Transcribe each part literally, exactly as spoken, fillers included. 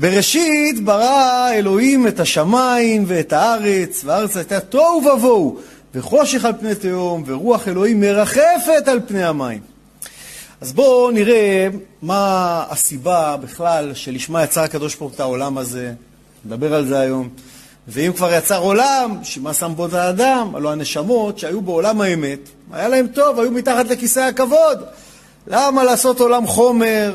בראשית ברא אלוהים את השמיים ואת הארץ, והארץ הייתה תוהו ובוהו, וחושך על פני תהום, ורוח אלוהים מרחפת על פני המים. אז בואו נראה מה הסיבה בכלל שלשמה יצר הקדוש ברוך הוא את העולם הזה. נדבר על זה היום. ואם כבר יצר עולם, שמה שם בו את האדם? הלוא הנשמות שהיו בעולם האמת, היה להם טוב, היו מתחת לכיסא הכבוד. למה לעשות עולם חומר?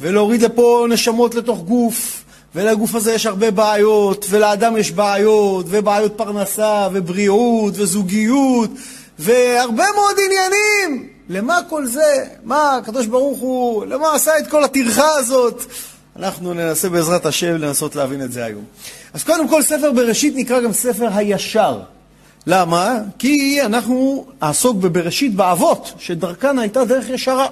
ולהוריד לפה נשמות לתוך גוף, ולגוף הזה יש הרבה בעיות, ולאדם יש בעיות, ובעיות פרנסה, ובריאות, וזוגיות, והרבה מאוד עניינים. למה כל זה? מה הקדוש ברוך הוא, למה עשה את כל התרחה הזאת? אנחנו ננסה בעזרת השם לנסות להבין את זה היום. אז קודם כל ספר בראשית נקרא גם ספר הישר. למה? כי אנחנו נעסוק בבראשית באבות, שדרכן הייתה דרך ישרה.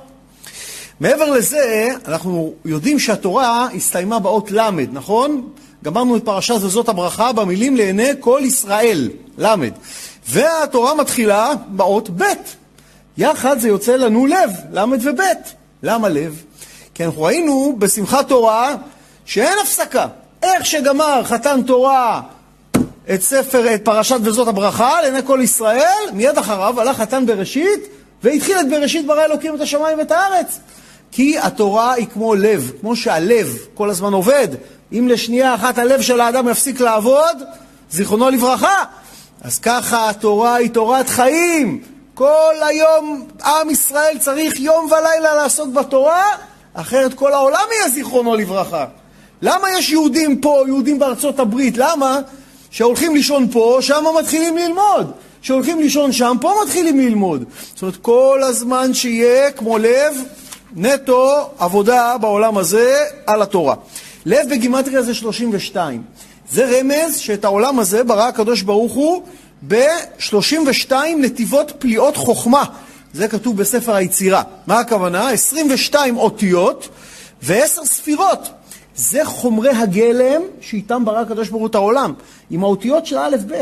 מעבר לזה, אנחנו יודעים שהתורה הסתיימה באות למד, נכון? גמרנו את פרשה זו זאת הברכה במילים לעיני כל ישראל, למד. והתורה מתחילה באות ב'. יחד זה יוצא לנו לב, למד וב'. למה לב? כי אנחנו ראינו בשמחת תורה שאין הפסקה. איך שגמר חתן תורה את ספר, את פרשת וזאת הברכה לעיני כל ישראל, מיד אחריו הלך חתן בראשית והתחיל את בראשית ברא אלוקים את השמיים ואת הארץ. כי התורה היא כמו לב, כמו שהלב כל הזמן עובד. אם לשנייה אחת הלב של האדם יפסיק לעבוד, זיכרונו לברכה. אז ככה התורה היא תורת חיים. כל היום עם ישראל צריך יום ולילה לעשות בתורה, אחרת כל העולם יהיה זיכרונו לברכה. למה יש יהודים פה, יהודים בארצות הברית? למה? שהולכים לישון פה, שם מתחילים ללמוד. שהולכים לישון שם, פה מתחילים ללמוד. זאת אומרת, כל הזמן שיהיה כמו לב, נטו עבודה בעולם הזה על התורה. לב בגימטריה זה שלושים ושתיים. זה רמז שאת העולם הזה ברא הקדוש ברוך הוא ב-שלושים ושתיים נתיבות פליאות חוכמה. זה כתוב בספר היצירה. מה הכוונה? עשרים ושתיים אותיות ועשר ספירות. זה חומרי הגלם שאיתם ברא הקדוש ברוך הוא את העולם. עם האותיות של א' ב'.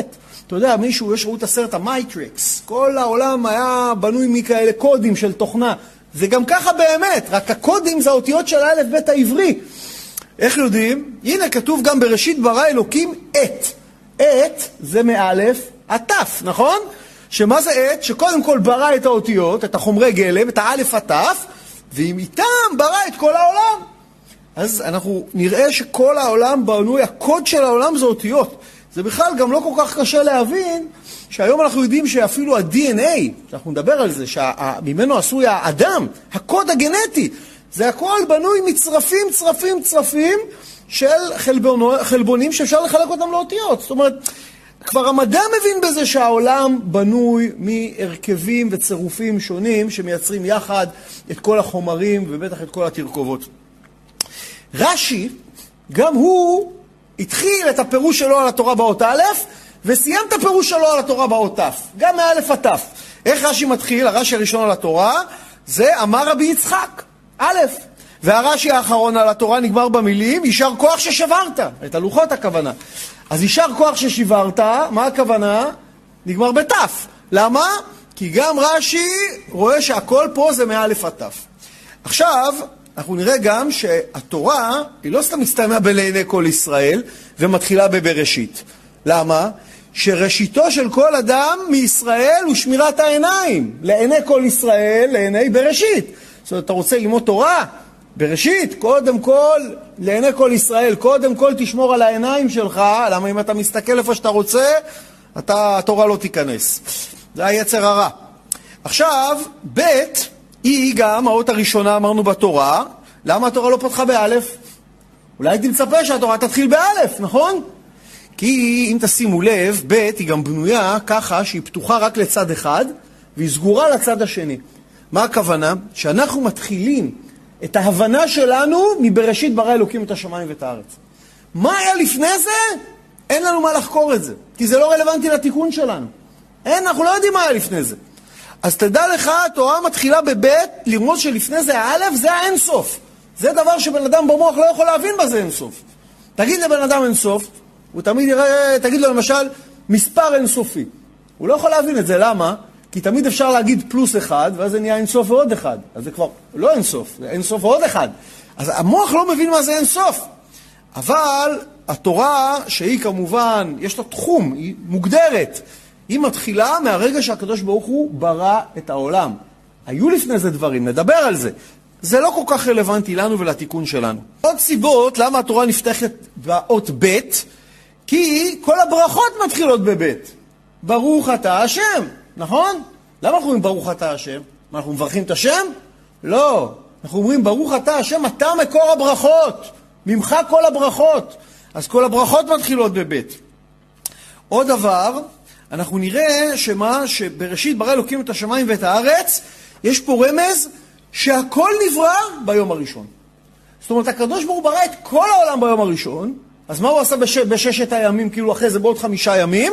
אתה יודע, מישהו יש ראו את הסרט המייטריקס. כל העולם היה בנוי מכאלה קודים של תוכנה. זה גם ככה באמת, רק הקודים זה האותיות של א' ב' העברי. איך יודעים? הנה כתוב גם בראשית ברא אלוקים את. את זה מאלף עטף, נכון? שמה זה את? שקודם כל ברא את האותיות, את החומרי גלם, את האלף עטף, ועם איתם ברא את כל העולם. אז אנחנו נראה שכל העולם בנוי, הקוד של העולם זה אותיות. זה בכלל גם לא כל כך קשה להבין, שהיום אנחנו יודעים שאפילו ה-די אן איי, שאנחנו נדבר על זה, שממנו עשוי האדם, הקוד הגנטי, זה הכל בנוי מצרפים, צרפים, צרפים, של חלבונים שאפשר לחלק אותם לאותיות. זאת אומרת, כבר המדע מבין בזה שהעולם בנוי מהרכבים וצירופים שונים, שמייצרים יחד את כל החומרים ובטח את כל התרכובות. רש"י, גם הוא התחיל את הפירוש שלו על התורה באות א', וסיים את הפירוש שלו על התורה באות ת', גם מאלף הת'. איך רש"י מתחיל? הרש"י הראשון על התורה, זה אמר רבי יצחק, א', והרש"י האחרון על התורה נגמר במילים, יישר כוח ששברת, את הלוחות הכוונה. אז יישר כוח ששברת, מה הכוונה? נגמר בת'. למה? כי גם רש"י רואה שהכל פה זה מאלף הת'. עכשיו, אנחנו נראה גם שהתורה היא לא סתם מסתיימה בלעיני כל ישראל ומתחילה בבראשית. למה? שראשיתו של כל אדם מישראל הוא שמירת העיניים. לעיני כל ישראל, לעיני בראשית. זאת אומרת, אתה רוצה ללמוד תורה? בראשית, קודם כל, לעיני כל ישראל, קודם כל תשמור על העיניים שלך. למה אם אתה מסתכל איפה שאתה רוצה, אתה, התורה לא תיכנס. זה היצר הרע. עכשיו, ב' היא גם, האות הראשונה אמרנו בתורה, למה התורה לא פתחה באלף? אולי תמצפה שהתורה תתחיל באלף, נכון? כי אם תשימו לב, ב' היא גם בנויה ככה שהיא פתוחה רק לצד אחד, והיא סגורה לצד השני. מה הכוונה? שאנחנו מתחילים את ההבנה שלנו מבראשית ברא אלוקים את השמיים ואת הארץ. מה היה לפני זה? אין לנו מה לחקור את זה, כי זה לא רלוונטי לתיקון שלנו. אין, אנחנו לא יודעים מה היה לפני זה. אז תדע לך, התורה מתחילה בבית, לרמוד שלפני זה האלף, זה האינסוף. זה דבר שבן אדם במוח לא יכול להבין בזה אינסוף. תגיד לבן אדם אינסוף, הוא תמיד יראה, תגיד לו למשל, מספר אינסופי. הוא לא יכול להבין את זה, למה? כי תמיד אפשר להגיד פלוס אחד, ואז זה נהיה אינסוף ועוד אחד. אז זה כבר לא אינסוף, זה אינסוף ועוד אחד. אז המוח לא מבין מה זה אינסוף. אבל התורה, שהיא כמובן, יש לה תחום, היא מוגדרת. היא מתחילה מהרגע שהקדוש ברוך הוא ברא את העולם. היו לפני זה דברים, נדבר על זה. זה לא כל כך רלוונטי לנו ולתיקון שלנו. עוד סיבות למה התורה נפתחת באות ב', כי כל הברכות מתחילות בב'. ברוך אתה השם, נכון? למה אנחנו אומרים ברוך אתה השם? מה, אנחנו מברכים את השם? לא. אנחנו אומרים ברוך אתה השם, אתה מקור הברכות. ממך כל הברכות. אז כל הברכות מתחילות בבית. עוד דבר, אנחנו נראה שמה שבראשית ברא אלוקים את השמיים ואת הארץ, יש פה רמז שהכל נברא ביום הראשון. זאת אומרת, הקדוש ברוך הוא ברא את כל העולם ביום הראשון, אז מה הוא עשה בש... בששת הימים, כאילו אחרי זה בעוד חמישה ימים?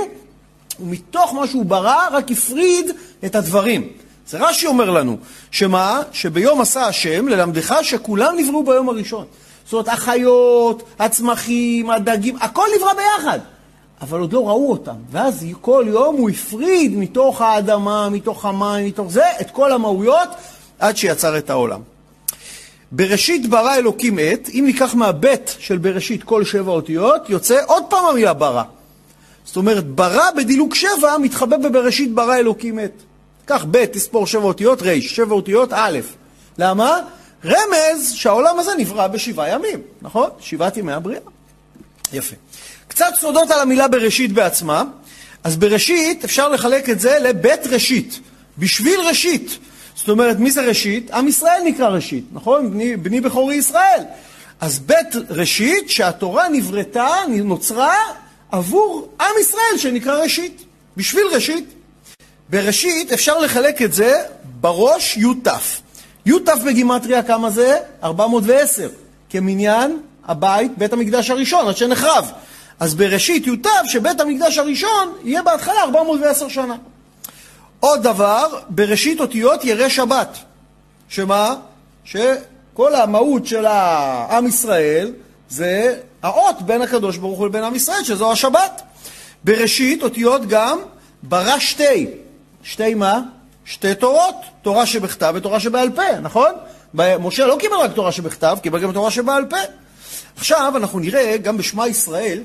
ומתוך מה שהוא ברא, רק הפריד את הדברים. זה רש"י אומר לנו, שמה? שביום עשה השם, ללמדך שכולם נבראו ביום הראשון. זאת אומרת, החיות, הצמחים, הדגים, הכל נברא ביחד. אבל עוד לא ראו אותם. ואז כל יום הוא הפריד מתוך האדמה, מתוך המים, מתוך זה, את כל המהויות, עד שיצר את העולם. בראשית ברא אלוקים את, אם ניקח מהבית של בראשית כל שבע אותיות, יוצא עוד פעם המילה ברא. זאת אומרת, ברא בדילוק שבע, מתחבא בבראשית ברא אלוקים את. כך ב' תספור שבע אותיות, ר' שבע אותיות, א'. למה? רמז שהעולם הזה נברא בשבעה ימים, נכון? שבעת ימי הבריאה. יפה. קצת סודות על המילה בראשית בעצמה. אז בראשית אפשר לחלק את זה לבית ראשית, בשביל ראשית. זאת אומרת, מי זה ראשית? עם ישראל נקרא ראשית, נכון? בני, בני בכורי ישראל. אז בית ראשית שהתורה נברתה, נוצרה עבור עם ישראל שנקרא ראשית, בשביל ראשית. בראשית אפשר לחלק את זה בראש יוטף. יוטף בגימטריה כמה זה? ארבע מאות ועשר, כמניין הבית, בית המקדש הראשון, עד שנחרב. אז בראשית יוטף שבית המקדש הראשון יהיה בהתחלה ארבע מאות ועשר שנה. עוד דבר, בראשית אותיות ירא שבת. שמה? שכל המהות של העם ישראל זה האות בין הקדוש ברוך הוא לבין עם ישראל, שזו השבת. בראשית אותיות גם ברא שתי. שתי מה? שתי תורות, תורה שבכתב ותורה שבעל פה, נכון? משה לא קיבל רק תורה שבכתב, קיבל גם תורה שבעל פה. עכשיו אנחנו נראה גם בשמה ישראל,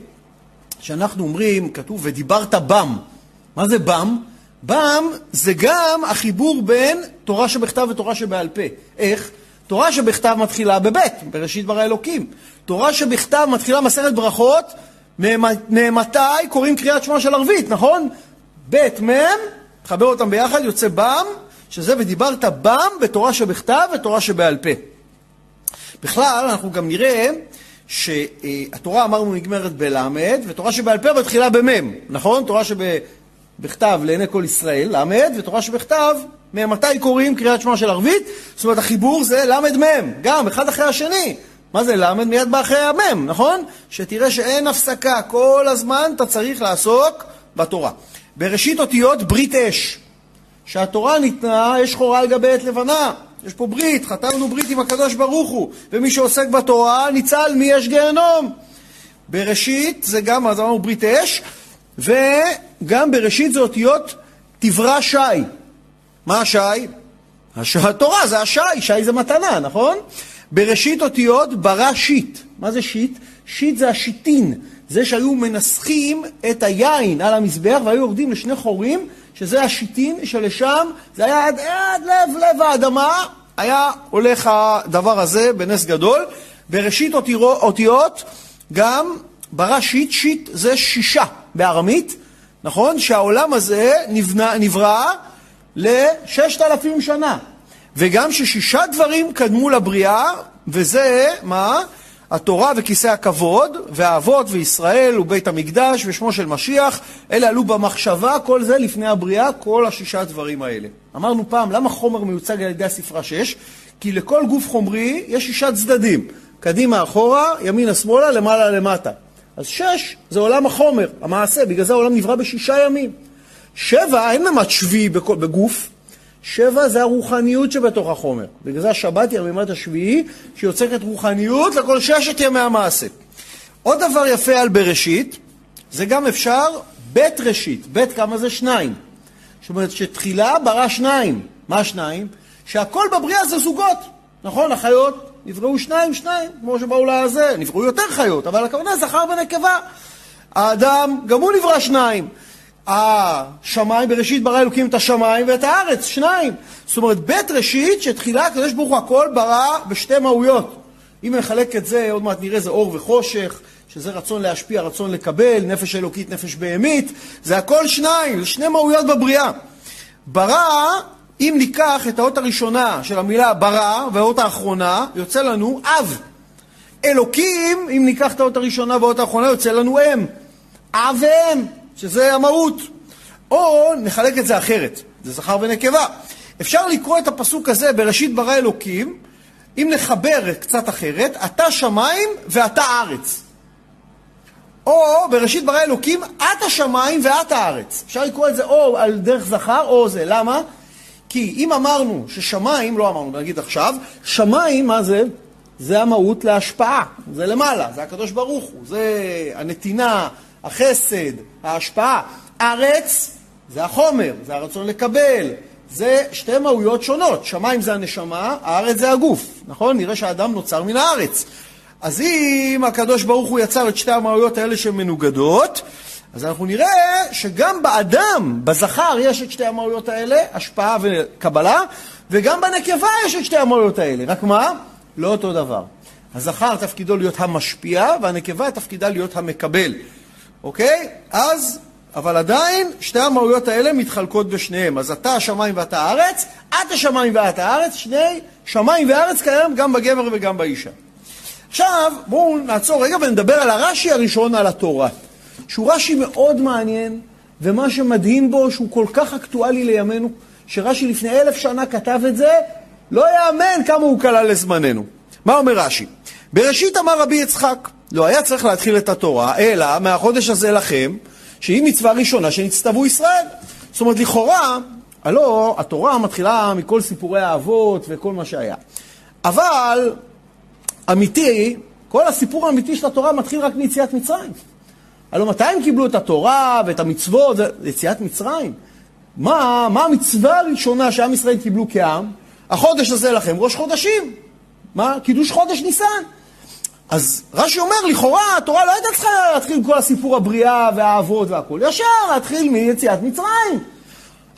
שאנחנו אומרים, כתוב, ודיברת בם. מה זה בם? בם זה גם החיבור בין תורה שבכתב ותורה שבעל פה. איך? תורה שבכתב מתחילה בבית, בראשית ברא אלוקים. תורה שבכתב מתחילה מסכת ברכות, ממתי קוראים קריאת שמע של ערבית, נכון? בית מם, תחבר אותם ביחד, יוצא בם, שזה ודיברת בם בתורה שבכתב ותורה שבעל פה. בכלל, אנחנו גם נראה שהתורה אמרנו נגמרת בלמד, ותורה שבעל פה מתחילה במם, נכון? תורה שבכתב לעיני כל ישראל, למד, ותורה שבכתב, ממתי קוראים קריאת שמע של ערבית? זאת אומרת, החיבור זה למד מם, גם אחד אחרי השני. מה זה למד? מיד בא אחרי המם, נכון? שתראה שאין הפסקה, כל הזמן אתה צריך לעסוק בתורה. בראשית אותיות ברית אש, שהתורה ניתנה אש שחורה על גבי עת לבנה. יש פה ברית, חתמנו ברית עם הקדוש ברוך הוא, ומי שעוסק בתורה ניצל מאש גיהנום. בראשית זה גם, אז אמרנו ברית אש, וגם בראשית זה אותיות תברא שי. מה השי? הש... התורה זה השי, שי זה מתנה, נכון? בראשית אותיות ברא שיט. מה זה שיט? שיט זה השיטין. זה שהיו מנסחים את היין על המזבח והיו יורדים לשני חורים, שזה השיטין שלשם, זה היה עד, עד לב לב האדמה, היה הולך הדבר הזה בנס גדול. בראשית אותיות גם ברא שיט, שיט זה שישה בארמית, נכון? שהעולם הזה נבנה, נברא לששת אלפים שנה. וגם ששישה דברים קדמו לבריאה, וזה מה? התורה וכיסא הכבוד, והאבות וישראל ובית המקדש ושמו של משיח, אלה עלו במחשבה, כל זה לפני הבריאה, כל השישה הדברים האלה. אמרנו פעם, למה חומר מיוצג על ידי הספרה שש? כי לכל גוף חומרי יש שישה צדדים, קדימה אחורה, ימינה שמאלה, למעלה למטה. אז שש זה עולם החומר, המעשה, בגלל זה העולם נברא בשישה ימים. שבע, אין ממד שביעי בגוף, שבע זה הרוחניות שבתוך החומר. בגלל זה השבת היא המימד השביעי שיוצקת רוחניות לכל ששת ימי המעשה. עוד דבר יפה על בראשית, זה גם אפשר בית ראשית. בית כמה זה? שניים. זאת אומרת שתחילה ברא שניים. מה שניים? שהכל בבריאה זה זוגות. נכון? החיות נבראו שניים שניים, כמו שבאו לעזר, נבראו יותר חיות, אבל הכוונה זכר ונקבה. האדם, גם הוא נברא שניים. השמיים, בראשית ברא אלוקים את השמיים ואת הארץ, שניים. זאת אומרת, בית ראשית שתחילה הקדוש ברוך הוא הכל ברא בשתי מהויות. אם נחלק את זה, עוד מעט נראה זה אור וחושך, שזה רצון להשפיע, רצון לקבל, נפש אלוקית, נפש בהמית, זה הכל שניים, שני מהויות בבריאה. ברא, אם ניקח את האות הראשונה של המילה ברא והאות האחרונה, יוצא לנו אב. אלוקים, אם ניקח את האות הראשונה והאות האחרונה, יוצא לנו אם. אב ואם, שזה המהות. או נחלק את זה אחרת, זה זכר ונקבה. אפשר לקרוא את הפסוק הזה בראשית ברא אלוקים, אם נחבר קצת אחרת, אתה שמיים ואתה ארץ. או בראשית ברא אלוקים, את השמיים ואת הארץ. אפשר לקרוא את זה או על דרך זכר או זה. למה? כי אם אמרנו ששמיים, לא אמרנו, נגיד עכשיו, שמיים, מה זה? זה המהות להשפעה. זה למעלה, זה הקדוש ברוך הוא. זה הנתינה, החסד, ההשפעה. ארץ, זה החומר, זה הרצון לקבל. זה שתי מהויות שונות. שמיים זה הנשמה, הארץ זה הגוף. נכון? נראה שהאדם נוצר מן הארץ. אז אם הקדוש ברוך הוא יצר את שתי המהויות האלה שהן מנוגדות, אז אנחנו נראה שגם באדם, בזכר, יש את שתי המהויות האלה, השפעה וקבלה, וגם בנקבה יש את שתי המהויות האלה. רק מה? לא אותו דבר. הזכר תפקידו להיות המשפיע, והנקבה תפקידה להיות המקבל. אוקיי? אז, אבל עדיין, שתי המהויות האלה מתחלקות בשניהם. אז אתה השמיים ואתה הארץ, את השמיים ואתה הארץ, שני שמיים וארץ קיים גם בגבר וגם באישה. עכשיו, בואו נעצור רגע ונדבר על הרש"י הראשון על התורה. שהוא רש"י מאוד מעניין, ומה שמדהים בו שהוא כל כך אקטואלי לימינו, שרש"י לפני אלף שנה כתב את זה, לא יאמן כמה הוא קלה לזמננו. מה אומר רש"י? בראשית אמר רבי יצחק, לא היה צריך להתחיל את התורה, אלא מהחודש הזה לכם, שהיא מצווה ראשונה שנצטוו ישראל. זאת אומרת, לכאורה, הלא, התורה מתחילה מכל סיפורי האבות וכל מה שהיה. אבל, אמיתי, כל הסיפור האמיתי של התורה מתחיל רק מיציאת מצרים. הלא מתי הם קיבלו את התורה ואת המצוות, יציאת מצרים? מה, מה המצווה הראשונה שעם ישראל קיבלו כעם? החודש הזה לכם, ראש חודשים. מה? קידוש חודש ניסן. אז רש"י אומר, לכאורה, התורה לא הייתה צריכה להתחיל עם כל הסיפור הבריאה והאבות והכל. ישר, להתחיל מיציאת מצרים.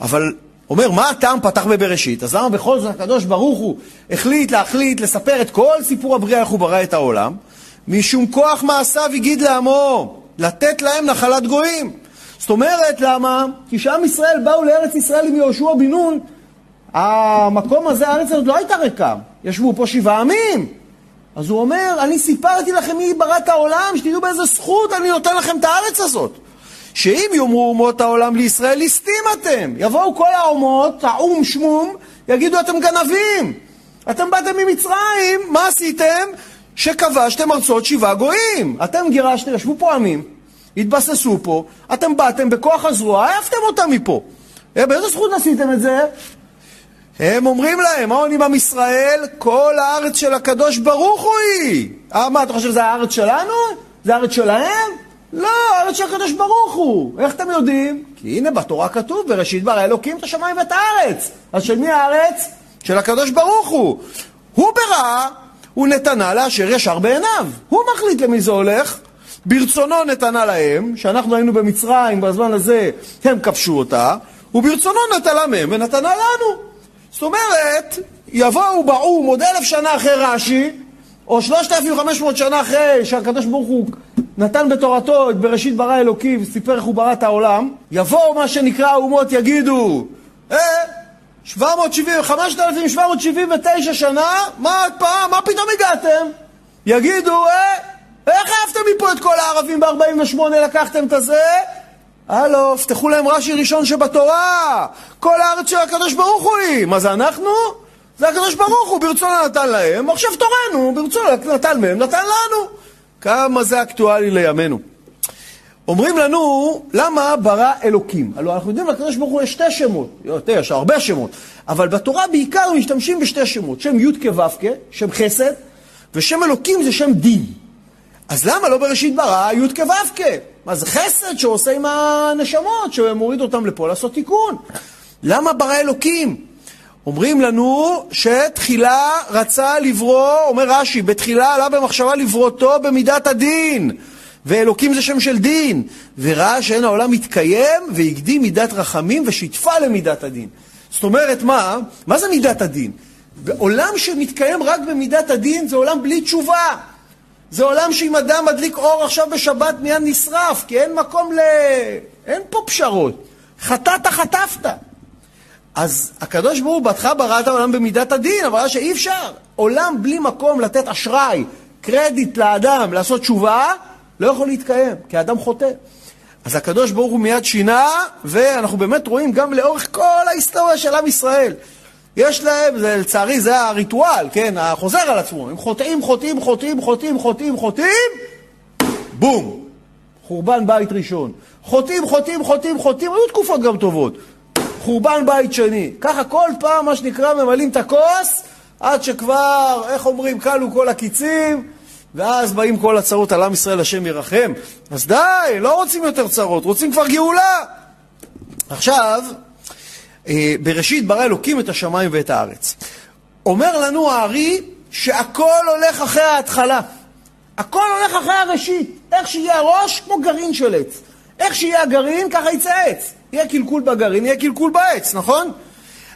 אבל אומר, מה הטעם פתח בבראשית? אז למה בכל זאת הקדוש ברוך הוא החליט להחליט לספר את כל סיפור הבריאה איך הוא ברא את העולם? משום כוח מעשיו יגיד לעמו. לתת להם נחלת גויים. זאת אומרת, למה? כי שעם ישראל באו לארץ ישראל עם יהושע בן נון, המקום הזה, הארץ הזאת לא הייתה ריקה. ישבו פה שבעה עמים. אז הוא אומר, אני סיפרתי לכם מי ברא את העולם, שתראו באיזה זכות אני נותן לכם את הארץ הזאת. שאם יאמרו אומות העולם לישראל, ליסטים אתם. יבואו כל האומות, האום שמום, יגידו אתם גנבים. אתם באתם ממצרים, מה עשיתם? שכבשתם ארצות שבעה גויים. אתם גירשתם, ישבו פה עמים, התבססו פה, אתם באתם בכוח הזרוע, העפתם אותם מפה. באיזה זכות עשיתם את זה? הם אומרים להם, מה עונים עם ישראל? כל הארץ של הקדוש ברוך הוא היא. מה, אתה חושב, זה הארץ שלנו? זה הארץ שלהם? לא, הארץ של הקדוש ברוך הוא. איך אתם יודעים? כי הנה בתורה כתוב, בראשית ברא אלוקים את השמיים ואת הארץ. אז של מי הארץ? של הקדוש ברוך הוא. הוא ברא, הוא נתנה לאשר ישר בעיניו. הוא מחליט למי זה הולך. ברצונו נתנה להם, שאנחנו היינו במצרים, בזמן הזה הם כבשו אותה, וברצונו נתנה מהם ונתנה לנו. זאת אומרת, יבואו באום עוד אלף שנה אחרי רש"י, או שלושת אלפים חמש מאות שנה אחרי שהקדוש ברוך הוא נתן בתורתו את בראשית ברא אלוקים, וסיפר איך הוא ברא את העולם, יבואו מה שנקרא האומות יגידו, אה, חמשת אלפים שבע מאות שבעים ותשע שנה, מה פעם, מה פתאום הגעתם? יגידו, אה, איך אהבתם מפה את כל הערבים ב-ארבעים ושמונה, לקחתם את הזה? הלו, פתחו להם רש"י ראשון שבתורה, כל הארץ של הקדוש ברוך הוא היא. מה זה אנחנו? זה הקדוש ברוך הוא, ברצונו נתן להם, עכשיו תורנו, ברצונו נתן מהם, נתן לנו. כמה זה אקטואלי לימינו. אומרים לנו, למה ברא אלוקים? הלוא אנחנו יודעים, לקדוש ברוך הוא יש שתי שמות, יותר, יש הרבה שמות, אבל בתורה בעיקר משתמשים בשתי שמות, שם י' כ' ו' כ', שם חסד, ושם אלוקים זה שם דין. אז למה לא בראשית ברא י' כ' ו' כ'? מה זה חסד שעושה עם הנשמות, שמוריד אותם לפה לעשות תיקון? למה ברא אלוקים? אומרים לנו שתחילה רצה לברוא, אומר רש"י, בתחילה עלה במחשבה לברותו במידת הדין. ואלוקים זה שם של דין. וראה שאין העולם מתקיים והקדים מידת רחמים ושיתפה למידת הדין. זאת אומרת מה? מה זה מידת הדין? בעולם שמתקיים רק במידת הדין זה עולם בלי תשובה. זה עולם שאם אדם מדליק אור עכשיו בשבת מיד נשרף, כי אין מקום ל... אין פה פשרות. חטאת חטפת. אז הקדוש ברוך הוא בתך ברא את העולם במידת הדין, אבל שאי אפשר. עולם בלי מקום לתת אשראי, קרדיט לאדם, לעשות תשובה, לא יכול להתקיים, כי האדם חוטא. אז הקדוש ברוך הוא מיד שינה, ואנחנו באמת רואים גם לאורך כל ההיסטוריה של עם ישראל. יש להם, זה, לצערי זה הריטואל, כן, החוזר על עצמו. הם חוטאים, חוטאים, חוטאים, חוטאים, חוטאים, חוטאים, בום. חורבן בית ראשון. חוטאים, חוטאים, חוטאים, חוטאים, היו תקופות גם טובות. חורבן בית שני. ככה כל פעם, מה שנקרא, ממלאים את הכוס, עד שכבר, איך אומרים, קלו כל הקיצים, ואז באים כל הצרות על עם ישראל, השם ירחם. אז די, לא רוצים יותר צרות, רוצים כבר גאולה. עכשיו, בראשית ברא אלוקים את השמיים ואת הארץ. אומר לנו הארי שהכל הולך אחרי ההתחלה. הכל הולך אחרי הראשית. איך שיהיה הראש, כמו גרעין של עץ. איך שיהיה הגרעין, ככה יצא עץ. יהיה קלקול בגרעין, יהיה קלקול בעץ, נכון?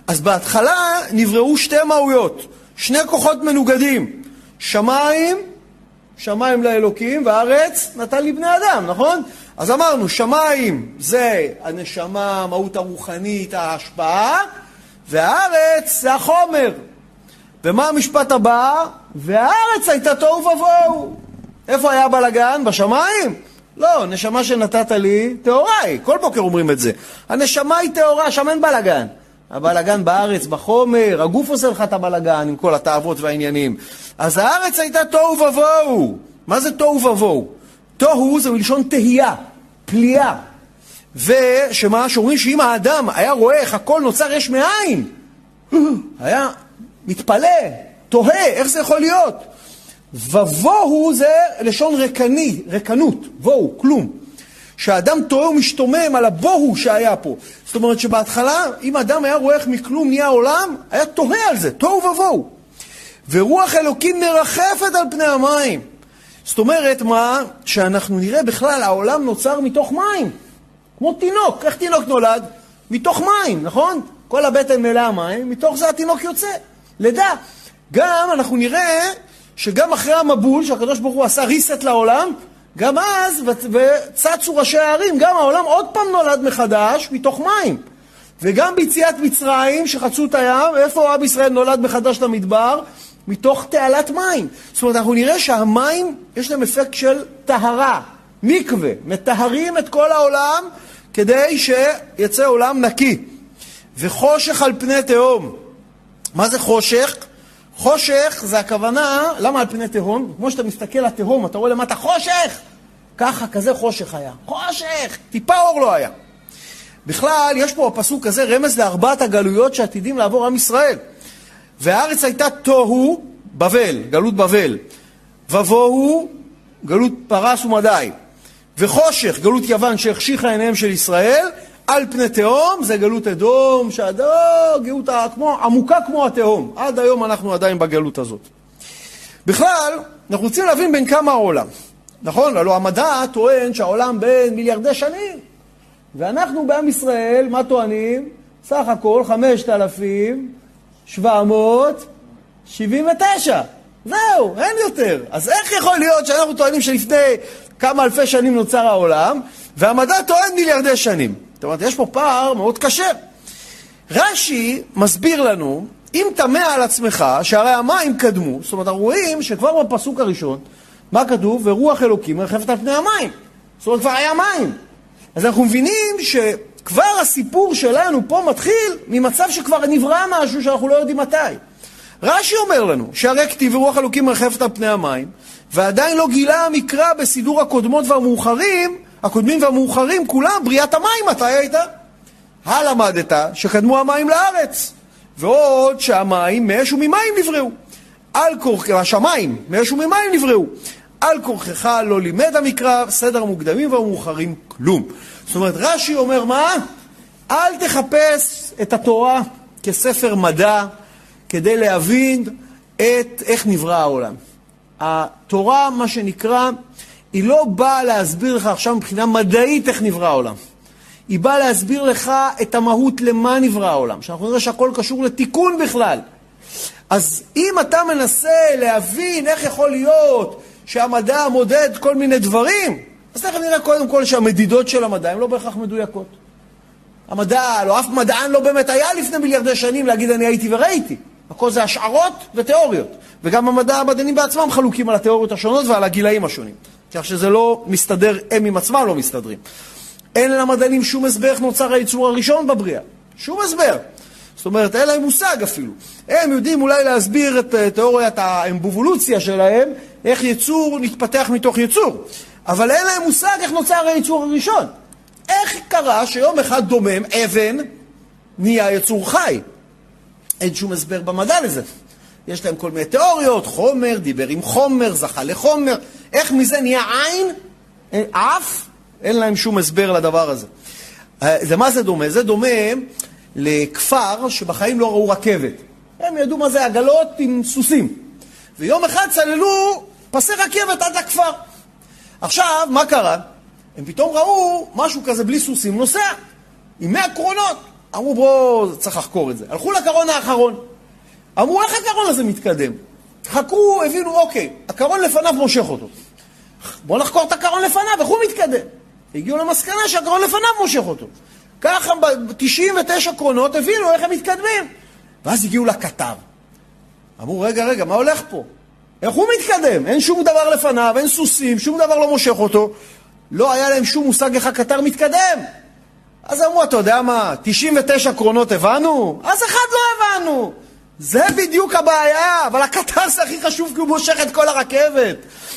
אז בהתחלה נבראו שתי מהויות, שני כוחות מנוגדים. שמיים, שמיים לאלוקים, והארץ נתן לבני אדם, נכון? אז אמרנו, שמיים זה הנשמה, המהות הרוחנית, ההשפעה, והארץ זה החומר. ומה המשפט הבא? והארץ הייתה תוהו ובוהו. איפה היה בלגן? בשמיים? לא, נשמה שנתת לי, תאוריי. כל בוקר אומרים את זה. הנשמה היא תאורה, שם אין בלגן. הבלגן בארץ, בחומר, הגוף עושה לך את הבלגן עם כל התאוות והעניינים. אז הארץ הייתה תוהו ובוהו. מה זה תוהו ובוהו? תוהו זה מלשון תהייה, פליאה. ושמה שאומרים שאם האדם היה רואה איך הכל נוצר יש מאין, היה מתפלא, תוהה, איך זה יכול להיות? ובוהו זה לשון רקני, רקנות, בוהו, כלום. שהאדם תוהו משתומם על הבוהו שהיה פה. זאת אומרת שבהתחלה, אם האדם היה רואה איך מכלום נהיה העולם, היה תוהה על זה, תוהו ובוהו. ורוח אלוקים מרחפת על פני המים. זאת אומרת מה? שאנחנו נראה בכלל, העולם נוצר מתוך מים. כמו תינוק, איך תינוק נולד? מתוך מים, נכון? כל הבטן מלאה מים, מתוך זה התינוק יוצא. לדע, גם אנחנו נראה שגם אחרי המבול, שהקדוש ברוך הוא עשה ריסט לעולם, גם אז, וצצו ראשי הערים, גם העולם עוד פעם נולד מחדש מתוך מים. וגם ביציאת מצרים שחצו את הים, איפה עם ישראל נולד מחדש למדבר? מתוך תעלת מים. זאת אומרת, אנחנו נראה שהמים יש להם אפקט של טהרה, מקווה, מטהרים את כל העולם כדי שיצא עולם נקי. וחושך על פני תהום. מה זה חושך? חושך זה הכוונה, למה על פני תהום? כמו שאתה מסתכל על תהום, אתה רואה למטה חושך! ככה, כזה חושך היה. חושך! טיפה אור לא היה. בכלל, יש פה הפסוק הזה רמז לארבעת הגלויות שעתידים לעבור עם ישראל. והארץ הייתה תוהו, בבל, גלות בבל. ובוהו, גלות פרס ומדי. וחושך, גלות יוון שהחשיכה עיניהם של ישראל. על פני תהום, זה גלות אדום, שהדו, גאות כמו, עמוקה כמו התהום. עד היום אנחנו עדיין בגלות הזאת. בכלל, אנחנו רוצים להבין בין כמה העולם. נכון? הלוא המדע טוען שהעולם בין מיליארדי שנים. ואנחנו בעם ישראל, מה טוענים? סך הכל חמשת אלפים שבע מאות שבעים ותשע. זהו, אין יותר. אז איך יכול להיות שאנחנו טוענים שלפני כמה אלפי שנים נוצר העולם, והמדע טוען מיליארדי שנים? זאת אומרת, יש פה פער מאוד קשה. רש"י מסביר לנו, אם תמה על עצמך, שהרי המים קדמו, זאת אומרת, רואים שכבר בפסוק הראשון, מה כתוב? ורוח אלוקים מרחפת על פני המים. זאת אומרת, כבר היה מים. אז אנחנו מבינים שכבר הסיפור שלנו פה מתחיל ממצב שכבר נברא משהו שאנחנו לא יודעים מתי. רש"י אומר לנו, שהרי כתיב ורוח אלוקים מרחפת על פני המים, ועדיין לא גילה המקרא בסידור הקודמות והמאוחרים, הקודמים והמאוחרים כולם, בריאת המים, מתי הייתה? הלמדת שקדמו המים לארץ. ועוד שהמים, מאש וממים נבראו. על כורכך, השמיים, מאש וממים נבראו. על כורכך לא לימד המקרא, סדר המוקדמים והמאוחרים כלום. זאת אומרת, רש"י אומר מה? אל תחפש את התורה, כספר מדע כדי להבין את איך נברא העולם. התורה, מה שנקרא, היא לא באה להסביר לך עכשיו מבחינה מדעית איך נברא העולם. היא באה להסביר לך את המהות למה נברא העולם. שאנחנו נראה שהכל קשור לתיקון בכלל. אז אם אתה מנסה להבין איך יכול להיות שהמדע מודד כל מיני דברים, אז תכף נראה קודם כל שהמדידות של המדע הן לא בהכרח מדויקות. המדע, לא אף מדען לא באמת היה לפני מיליארדי שנים להגיד אני הייתי וראיתי. הכל זה השערות ותיאוריות. וגם המדע המדענים בעצמם חלוקים על התיאוריות השונות ועל הגילאים השונים. כך שזה לא מסתדר, הם עם עצמם לא מסתדרים. אין למדענים שום הסבר איך נוצר הייצור הראשון בבריאה. שום הסבר. זאת אומרת, אין להם מושג אפילו. הם יודעים אולי להסביר את תיאוריית האמבולוציה שלהם, איך ייצור נתפתח מתוך ייצור. אבל אין להם מושג איך נוצר הייצור הראשון. איך קרה שיום אחד דומם אבן נהיה יצור חי? אין שום הסבר במדע לזה. יש להם כל מיני תיאוריות, חומר, דיבר עם חומר, זכה לחומר. איך מזה נהיה עין? אף? אין להם שום הסבר לדבר הזה. זה מה זה דומה? זה דומה לכפר שבחיים לא ראו רכבת. הם ידעו מה זה עגלות עם סוסים. ויום אחד צללו פסי רכבת עד הכפר. עכשיו, מה קרה? הם פתאום ראו משהו כזה בלי סוסים נוסע, עם מאה קרונות. אמרו, בואו, צריך לחקור את זה. הלכו לקרון האחרון. אמרו, איך הקרון הזה מתקדם? חכו, הבינו, אוקיי, הקרון לפניו מושך אותו. בואו נחקור את הקרון לפניו, איך הוא מתקדם? הגיעו למסקנה שהקרון לפניו מושך אותו. ככה ב-תשעים ותשע קרונות הבינו איך הם מתקדמים. ואז הגיעו לקטר. אמרו, רגע, רגע, מה הולך פה? איך הוא מתקדם? אין שום דבר לפניו, אין סוסים, שום דבר לא מושך אותו. לא היה להם שום מושג איך הקטר מתקדם. אז אמרו, אתה יודע מה, תשעים ותשע קרונות הבנו? אז אחד לא הבנו. זה בדיוק הבעיה, אבל הקטר זה הכי חשוב כי הוא מושך את כל הרכבת.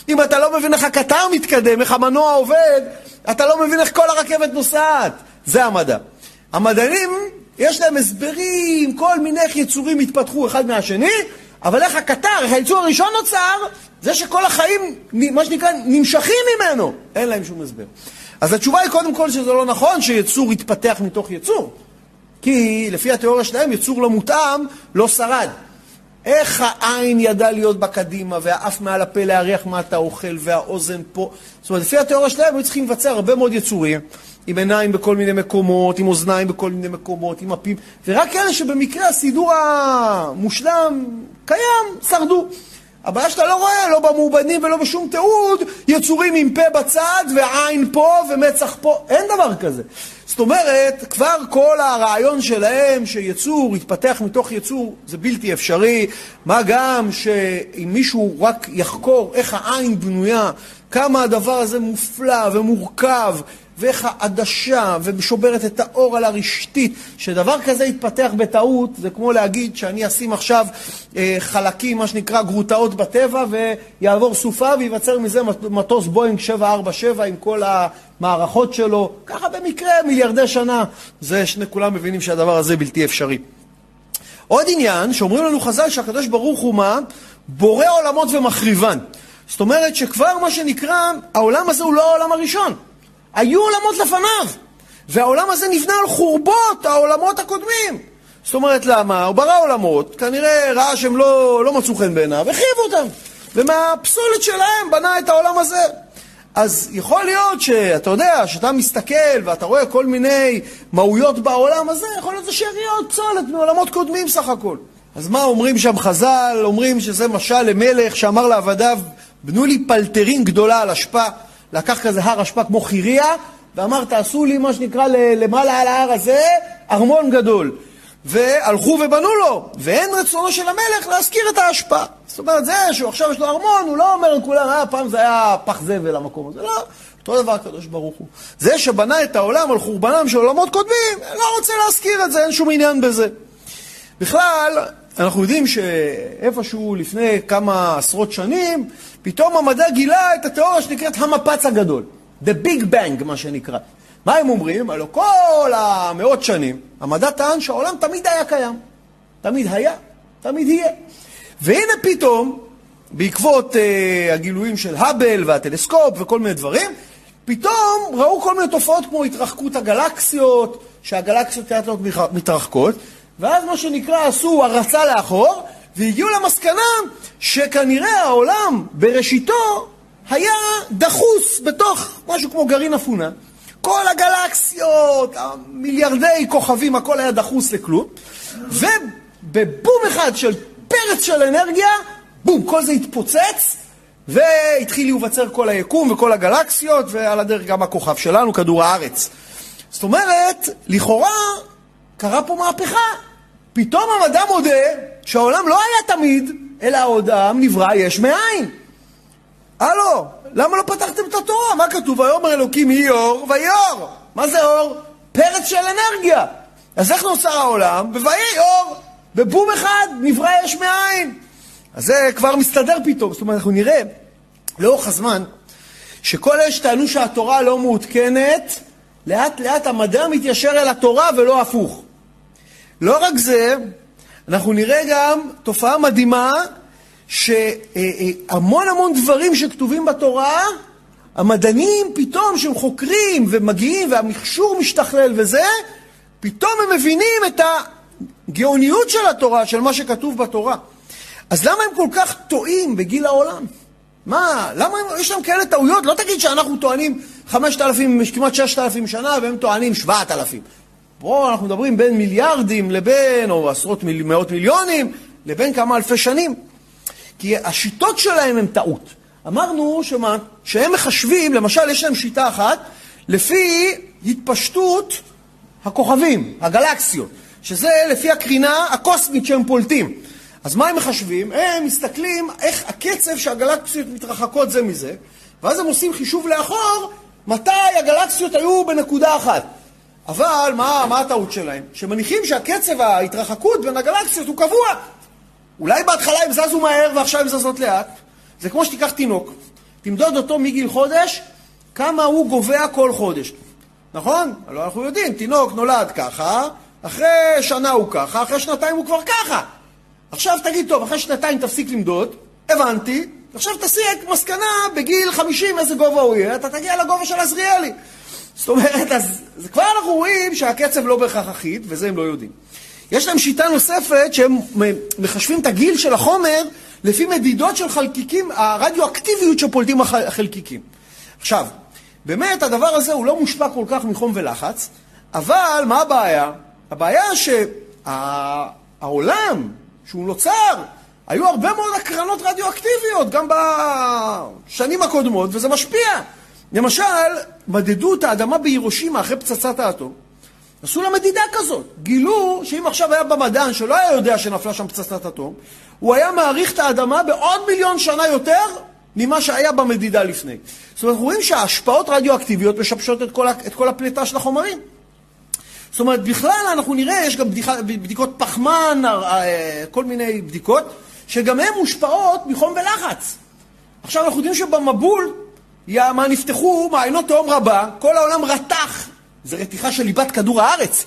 אם אתה לא מבין איך הקטר מתקדם, איך המנוע עובד, אתה לא מבין איך כל הרכבת נוסעת. זה המדע. המדענים, יש להם הסברים, כל מיני יצורים התפתחו אחד מהשני, אבל איך הקטר, איך הייצור הראשון נוצר, זה שכל החיים, מה שנקרא, נמשכים ממנו. אין להם שום הסבר. אז התשובה היא קודם כל שזה לא נכון שיצור יתפתח מתוך יצור. כי לפי התיאוריה שלהם, יצור לא מותאם, לא שרד. איך העין ידע להיות בקדימה, והאף מעל הפה להריח מה אתה אוכל, והאוזן פה. זאת אומרת, לפי התיאוריה שלהם, הם צריכים לבצע הרבה מאוד יצורים, עם עיניים בכל מיני מקומות, עם אוזניים בכל מיני מקומות, עם הפים, ורק אלה שבמקרה הסידור המושלם קיים, שרדו. הבעיה שאתה לא רואה, לא במובנים ולא בשום תיעוד, יצורים עם פה בצד ועין פה ומצח פה, אין דבר כזה. זאת אומרת, כבר כל הרעיון שלהם שיצור יתפתח מתוך יצור, זה בלתי אפשרי, מה גם שאם מישהו רק יחקור איך העין בנויה, כמה הדבר הזה מופלא ומורכב, ואיך העדשה ומשוברת את האור על הרשתית, שדבר כזה יתפתח בטעות, זה כמו להגיד שאני אשים עכשיו אה, חלקים, מה שנקרא גרוטאות בטבע, ויעבור סופה ויבצר מזה מטוס בוינג שבע ארבע שבע עם כל המערכות שלו, ככה במקרה מיליארדי שנה, זה שני כולם מבינים שהדבר הזה בלתי אפשרי. עוד עניין, שאומרים לנו חז"ל שהקדוש ברוך הוא מה? בורא עולמות ומחריבן. זאת אומרת שכבר מה שנקרא, העולם הזה הוא לא העולם הראשון. היו עולמות לפניו, והעולם הזה נבנה על חורבות העולמות הקודמים. זאת אומרת, למה? הוא ברא עולמות, כנראה ראה שהם לא, לא מצאו חן בעיניו, וחייב אותם, ומהפסולת שלהם בנה את העולם הזה. אז יכול להיות שאתה יודע, שאתה מסתכל ואתה רואה כל מיני מהויות בעולם הזה, יכול להיות זה שאריות פסולת מעולמות קודמים סך הכל. אז מה אומרים שם חז"ל? אומרים שזה משל למלך שאמר לעבדיו, בנו לי פלטרין גדולה על השפע, לקח כזה הר השפע כמו חיריה, ואמר תעשו לי מה שנקרא למעלה על ההר הזה, ארמון גדול. והלכו ובנו לו, ואין רצונו של המלך להזכיר את ההשפע. זאת אומרת, זה שהוא עכשיו יש לו ארמון, הוא לא אומר לכולם, אה, פעם זה היה פח זבל המקום הזה, לא. אותו דבר הקדוש ברוך הוא. זה שבנה את העולם על חורבנם של עולמות קודמים, לא רוצה להזכיר את זה, אין שום עניין בזה. בכלל, אנחנו יודעים שאיפשהו לפני כמה עשרות שנים, פתאום המדע גילה את התיאוריה שנקראת המפץ הגדול. The Big Bang, מה שנקרא. מה הם אומרים? הלא כל המאות שנים, המדע טען שהעולם תמיד היה קיים. תמיד היה, תמיד יהיה. והנה פתאום, בעקבות אה, הגילויים של הבל והטלסקופ וכל מיני דברים, פתאום ראו כל מיני תופעות כמו התרחקות הגלקסיות, שהגלקסיות מתרחקות, ואז מה שנקרא עשו הרצה לאחור, והגיעו למסקנה שכנראה העולם בראשיתו היה דחוס בתוך משהו כמו גרעין אפונה. כל הגלקסיות, המיליארדי כוכבים, הכל היה דחוס לכלום. ובבום אחד של פרץ של אנרגיה, בום, כל זה התפוצץ, והתחיל להיווצר כל היקום וכל הגלקסיות, ועל הדרך גם הכוכב שלנו, כדור הארץ. זאת אומרת, לכאורה קרה פה מהפכה. פתאום המדע מודה שהעולם לא היה תמיד, אלא העולם נברא יש מאין. הלו, למה לא פתחתם את התורה? מה כתוב? ויאמר אלוקים יהי אור ויהי אור. מה זה אור? פרץ של אנרגיה. אז איך נוצר העולם? ויהי אור. בבום אחד נברא יש מאין. אז זה כבר מסתדר פתאום. זאת אומרת, אנחנו נראה לאורך הזמן שכל אלה שטענו שהתורה לא מעודכנת, לאט לאט המדע מתיישר אל התורה ולא הפוך. לא רק זה, אנחנו נראה גם תופעה מדהימה שהמון המון דברים שכתובים בתורה, המדענים פתאום שהם חוקרים ומגיעים והמכשור משתכלל וזה, פתאום הם מבינים את הגאוניות של התורה, של מה שכתוב בתורה. אז למה הם כל כך טועים בגיל העולם? מה? למה הם, יש להם כאלה טעויות? לא תגיד שאנחנו טוענים חמשת אלפים, כמעט ששת אלפים שנה, והם טוענים שבעת אלפים. בואו, אנחנו מדברים בין מיליארדים לבין, או עשרות מיל, מאות מיליונים, לבין כמה אלפי שנים. כי השיטות שלהם הם טעות. אמרנו שמה, שהם מחשבים, למשל יש להם שיטה אחת, לפי התפשטות הכוכבים, הגלקסיות, שזה לפי הקרינה הקוסמית שהם פולטים. אז מה הם מחשבים? הם מסתכלים איך הקצב שהגלקסיות מתרחקות זה מזה, ואז הם עושים חישוב לאחור, מתי הגלקסיות היו בנקודה אחת. אבל מה, מה הטעות שלהם? שמניחים שהקצב ההתרחקות בין הגלקסיות הוא קבוע. אולי בהתחלה הם זזו מהר ועכשיו הם זזות לאט. זה כמו שתיקח תינוק, תמדוד אותו מגיל חודש, כמה הוא גובע כל חודש. נכון? לא, אנחנו יודעים, תינוק נולד ככה, אחרי שנה הוא ככה, אחרי שנתיים הוא כבר ככה. עכשיו תגיד, טוב, אחרי שנתיים תפסיק למדוד, הבנתי, עכשיו תסיק מסקנה בגיל חמישים איזה גובה הוא יהיה, אתה תגיע לגובה של עזריאלי. זאת אומרת, אז כבר אנחנו רואים שהקצב לא בהכרח אחיד, וזה הם לא יודעים. יש להם שיטה נוספת שהם מחשבים את הגיל של החומר לפי מדידות של חלקיקים, הרדיואקטיביות שפולטים החלקיקים. עכשיו, באמת הדבר הזה הוא לא מושפע כל כך מחום ולחץ, אבל מה הבעיה? הבעיה שהעולם שהוא נוצר, היו הרבה מאוד הקרנות רדיואקטיביות גם בשנים הקודמות, וזה משפיע. למשל, מדדו את האדמה בהירושימה אחרי פצצת האטום. עשו לה מדידה כזאת. גילו שאם עכשיו היה במדען שלא היה יודע שנפלה שם פצצת אטום, הוא היה מעריך את האדמה בעוד מיליון שנה יותר ממה שהיה במדידה לפני. זאת אומרת, רואים שההשפעות רדיואקטיביות משבשות את כל, את כל הפלטה של החומרים. זאת אומרת, בכלל אנחנו נראה, יש גם בדיקה, בדיקות פחמן, כל מיני בדיקות, שגם הן מושפעות מחום ולחץ. עכשיו אנחנו יודעים שבמבול, מה נפתחו, מעיינות תהום רבה, כל העולם רתח. זה רתיחה של ליבת כדור הארץ,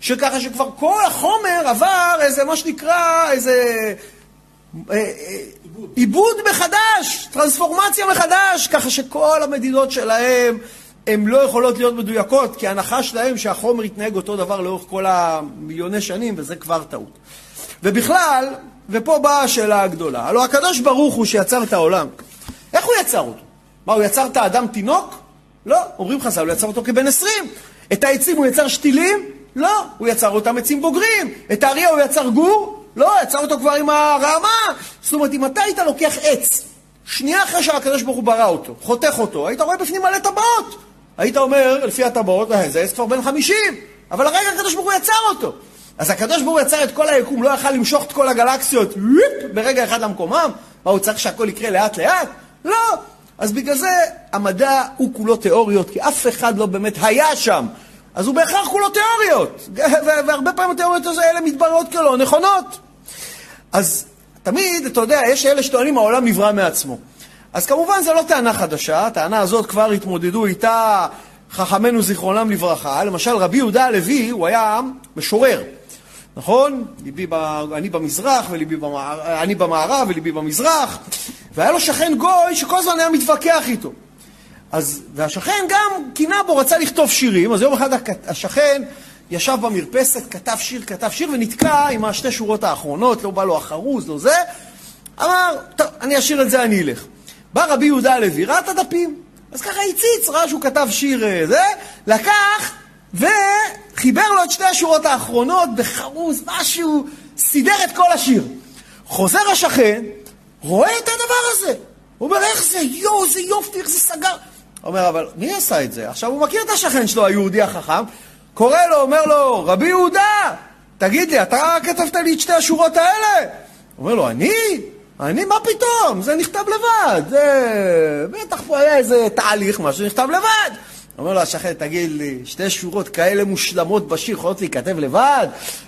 שככה שכבר כל החומר עבר איזה מה שנקרא, איזה עיבוד מחדש, טרנספורמציה מחדש, ככה שכל המדידות שלהם, הן לא יכולות להיות מדויקות, כי ההנחה שלהם שהחומר יתנהג אותו דבר לאורך כל המיליוני שנים, וזה כבר טעות. ובכלל, ופה באה השאלה הגדולה, הלוא הקדוש ברוך הוא שיצר את העולם, איך הוא יצר אותו? מה, הוא יצר את האדם תינוק? לא, אומרים חז"ל, הוא יצר אותו כבן עשרים. את העצים הוא יצר שתילים? לא, הוא יצר אותם עצים בוגרים. את האריה הוא יצר גור? לא, יצר אותו כבר עם הרעמה. זאת אומרת, אם אתה היית לוקח עץ, שנייה אחרי שהקדוש ברוך הוא ברא אותו, חותך אותו, היית רואה בפנים מלא טבעות. היית אומר, לפי הטבעות, זה עץ כבר בן חמישים, אבל הרגע הקדוש ברוך הוא יצר אותו. אז הקדוש ברוך הוא יצר את כל היקום, לא יכל למשוך את כל הגלקסיות, ברגע אחד למקומם. מה, הוא צריך שהכל יקרה לאט לאט? לא. אז בגלל זה המדע הוא כולו תיאוריות, כי אף אחד לא באמת היה שם. אז הוא בהכרח כולו תיאוריות. והרבה פעמים התיאוריות האלה מתבררות כלא נכונות. אז תמיד, אתה יודע, יש אלה שטוענים, העולם נברא מעצמו. אז כמובן זה לא טענה חדשה, הטענה הזאת כבר התמודדו איתה חכמנו זיכרונם לברכה. למשל, רבי יהודה הלוי, הוא היה משורר. נכון? ליבי ב... אני במזרח, וליבי במערב, אני במערב וליבי במזרח. והיה לו שכן גוי שכל הזמן היה מתווכח איתו. אז, והשכן גם קינה בו, רצה לכתוב שירים, אז יום אחד השכן ישב במרפסת, כתב שיר, כתב שיר, ונתקע עם השתי שורות האחרונות, לא בא לו החרוז, לא זה. אמר, טוב, אני אשאיר את זה, אני אלך. בא רבי יהודה הלוי, ראה את הדפים. אז ככה הציץ, ראה שהוא כתב שיר זה, לקח וחיבר לו את שתי השורות האחרונות בחרוז, משהו, סידר את כל השיר. חוזר השכן, רואה את הדבר הזה. הוא אומר, איך זה? יו, זה יופי, איך זה סגר. הוא אומר, אבל מי עשה את זה? עכשיו הוא מכיר את השכן שלו, היהודי החכם. קורא לו, אומר לו, רבי יהודה, תגיד לי, אתה כתבת לי את שתי השורות האלה? אומר לו, אני? אני? מה פתאום? זה נכתב לבד. זה... בטח פה היה איזה תהליך, משהו נכתב לבד. אומר לו, השכן, תגיד לי, שתי שורות כאלה מושלמות בשיר, יכולות להיכתב לבד?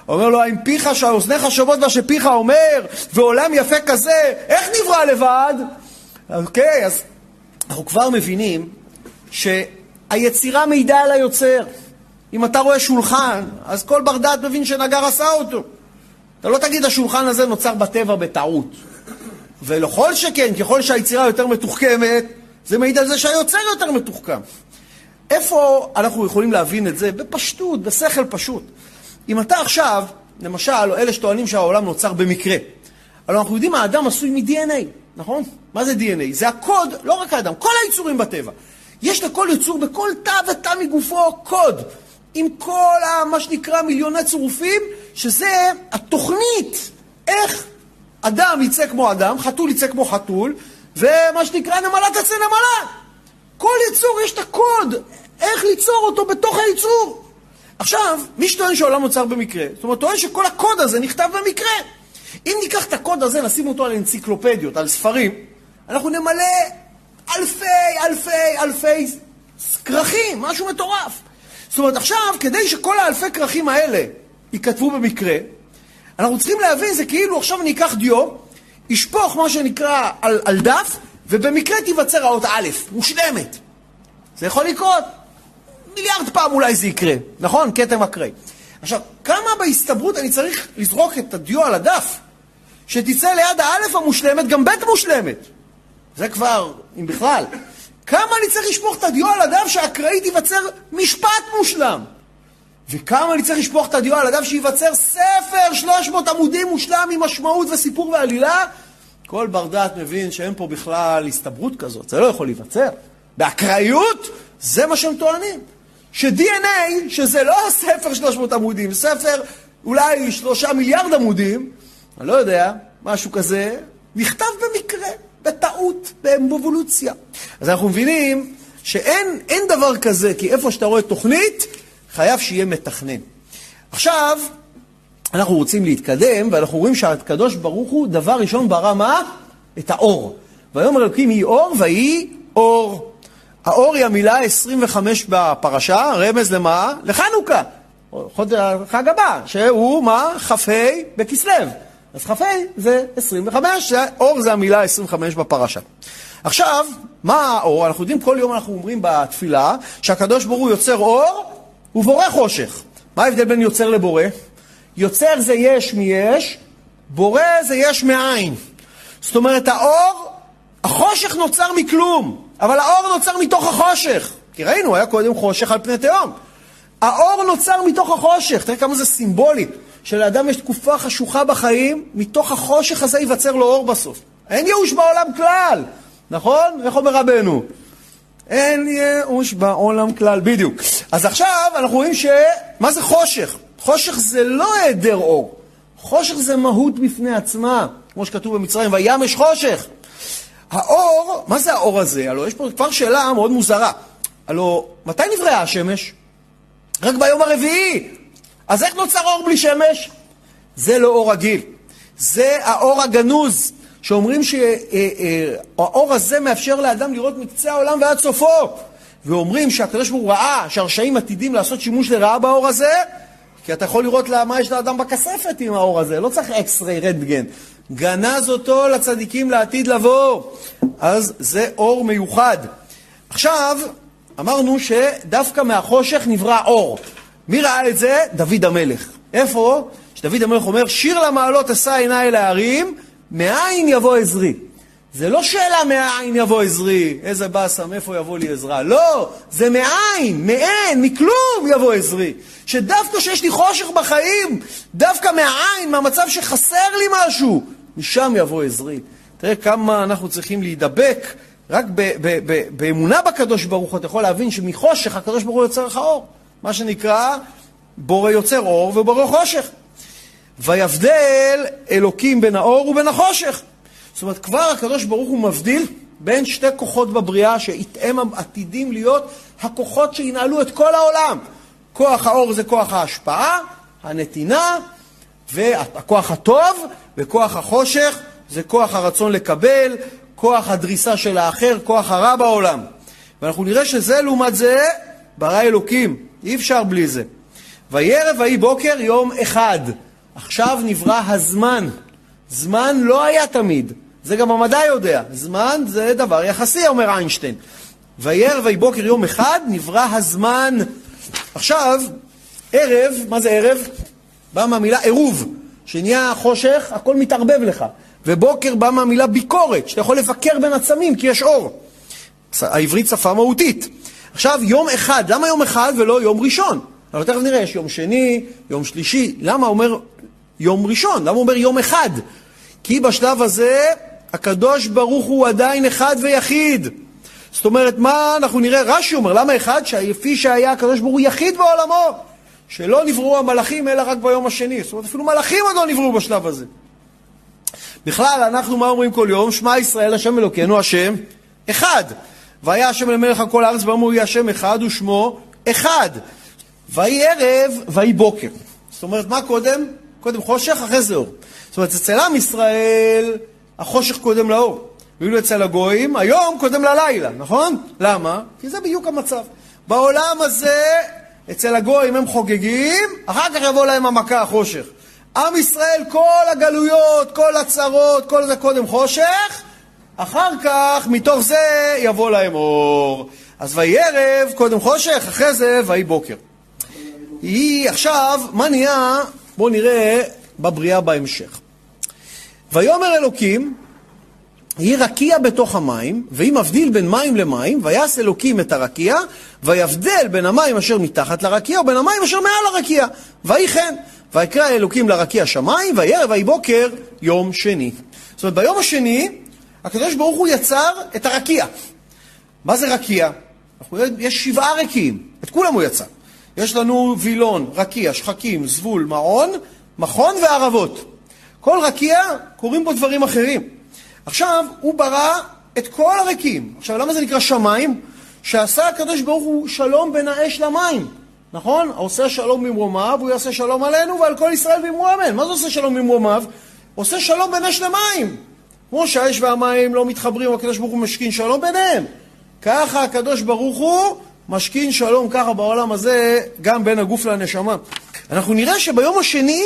אומר לו, עם פיך שהאוזניך שומעות מה שפיך אומר, ועולם יפה כזה, איך נברא לבד? אוקיי, אז אנחנו כבר מבינים שהיצירה מידע על היוצר. אם אתה רואה שולחן, אז כל בר דעת מבין שנגר עשה אותו. אתה לא תגיד, השולחן הזה נוצר בטבע בטעות. ולכל שכן, ככל שהיצירה יותר מתוחכמת, זה מעיד על זה שהיוצר יותר מתוחכם. איפה אנחנו יכולים להבין את זה? בפשטות, בשכל פשוט. אם אתה עכשיו, למשל, או אלה שטוענים שהעולם נוצר במקרה, אבל אנחנו יודעים, האדם עשוי מ-די אן איי, נכון? מה זה די אן איי? זה הקוד, לא רק האדם, כל היצורים בטבע. יש לכל יצור, בכל תא ותא מגופו, קוד. עם כל ה, מה שנקרא מיליוני צירופים, שזה התוכנית, איך אדם יצא כמו אדם, חתול יצא כמו חתול, ומה שנקרא נמלה תצא נמלה. כל יצור יש את הקוד, איך ליצור אותו בתוך היצור. עכשיו, מי שטוען שהעולם נוצר במקרה? זאת אומרת, טוען שכל הקוד הזה נכתב במקרה. אם ניקח את הקוד הזה, נשים אותו על אנציקלופדיות, על ספרים, אנחנו נמלא אלפי, אלפי, אלפי כרכים, משהו מטורף. זאת אומרת, עכשיו, כדי שכל האלפי כרכים האלה ייכתבו במקרה, אנחנו צריכים להבין, זה כאילו עכשיו אני אקח דיו, ישפוך מה שנקרא על, על דף, ובמקרה תיווצר האות א', מושלמת. זה יכול לקרות מיליארד פעם אולי זה יקרה, נכון? כתם אקראי. עכשיו, כמה בהסתברות אני צריך לזרוק את הדיו על הדף, שתצא ליד האלף המושלמת, גם בית מושלמת. זה כבר, אם בכלל... כמה אני צריך לשפוך את הדיו על הדף שהאקראי תיווצר משפט מושלם? וכמה אני צריך לשפוך את הדיו על הדף שיווצר ספר שלוש מאות עמודים מושלם עם משמעות וסיפור ועלילה? כל בר דעת מבין שאין פה בכלל הסתברות כזאת. זה לא יכול להיווצר. באקראיות, זה מה שהם טוענים. ש-די אן איי, שזה לא ספר שלוש מאות עמודים, ספר אולי שלושה מיליארד עמודים, אני לא יודע, משהו כזה, נכתב במקרה. בטעות, באבולוציה. אז אנחנו מבינים שאין אין דבר כזה, כי איפה שאתה רואה תוכנית, חייב שיהיה מתכנן. עכשיו, אנחנו רוצים להתקדם, ואנחנו רואים שהקדוש ברוך הוא, דבר ראשון ברא מה? את האור. והיום אלוקים היא אור, והיא אור. האור היא המילה עשרים וחמש בפרשה, רמז למה? לחנוכה. חג הבא, שהוא מה? חפי בכסלב. אז חפה זה עשרים וחמש, אור זה המילה עשרים וחמש בפרשה. עכשיו, מה האור? אנחנו יודעים, כל יום אנחנו אומרים בתפילה, שהקדוש ברוך הוא יוצר אור ובורא חושך. מה ההבדל בין יוצר לבורא? יוצר זה יש מיש, בורא זה יש מאין. זאת אומרת, האור, החושך נוצר מכלום, אבל האור נוצר מתוך החושך. כי ראינו, היה קודם חושך על פני תהום. האור נוצר מתוך החושך, תראה כמה זה סימבולי. שלאדם יש תקופה חשוכה בחיים, מתוך החושך הזה ייווצר לו אור בסוף. אין ייאוש בעולם כלל, נכון? איך אומר רבנו? אין ייאוש בעולם כלל, בדיוק. אז עכשיו אנחנו רואים ש... מה זה חושך? חושך זה לא היעדר אור. חושך זה מהות בפני עצמה, כמו שכתוב במצרים, וים יש חושך. האור, מה זה האור הזה? הלוא יש פה כבר שאלה מאוד מוזרה. הלוא, מתי נבראה השמש? רק ביום הרביעי. אז איך נוצר אור בלי שמש? זה לא אור רגיל. זה האור הגנוז, שאומרים שהאור הזה מאפשר לאדם לראות מקצה העולם ועד סופו. ואומרים שהקדוש ברוך הוא ראה שהרשעים עתידים לעשות שימוש לרעה באור הזה, כי אתה יכול לראות מה יש לאדם בכספת עם האור הזה. לא צריך אקס-ריי רנטגן. גנז אותו לצדיקים לעתיד לבוא. אז זה אור מיוחד. עכשיו, אמרנו שדווקא מהחושך נברא אור. מי ראה את זה? דוד המלך. איפה? שדוד המלך אומר, שיר למעלות עשה עיני אל ההרים, מאין יבוא עזרי. זה לא שאלה מאין יבוא עזרי, איזה בסה, מאיפה יבוא לי עזרה. לא, זה מאין, מאין, מכלום יבוא עזרי. שדווקא שיש לי חושך בחיים, דווקא מאין, מהמצב שחסר לי משהו, משם יבוא עזרי. תראה כמה אנחנו צריכים להידבק, רק ב- ב- ב- באמונה בקדוש ברוך הוא, אתה יכול להבין שמחושך הקדוש ברוך הוא יוצר לך אור. מה שנקרא, בורא יוצר אור ובורא חושך. ויבדל אלוקים בין האור ובין החושך. זאת אומרת, כבר הקדוש ברוך הוא מבדיל בין שתי כוחות בבריאה שהתאם עתידים להיות הכוחות שינהלו את כל העולם. כוח האור זה כוח ההשפעה, הנתינה, והכוח הטוב, וכוח החושך זה כוח הרצון לקבל, כוח הדריסה של האחר, כוח הרע בעולם. ואנחנו נראה שזה לעומת זה ברא אלוקים, אי אפשר בלי זה. וירב ויהי בוקר יום אחד. עכשיו נברא הזמן. זמן לא היה תמיד. זה גם המדע יודע. זמן זה דבר יחסי, אומר איינשטיין. וירב ויהי בוקר יום אחד, נברא הזמן. עכשיו, ערב, מה זה ערב? בא מהמילה עירוב. שנהיה חושך, הכל מתערבב לך. ובוקר בא מהמילה ביקורת, שאתה יכול לבקר בין עצמים, כי יש אור. העברית שפה מהותית. עכשיו, יום אחד. למה יום אחד ולא יום ראשון? אבל תכף נראה, יש יום שני, יום שלישי. למה אומר יום ראשון? למה אומר יום אחד? כי בשלב הזה, הקדוש ברוך הוא עדיין אחד ויחיד. זאת אומרת, מה אנחנו נראה? רש"י אומר, למה אחד? כפי שהיה הקדוש ברוך הוא יחיד בעולמו. שלא נבראו המלאכים, אלא רק ביום השני. זאת אומרת, אפילו מלאכים עוד לא נבראו בשלב הזה. בכלל, אנחנו מה אומרים כל יום? שמע ישראל, השם אלוקינו, השם אחד. והיה השם למלך על כל הארץ, ואמרו יהיה השם אחד ושמו אחד. ויהי ערב ויהי בוקר. זאת אומרת, מה קודם? קודם חושך, אחרי זה אור. זאת אומרת, אצל עם ישראל, החושך קודם לאור. ואילו אצל הגויים, היום קודם ללילה, נכון? למה? כי זה בדיוק המצב. בעולם הזה, אצל הגויים הם חוגגים, אחר כך יבוא להם המכה, החושך. עם ישראל, כל הגלויות, כל הצרות, כל זה קודם חושך, אחר כך, מתוך זה, יבוא להם אור. אז ויהי ערב, קודם חושך, אחרי זה, ויהי בוקר. היא עכשיו, מה נהיה? בואו נראה בבריאה בהמשך. ויאמר אלוקים, היא רקיע בתוך המים, והיא מבדיל בין מים למים, ויעש אלוקים את הרקיע, ויבדל בין המים אשר מתחת לרקיע, ובין המים אשר מעל הרקיע. והיא כן, ויקרא אלוקים לרקיע שמיים, ויהי ערב ויהי בוקר יום שני. זאת אומרת, ביום השני, הקדוש ברוך הוא יצר את הרקיע. מה זה רקיע? יש שבעה רקיעים, את כולם הוא יצר. יש לנו וילון, רקיע, שחקים, זבול, מעון, מכון וערבות. כל רקיע קוראים בו דברים אחרים. עכשיו הוא ברא את כל הרקיעים. עכשיו למה זה נקרא שמיים? שעשה הקדוש ברוך הוא שלום בין האש למים. נכון? עושה שלום במרומיו, הוא יעשה שלום עלינו ועל כל ישראל ואמרו אמן. מה זה עושה שלום במרומיו? עושה שלום בין אש למים. כמו שהאש והמים לא מתחברים, הקדוש ברוך הוא משכין שלום ביניהם. ככה הקדוש ברוך הוא משכין שלום ככה בעולם הזה, גם בין הגוף לנשמה. אנחנו נראה שביום השני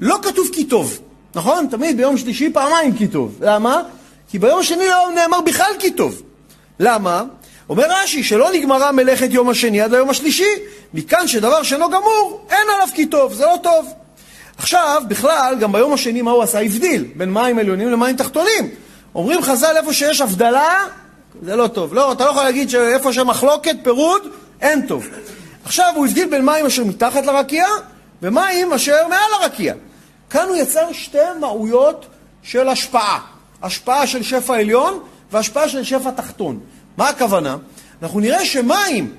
לא כתוב כי טוב. נכון? תמיד ביום שלישי פעמיים כי טוב. למה? כי ביום השני לא נאמר בכלל כי טוב. למה? אומר רש"י שלא נגמרה מלאכת יום השני עד היום השלישי. מכאן שדבר שאינו גמור, אין עליו כי טוב, זה לא טוב. עכשיו, בכלל, גם ביום השני מה הוא עשה? הבדיל בין מים עליונים למים תחתונים. אומרים חז"ל איפה שיש הבדלה, זה לא טוב. לא, אתה לא יכול להגיד שאיפה שמחלוקת, פירוד, אין טוב. עכשיו הוא הבדיל בין מים אשר מתחת לרקיע, ומים אשר מעל הרקיע. כאן הוא יצר שתי מהויות של השפעה. השפעה של שפע עליון, והשפעה של שפע תחתון. מה הכוונה? אנחנו נראה שמים,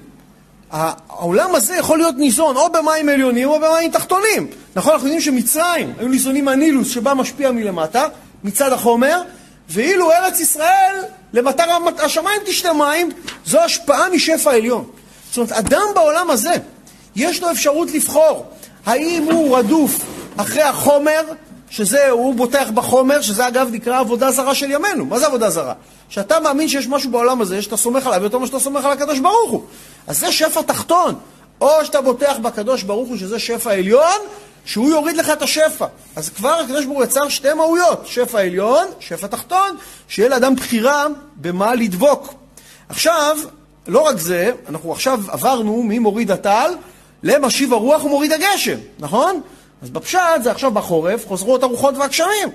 העולם הזה יכול להיות ניזון, או במים עליונים, או במים תחתונים. נכון, אנחנו יודעים שמצרים, היו ניזונים מהנילוס, שבה משפיע מלמטה, מצד החומר, ואילו ארץ ישראל, למטר השמיים תשתה מים, זו השפעה משפע עליון. זאת אומרת, אדם בעולם הזה, יש לו אפשרות לבחור, האם הוא רדוף אחרי החומר, שזה הוא בוטח בחומר, שזה אגב נקרא עבודה זרה של ימינו. מה זה עבודה זרה? שאתה מאמין שיש משהו בעולם הזה, שאתה סומך עליו, יותר מה שאתה סומך על הקדוש ברוך הוא. אז זה שפע תחתון. או שאתה בוטח בקדוש ברוך הוא, שזה שפע עליון, שהוא יוריד לך את השפע. אז כבר הקדוש ברוך הוא יצר שתי מהויות, שפע עליון, שפע תחתון, שיהיה לאדם בחירה במה לדבוק. עכשיו, לא רק זה, אנחנו עכשיו עברנו ממוריד הטל למשיב הרוח ומוריד הגשם, נכון? אז בפשט זה עכשיו בחורף, חוזרו את הרוחות והגשמים.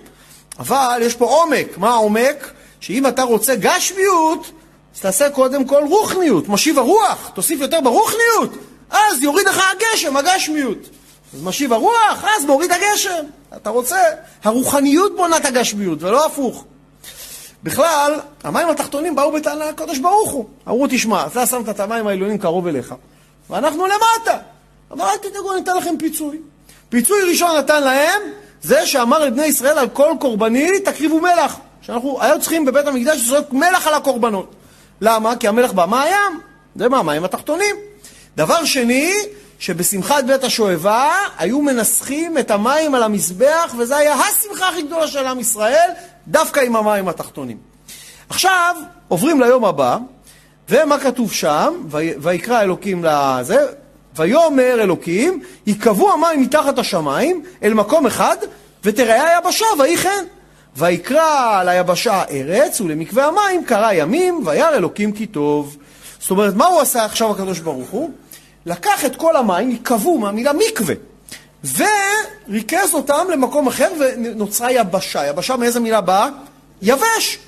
אבל יש פה עומק. מה העומק? שאם אתה רוצה גשמיות, אז תעשה קודם כל רוחניות, משיב הרוח, תוסיף יותר ברוחניות, אז יוריד לך הגשם, הגשמיות. אז משיב הרוח, אז מוריד הגשם. אתה רוצה, הרוחניות בונת הגשמיות, ולא הפוך. בכלל, המים התחתונים באו בטענה הקדוש ברוך הוא. אמרו, תשמע, אתה שמת את המים העליונים קרוב אליך, ואנחנו למטה. אבל אל תדאגו, ניתן לכם פיצוי. פיצוי ראשון נתן להם, זה שאמר לבני ישראל על כל קורבני, תקריבו מלח. שאנחנו היו צריכים בבית המקדש שזרוק מלח על הקורבנות. למה? כי המלח בא מהים. זה מהמים התחתונים. דבר שני, שבשמחת בית השואבה היו מנסחים את המים על המזבח, וזה היה השמחה הכי גדולה של עם ישראל, דווקא עם המים התחתונים. עכשיו עוברים ליום הבא, ומה כתוב שם? ויקרא אלוקים לזה, ויאמר אלוקים, יקבו המים מתחת השמיים אל מקום אחד, ותראה היבשה, והיא כן. ויקרא ליבשה ארץ, ולמקווה המים קרא ימים, וירא אלוקים כי טוב. זאת אומרת, מה הוא עשה עכשיו הקדוש ברוך הוא? לקח את כל המים, יקבו מהמילה מקווה, וריכז אותם למקום אחר, ונוצרה יבשה. יבשה מאיזה מילה באה? יבש.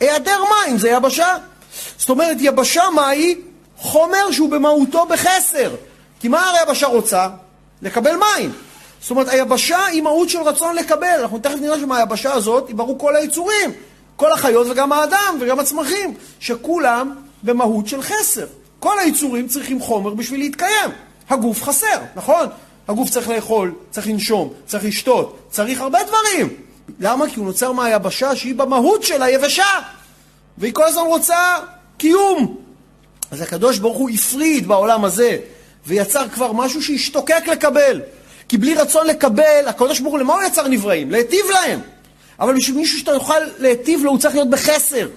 היעדר מים זה יבשה. זאת אומרת, יבשה מהי? חומר שהוא במהותו בחסר. כי מה הרי היבשה רוצה? לקבל מים. זאת אומרת, היבשה היא מהות של רצון לקבל. אנחנו תכף נראה שמהיבשה הזאת יברו כל היצורים, כל החיות וגם האדם וגם הצמחים, שכולם במהות של חסר. כל היצורים צריכים חומר בשביל להתקיים. הגוף חסר, נכון? הגוף צריך לאכול, צריך לנשום, צריך לשתות, צריך הרבה דברים. למה? כי הוא נוצר מהיבשה שהיא במהות של היבשה. והיא כל הזמן רוצה קיום. אז הקדוש ברוך הוא הפריד בעולם הזה, ויצר כבר משהו שהשתוקק לקבל. כי בלי רצון לקבל, הקדוש ברוך הוא למה הוא יצר נבראים? להטיב להם. אבל בשביל מישהו שאתה יוכל להטיב לו, הוא צריך להיות בחסר.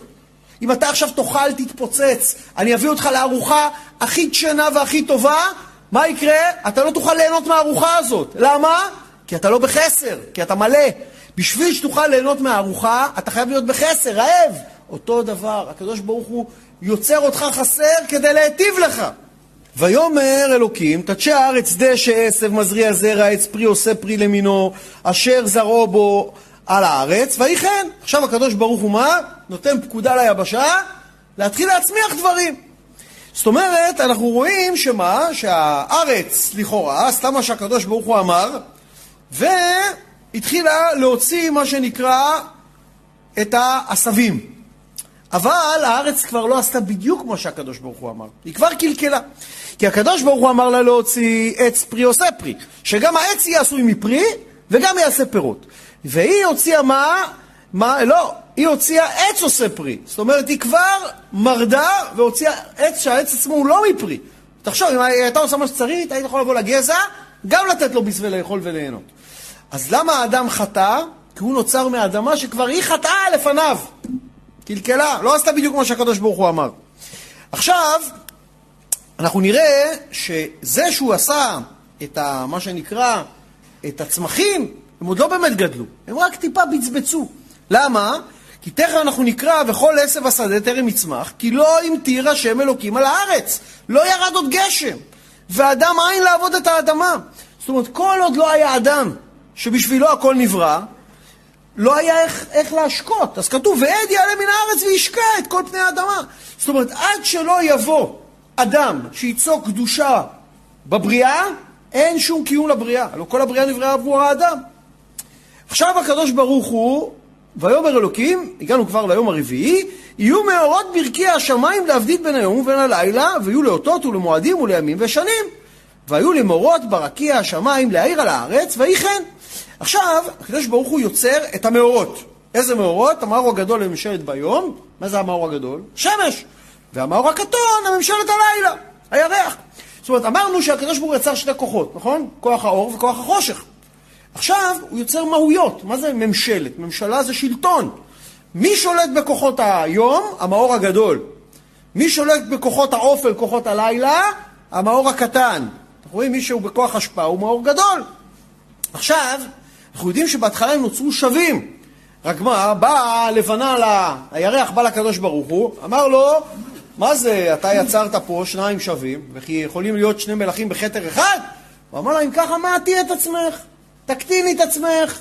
אם אתה עכשיו תאכל, תתפוצץ. אני אביא אותך לארוחה הכי דשנה והכי טובה, מה יקרה? אתה לא תוכל ליהנות מהארוחה הזאת. למה? כי אתה לא בחסר, כי אתה מלא. בשביל שתוכל ליהנות מהארוחה, אתה חייב להיות בחסר, רעב. אותו דבר, הקדוש ברוך הוא יוצר אותך חסר כדי להטיב לך. ויאמר אלוקים, תדשא הארץ דשא עשב מזריע זרע עץ פרי עושה פרי למינו, אשר זרעו בו על הארץ, ויהי כן. עכשיו הקדוש ברוך הוא מה? נותן פקודה ליבשה, להתחיל להצמיח דברים. זאת אומרת, אנחנו רואים שמה? שהארץ לכאורה, סתם מה שהקדוש ברוך הוא אמר, והתחילה להוציא מה שנקרא את העשבים. אבל הארץ כבר לא עשתה בדיוק כמו שהקדוש ברוך הוא אמר. היא כבר קלקלה. כי הקדוש ברוך הוא אמר לה להוציא עץ פרי עושה פרי. שגם העץ יהיה עשוי מפרי וגם יעשה פירות. והיא הוציאה מה? מה? לא. היא הוציאה עץ עושה פרי. זאת אומרת, היא כבר מרדה והוציאה עץ שהעץ עצמו הוא לא מפרי. תחשוב, אם הייתה עושה מה שצריך, היית יכול לבוא לגזע, גם לתת לו בשביל לאכול וליהנות. אז למה האדם חטא? כי הוא נוצר מאדמה שכבר היא חטאה לפניו. קלקלה, לא עשתה בדיוק מה שהקדוש ברוך הוא אמר. עכשיו, אנחנו נראה שזה שהוא עשה את ה, מה שנקרא, את הצמחים, הם עוד לא באמת גדלו. הם רק טיפה בצבצו. למה? כי תכף אנחנו נקרא, וכל עשב השדה טרם יצמח, כי לא המטיר השם אלוקים על הארץ. לא ירד עוד גשם. ואדם אין לעבוד את האדמה. זאת אומרת, כל עוד לא היה אדם שבשבילו הכל נברא, לא היה איך, איך להשקות. אז כתוב, ועד יעלה מן הארץ וישקע את כל פני האדמה. זאת אומרת, עד שלא יבוא אדם שייצוק קדושה בבריאה, אין שום קיום לבריאה. הלא כל הבריאה נבראה עבור האדם. עכשיו הקדוש ברוך הוא, ויאמר אלוקים, הגענו כבר ליום הרביעי, יהיו מאורות ברקיע השמיים להבדיל בין היום ובין הלילה, ויהיו לאותות ולמועדים ולימים ושנים. והיו למאורות ברקיע השמיים להאיר על הארץ, והיא כן. עכשיו, הקדוש ברוך הוא יוצר את המאורות. איזה מאורות? המאור הגדול הממשלת ביום. מה זה המאור הגדול? שמש. והמאור הקטון, הממשלת הלילה, הירח. זאת אומרת, אמרנו שהקדוש ברוך הוא יצר שתי כוחות, נכון? כוח האור וכוח החושך. עכשיו, הוא יוצר מהויות. מה זה ממשלת? ממשלה זה שלטון. מי שולט בכוחות היום? המאור הגדול. מי שולט בכוחות האופל, כוחות הלילה? המאור הקטן. אנחנו רואים מישהו בכוח השפעה, הוא מאור גדול. עכשיו, אנחנו יודעים שבהתחלה הם נוצרו שווים. רק מה, באה לבנה ל... הירח בא לקדוש ברוך הוא, אמר לו, מה זה, אתה יצרת פה שניים שווים, וכי יכולים להיות שני מלכים בחתר אחד? הוא אמר להם, ככה מעטי את עצמך, תקטיני את עצמך.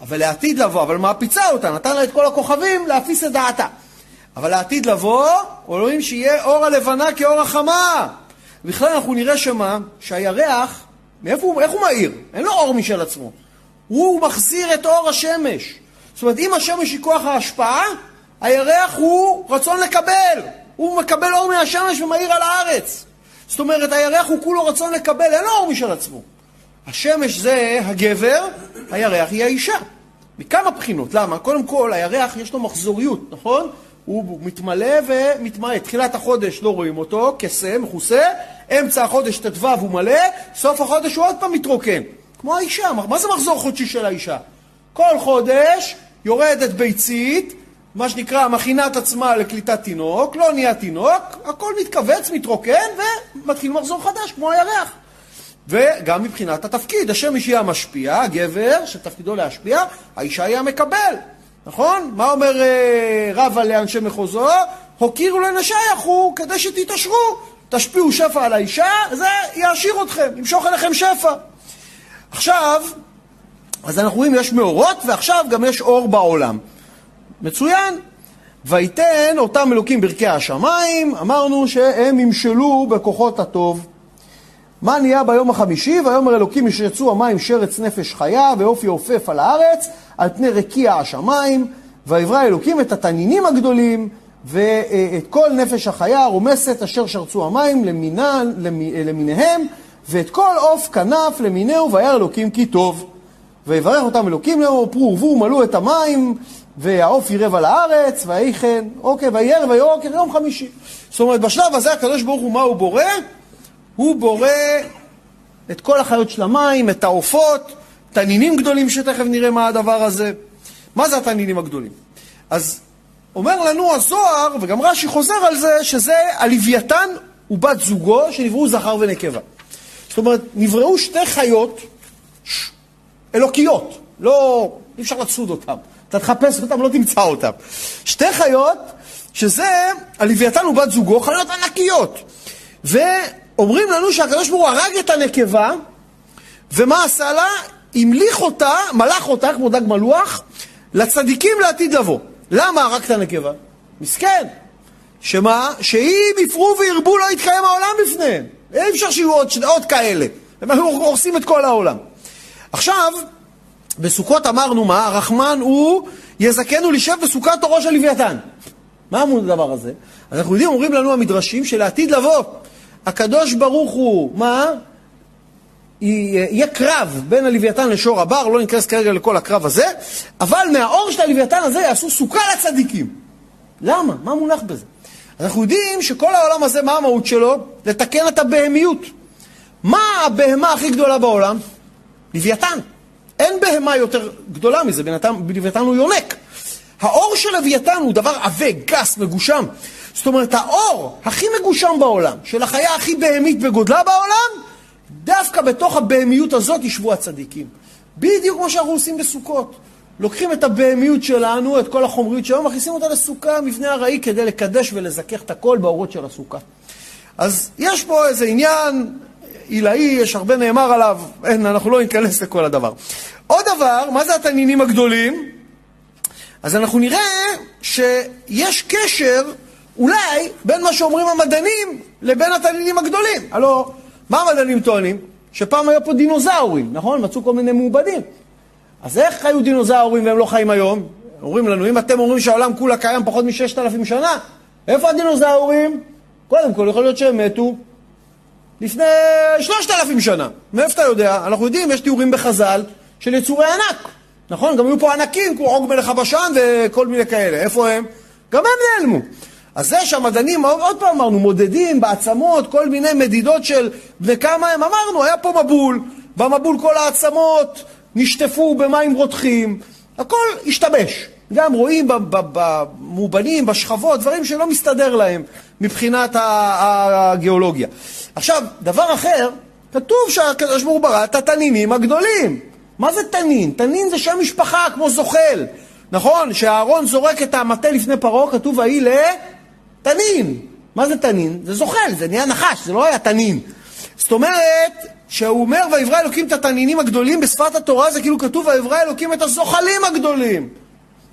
אבל לעתיד לבוא, אבל מהפיצה אותה, נתן לה את כל הכוכבים להפיס את דעתה. אבל לעתיד לבוא, אומרים שיהיה אור הלבנה כאור החמה. בכלל אנחנו נראה שמה, שהירח, מאיפה, איך הוא מאיר? אין לו אור משל עצמו. הוא מחזיר את אור השמש. זאת אומרת, אם השמש היא כוח ההשפעה, הירח הוא רצון לקבל. הוא מקבל אור מהשמש ומאיר על הארץ. זאת אומרת, הירח הוא כולו רצון לקבל, אין לו אור משל עצמו. השמש זה הגבר, הירח היא האישה. מכמה בחינות, למה? קודם כל, הירח יש לו מחזוריות, נכון? הוא מתמלא ומתמעט. תחילת החודש לא רואים אותו, כסה, מחוסה, אמצע החודש תדווה והוא מלא, סוף החודש הוא עוד פעם מתרוקן. כמו האישה, מה זה מחזור חודשי של האישה? כל חודש יורדת ביצית, מה שנקרא, מכינה את עצמה לקליטת תינוק, לא נהיה תינוק, הכל מתכווץ, מתרוקן ומתחיל מחזור חדש, כמו הירח. וגם מבחינת התפקיד, השמש היא המשפיע, הגבר שתפקידו להשפיע, האישה היא המקבל, נכון? מה אומר אה, רבא לאנשי מחוזו? הוקירו לנשי אחו כדי שתתעשרו, תשפיעו שפע על האישה, זה יעשיר אתכם, ימשוך אליכם שפע. עכשיו, אז אנחנו רואים יש מאורות ועכשיו גם יש אור בעולם. מצוין. ויתן אותם אלוקים ברכי השמיים, אמרנו שהם ימשלו בכוחות הטוב. מה נהיה ביום החמישי? ויאמר אלוקים ישרצו המים שרץ נפש חיה, ואופי אופף על הארץ, על פני רקיע השמיים, ויברא אלוקים את התנינים הגדולים, ואת כל נפש החיה רומסת אשר שרצו המים למינה, למיניהם, ואת כל עוף כנף למיניהו, וירא אלוקים כי טוב. ויברך אותם אלוקים לאמור, פרו ורבו מלאו את המים, והעוף ירב על הארץ, ויהי כן, אוקיי, וירא ויוקר יום חמישי. זאת אומרת, בשלב הזה הקדוש ברוך הוא מה הוא בורא? הוא בורא את כל החיות של המים, את העופות, תנינים גדולים שתכף נראה מה הדבר הזה. מה זה התנינים הגדולים? אז אומר לנו הזוהר, וגם רש"י חוזר על זה, שזה הלוויתן ובת זוגו שנבראו זכר ונקבה. זאת אומרת, נבראו שתי חיות אלוקיות, לא, אי אפשר לצוד אותם, אתה תחפש אותם, לא תמצא אותם. שתי חיות, שזה הלוויתן ובת זוגו, חיות ענקיות. ו... אומרים לנו שהקדוש ברוך הוא הרג את הנקבה, ומה עשה לה? המליך אותה, מלך אותה, כמו דג מלוח, לצדיקים לעתיד לבוא. למה הרג את הנקבה? מסכן. שמה? שאם יפרו וירבו לא יתקיים העולם בפניהם. אי אפשר שיהיו עוד, עוד כאלה. הם הורסים את כל העולם. עכשיו, בסוכות אמרנו מה? הרחמן הוא יזכנו לשב בסוכת תורו של לוויתן. מה אמרנו הדבר הזה? אנחנו יודעים, אומרים לנו המדרשים שלעתיד לבוא. הקדוש ברוך הוא, מה? יהיה קרב בין הלוויתן לשור הבר, לא נקרס כרגע לכל הקרב הזה, אבל מהאור של הלוויתן הזה יעשו סוכה לצדיקים. למה? מה מונח בזה? אנחנו יודעים שכל העולם הזה, מה המהות שלו? לתקן את הבהמיות. מה הבהמה הכי גדולה בעולם? לוויתן. אין בהמה יותר גדולה מזה, בלוויתן הוא יונק. האור של לוויתן הוא דבר עבה, גס, מגושם. זאת אומרת, האור הכי מגושם בעולם, של החיה הכי בהמית בגודלה בעולם, דווקא בתוך הבהמיות הזאת ישבו הצדיקים. בדיוק כמו שאנחנו עושים בסוכות. לוקחים את הבהמיות שלנו, את כל החומריות שלנו, מכניסים אותה לסוכה, מבנה הראי, כדי לקדש ולזכך את הכל באורות של הסוכה. אז יש פה איזה עניין עילאי, יש הרבה נאמר עליו, אין, אנחנו לא נתכנס לכל הדבר. עוד דבר, מה זה התנינים הגדולים? אז אנחנו נראה שיש קשר אולי בין מה שאומרים המדענים לבין התנינים הגדולים. הלא, מה המדענים טוענים? שפעם היו פה דינוזאורים, נכון? מצאו כל מיני מעובדים. אז איך חיו דינוזאורים והם לא חיים היום? אומרים לנו, אם אתם אומרים שהעולם כולה קיים פחות מ-ששת אלפים שנה, איפה הדינוזאורים? קודם כל, יכול להיות שהם מתו לפני שלושת אלפים שנה. מאיפה אתה יודע? אנחנו יודעים, יש תיאורים בחז"ל של יצורי ענק. נכון? גם היו פה ענקים, כמו עוג מלך הבשן וכל מיני כאלה. איפה הם? גם הם נעלמו. אז זה שהמדענים, עוד פעם אמרנו, מודדים בעצמות, כל מיני מדידות של בני כמה הם, אמרנו, היה פה מבול, במבול כל העצמות נשטפו במים רותחים, הכל השתבש. גם רואים במובנים, בשכבות, דברים שלא מסתדר להם מבחינת הגיאולוגיה. עכשיו, דבר אחר, כתוב שהקדוש ברוך הוא ברא את התנינים הגדולים. מה זה תנין? תנין זה שם משפחה, כמו זוחל. נכון? שהארון זורק את המטה לפני פרעה, כתוב, והיא ל... תנין. מה זה תנין? זה זוחל, זה נהיה נחש, זה לא היה תנין. זאת אומרת, שהוא אומר ויברא אלוקים את התנינים הגדולים, בשפת התורה זה כאילו כתוב ויברא אלוקים את הזוחלים הגדולים.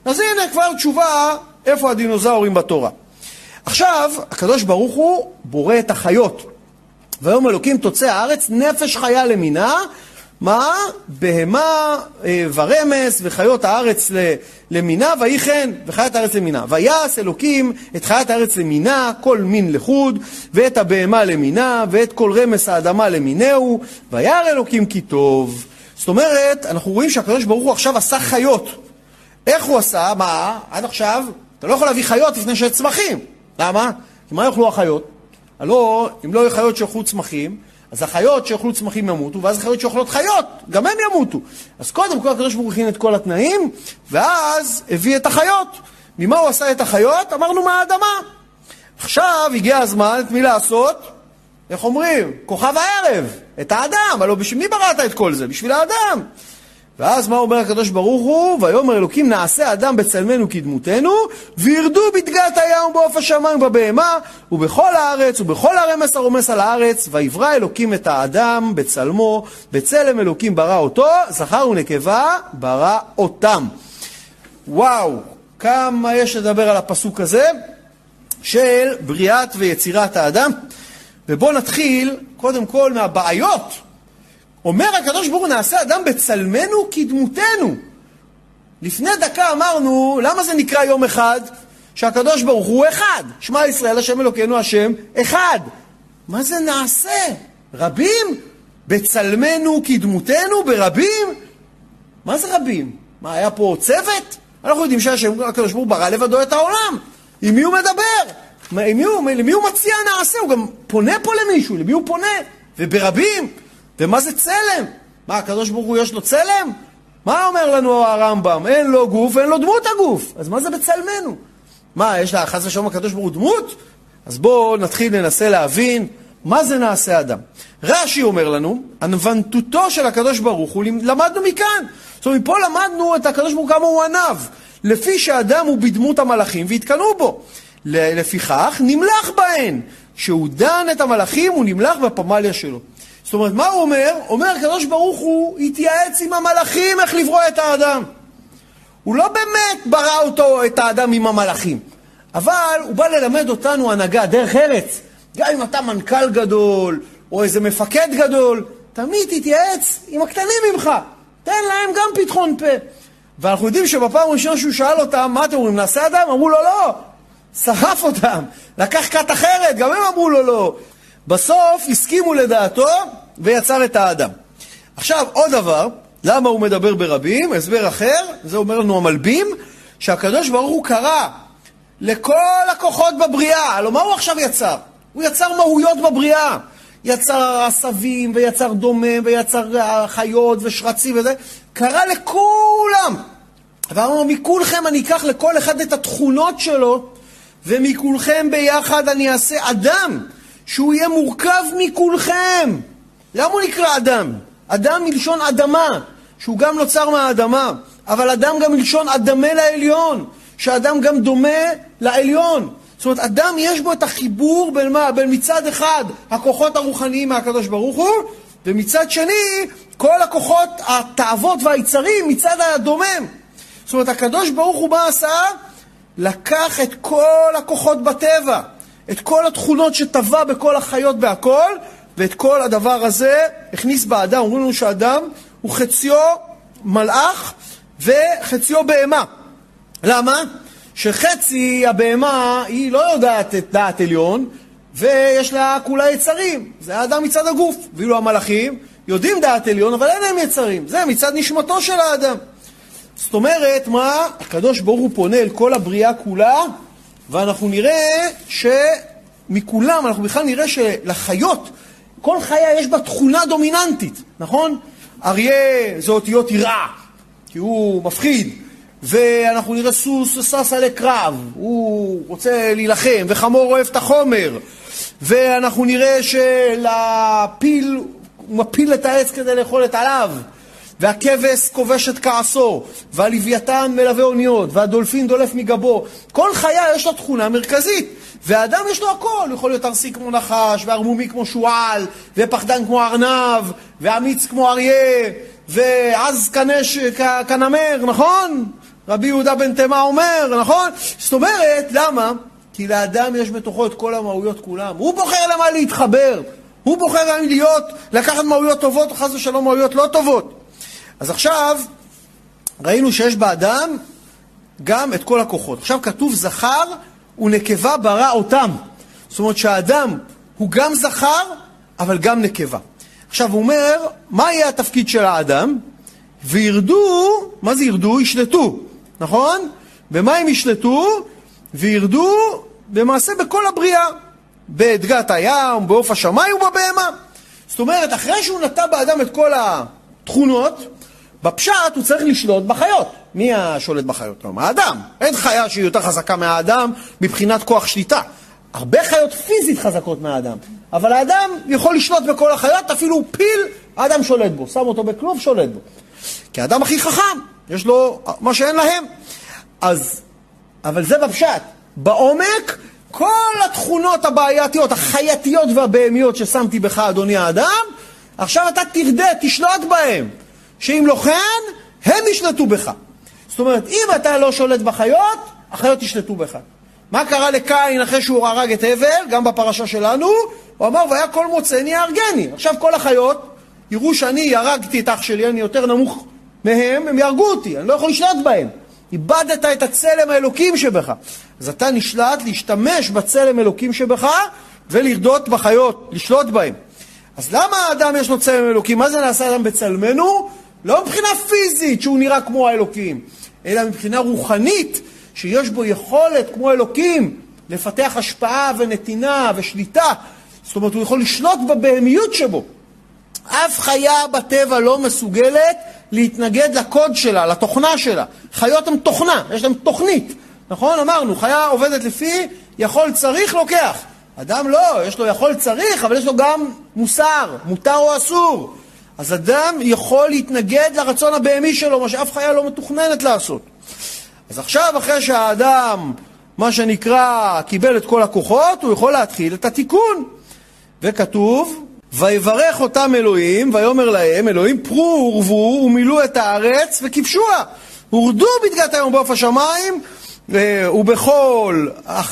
אז הנה כבר תשובה איפה הדינוזאורים בתורה. עכשיו הקדוש ברוך הוא בורא את החיות, ויום אלוקים תוצא הארץ נפש חיה למינה, מה? בהמה ורמס וחיות הארץ למינה, ויהי כן, וחיית הארץ למינה. ויעש אלוקים את חיית הארץ למינה, כל מין לחוד, ואת הבהמה למינה, ואת כל רמס האדמה למינהו, וירא אלוקים כי טוב. זאת אומרת, אנחנו רואים שהקדוש ברוך הוא עכשיו עשה חיות. איך הוא עשה? מה? עד עכשיו, אתה לא יכול להביא חיות לפני שיש צמחים. למה? כי מה יאכלו החיות? הלא, אם לא יהיו חיות שיאכלו צמחים, אז החיות שיאכלו צמחים ימותו, ואז החיות שאוכלות חיות, גם הם ימותו. אז קודם כל הקדוש ברוך הוא הכין את כל התנאים, ואז הביא את החיות. ממה הוא עשה את החיות? אמרנו מהאדמה. עכשיו הגיע הזמן, את מי לעשות? איך אומרים? כוכב הערב, את האדם. הלא בשביל מי בראת את כל זה? בשביל האדם. ואז מה אומר הקדוש ברוך הוא? ויאמר אלוקים נעשה אדם בצלמנו כדמותנו, וירדו בדגת הים בעוף השמיים בבהמה, ובכל הארץ, ובכל הרמס הרומס על הארץ, ויברא אלוקים את האדם בצלמו, בצלם אלוקים ברא אותו, זכר ונקבה ברא אותם. וואו, כמה יש לדבר על הפסוק הזה, של בריאת ויצירת האדם. ובואו נתחיל קודם כל מהבעיות. אומר הקדוש ברוך הוא נעשה אדם בצלמנו כדמותנו. לפני דקה אמרנו, למה זה נקרא יום אחד? שהקדוש ברוך הוא אחד. שמע ישראל, השם אלוקינו השם, אחד. מה זה נעשה? רבים? בצלמנו כדמותנו ברבים? מה זה רבים? מה, היה פה צוות? אנחנו יודעים שהקדוש ברוך הוא ברא לבדו את העולם. עם מי הוא מדבר? עם מי הוא, למי הוא מציע נעשה? הוא גם פונה פה למישהו, למי הוא פונה? וברבים? ומה זה צלם? מה, הקדוש ברוך הוא יש לו צלם? מה אומר לנו הרמב"ם? אין לו גוף, אין לו דמות הגוף. אז מה זה בצלמנו? מה, יש לה חס ושלום הקדוש ברוך הוא דמות? אז בואו נתחיל לנסה להבין מה זה נעשה אדם. רש"י אומר לנו, ענוותותו של הקדוש ברוך הוא, למדנו מכאן. זאת אומרת, מפה למדנו את הקדוש ברוך הוא כמה הוא ענב. לפי שהאדם הוא בדמות המלאכים והתקנו בו. לפיכך נמלך בהן. שהוא דן את המלאכים הוא נמלך בפמליה שלו. זאת אומרת, מה הוא אומר? אומר הקדוש ברוך הוא התייעץ עם המלאכים איך לברוא את האדם. הוא לא באמת ברא אותו, את האדם עם המלאכים, אבל הוא בא ללמד אותנו הנהגה, דרך ארץ. גם אם אתה מנכ"ל גדול או איזה מפקד גדול, תמיד תתייעץ עם הקטנים ממך, תן להם גם פתחון פה. ואנחנו יודעים שבפעם ראשונה שהוא שאל אותם, מה אתם אומרים, נעשה אדם? אמרו לו לא, שרף אותם, לקח קט אחרת, גם הם אמרו לו לא. בסוף הסכימו לדעתו ויצר את האדם. עכשיו עוד דבר, למה הוא מדבר ברבים? הסבר אחר, זה אומר לנו המלבים, שהקדוש ברוך הוא קרא לכל הכוחות בבריאה. הלוא מה הוא עכשיו יצר? הוא יצר מהויות בבריאה. יצר עשבים ויצר דומם ויצר חיות ושרצים וזה. קרא לכולם. ואמרו מכולכם אני אקח לכל אחד את התכונות שלו, ומכולכם ביחד אני אעשה אדם. שהוא יהיה מורכב מכולכם. למה הוא נקרא אדם? אדם מלשון אדמה, שהוא גם נוצר מהאדמה, אבל אדם גם מלשון אדמה לעליון, שאדם גם דומה לעליון. זאת אומרת, אדם יש בו את החיבור בין מה? בין מצד אחד, הכוחות הרוחניים מהקדוש ברוך הוא, ומצד שני, כל הכוחות, התאוות והיצרים מצד הדומם. זאת אומרת, הקדוש ברוך הוא מה עשה? לקח את כל הכוחות בטבע, את כל התכונות שטבע בכל החיות בהכל, ואת כל הדבר הזה הכניס באדם. אומרים לנו שאדם הוא חציו מלאך וחציו בהמה. למה? שחצי הבהמה היא לא יודעת את דעת עליון, ויש לה כולה יצרים. זה האדם מצד הגוף. ואילו המלאכים יודעים דעת עליון, אבל אין להם יצרים. זה מצד נשמתו של האדם. זאת אומרת, מה? הקדוש ברוך הוא פונה אל כל הבריאה כולה, ואנחנו נראה שמכולם, אנחנו בכלל נראה שלחיות, כל חיה יש בה תכונה דומיננטית, נכון? אריה זה אותיות יראה, כי הוא מפחיד, ואנחנו נראה סוס שסס עלי קרב, הוא רוצה להילחם, וחמור אוהב את החומר, ואנחנו נראה שלפיל, הוא מפיל את העץ כדי לאכול את עליו, והכבש כובש את כעסו, והלוויתן מלווה אוניות, והדולפין דולף מגבו. כל חיה יש לה תכונה מרכזית. והאדם יש לו הכל, הוא יכול להיות ארסי כמו נחש, וערמומי כמו שועל, ופחדן כמו ארנב, ואמיץ כמו אריה, ואז כנש, כנמר, נכון? רבי יהודה בן תמה אומר, נכון? זאת אומרת, למה? כי לאדם יש בתוכו את כל המהויות כולם. הוא בוחר למה להתחבר. הוא בוחר למה להיות, לקחת מהויות טובות, חס ושלום מהויות לא טובות. אז עכשיו, ראינו שיש באדם גם את כל הכוחות. עכשיו כתוב זכר ונקבה ברא אותם. זאת אומרת שהאדם הוא גם זכר, אבל גם נקבה. עכשיו הוא אומר, מה יהיה התפקיד של האדם? וירדו, מה זה ירדו? ישלטו, נכון? במה הם ישלטו? וירדו במעשה בכל הבריאה, בדגת הים, בעוף השמיים ובבהמה. זאת אומרת, אחרי שהוא נטע באדם את כל התכונות, בפשט הוא צריך לשלוט בחיות. מי השולט בחיות? לא, האדם. אין חיה שהיא יותר חזקה מהאדם מבחינת כוח שליטה. הרבה חיות פיזית חזקות מהאדם, אבל האדם יכול לשלוט בכל החיות, אפילו פיל, האדם שולט בו, שם אותו בכלוב, שולט בו. כי האדם הכי חכם, יש לו מה שאין להם. אז, אבל זה בפשט. בעומק, כל התכונות הבעייתיות, החייתיות והבהמיות ששמתי בך, אדוני האדם, עכשיו אתה תרדה, תשלוט בהם. שאם לא כן, הם ישלטו בך. זאת אומרת, אם אתה לא שולט בחיות, החיות ישלטו בך. מה קרה לקין אחרי שהוא הרג את הבל, גם בפרשה שלנו? הוא אמר, והיה כל מוצאני ארגני. עכשיו כל החיות יראו שאני הרגתי את אח שלי, אני יותר נמוך מהם, הם ירגו אותי, אני לא יכול לשלט בהם. איבדת את הצלם האלוקים שבך. אז אתה נשלט להשתמש בצלם האלוקים שבך, ולרדות בחיות, לשלוט בהם. אז למה האדם יש לו צלם אלוקים? מה זה נעשה אדם בצלמנו? לא מבחינה פיזית שהוא נראה כמו האלוקים, אלא מבחינה רוחנית שיש בו יכולת כמו אלוקים לפתח השפעה ונתינה ושליטה. זאת אומרת, הוא יכול לשלוט בבהמיות שבו. אף חיה בטבע לא מסוגלת להתנגד לקוד שלה, לתוכנה שלה. חיות הן תוכנה, יש להן תוכנית. נכון? אמרנו, חיה עובדת לפי יכול צריך לוקח. אדם לא, יש לו יכול צריך, אבל יש לו גם מוסר, מותר או אסור. אז אדם יכול להתנגד לרצון הבהמי שלו, מה שאף חיה לא מתוכננת לעשות. אז עכשיו, אחרי שהאדם, מה שנקרא, קיבל את כל הכוחות, הוא יכול להתחיל את התיקון. וכתוב, ויברך אותם אלוהים, ויאמר להם, אלוהים פרו ורבו ומילאו את הארץ וכבשוה. הורדו בדגת הים ובעוף השמיים, ובכל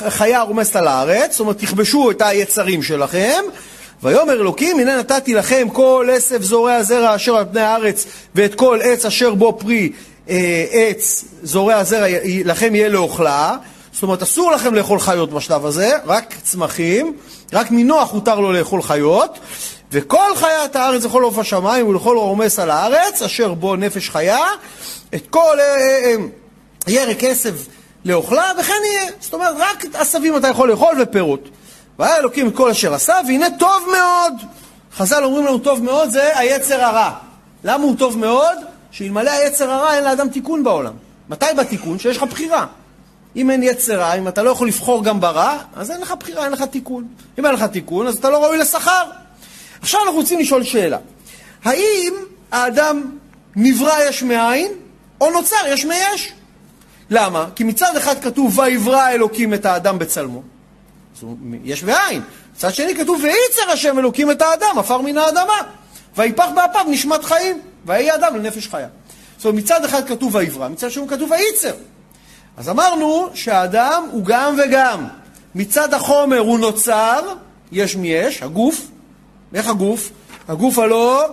חיה רומסת על הארץ, זאת אומרת, תכבשו את היצרים שלכם. ויאמר אלוקים, הנה נתתי לכם כל עשב זורע זרע אשר על פני הארץ, ואת כל עץ אשר בו פרי עץ זורע הזרע לכם יהיה לאוכלה. זאת אומרת, אסור לכם לאכול חיות בשלב הזה, רק צמחים, רק מנוח הותר לו לאכול חיות, וכל חיית הארץ לכל עוף השמיים ולכל רומס על הארץ, אשר בו נפש חיה, את כל ירק עשב לאוכלה, וכן יהיה. זאת אומרת, רק עשבים אתה יכול לאכול ופירות. והיה אלוקים את כל אשר עשה, והנה טוב מאוד. חז"ל אומרים לנו טוב מאוד, זה היצר הרע. למה הוא טוב מאוד? שאלמלא היצר הרע אין לאדם תיקון בעולם. מתי בתיקון? שיש לך בחירה. אם אין יצר רע, אם אתה לא יכול לבחור גם ברע, אז אין לך בחירה, אין לך תיקון. אם אין לך תיקון, אז אתה לא ראוי לשכר. עכשיו אנחנו רוצים לשאול שאלה. האם האדם נברא יש מאין, או נוצר יש מיש? למה? כי מצד אחד כתוב, ויברא אלוקים את האדם בצלמו. יש מאין. מצד שני כתוב, וייצר השם אלוקים את האדם, עפר מן האדמה. ויפח באפיו נשמת חיים, ויהיה אדם לנפש חיה. זאת אומרת, מצד אחד כתוב ויברא, מצד שני כתוב וייצר. אז אמרנו שהאדם הוא גם וגם. מצד החומר הוא נוצר, יש מי יש, הגוף. איך הגוף? הגוף הלא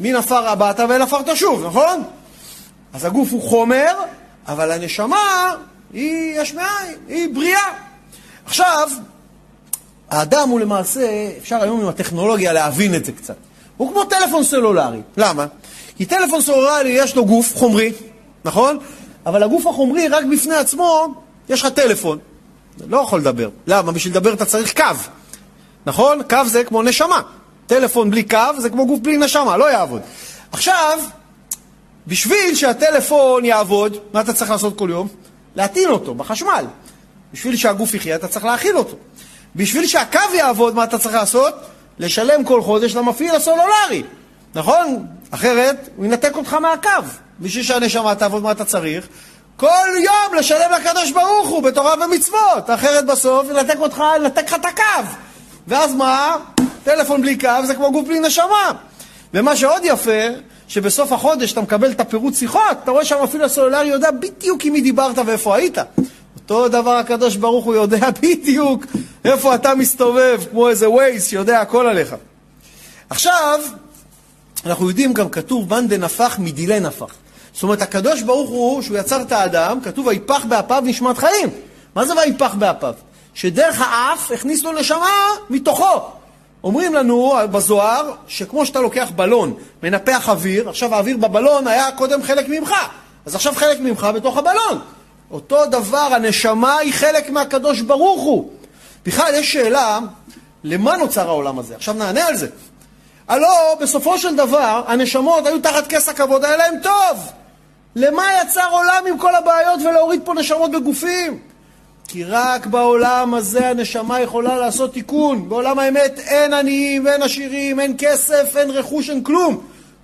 מן עפר באת ואל עפר תשוב, נכון? אז הגוף הוא חומר, אבל הנשמה היא יש מאין, היא בריאה. עכשיו, האדם הוא למעשה, אפשר היום עם הטכנולוגיה להבין את זה קצת. הוא כמו טלפון סלולרי. למה? כי טלפון סלולרי יש לו גוף חומרי, נכון? אבל הגוף החומרי רק בפני עצמו, יש לך טלפון. לא יכול לדבר. למה? בשביל לדבר אתה צריך קו. נכון? קו זה כמו נשמה. טלפון בלי קו זה כמו גוף בלי נשמה, לא יעבוד. עכשיו, בשביל שהטלפון יעבוד, מה אתה צריך לעשות כל יום? להטעין אותו בחשמל. בשביל שהגוף יחיה, אתה צריך להכיל אותו. בשביל שהקו יעבוד, מה אתה צריך לעשות? לשלם כל חודש למפעיל הסולולרי. נכון? אחרת, הוא ינתק אותך מהקו. בשביל שהנשמה תעבוד, מה אתה צריך? כל יום לשלם לקדוש ברוך הוא בתורה ומצוות, אחרת בסוף נתק אותך, נתק לך את הקו. ואז מה? טלפון בלי קו זה כמו גוף בלי נשמה. ומה שעוד יפה, שבסוף החודש אתה מקבל את הפירוט שיחות, אתה רואה שם אפילו הסולולרי יודע בדיוק עם מי דיברת ואיפה היית. אותו דבר הקדוש ברוך הוא יודע בדיוק איפה אתה מסתובב, כמו איזה ווייס שיודע הכל עליך. עכשיו, אנחנו יודעים גם כתוב בן דנפח מדילה נפח. זאת אומרת, הקדוש ברוך הוא, שהוא יצר את האדם, כתוב, היפח באפיו נשמת חיים. מה זה והיפח באפיו? שדרך האף הכניס לו נשמה מתוכו. אומרים לנו בזוהר, שכמו שאתה לוקח בלון, מנפח אוויר, עכשיו האוויר בבלון היה קודם חלק ממך. אז עכשיו חלק ממך בתוך הבלון. אותו דבר, הנשמה היא חלק מהקדוש ברוך הוא. בכלל, יש שאלה, למה נוצר העולם הזה? עכשיו נענה על זה. הלא, בסופו של דבר, הנשמות היו תחת כס הכבוד, היה להם טוב. למה יצר עולם עם כל הבעיות ולהוריד פה נשמות בגופים? כי רק בעולם הזה הנשמה יכולה לעשות תיקון. בעולם האמת אין עניים, אין עשירים, אין כסף, אין רכוש, אין כלום.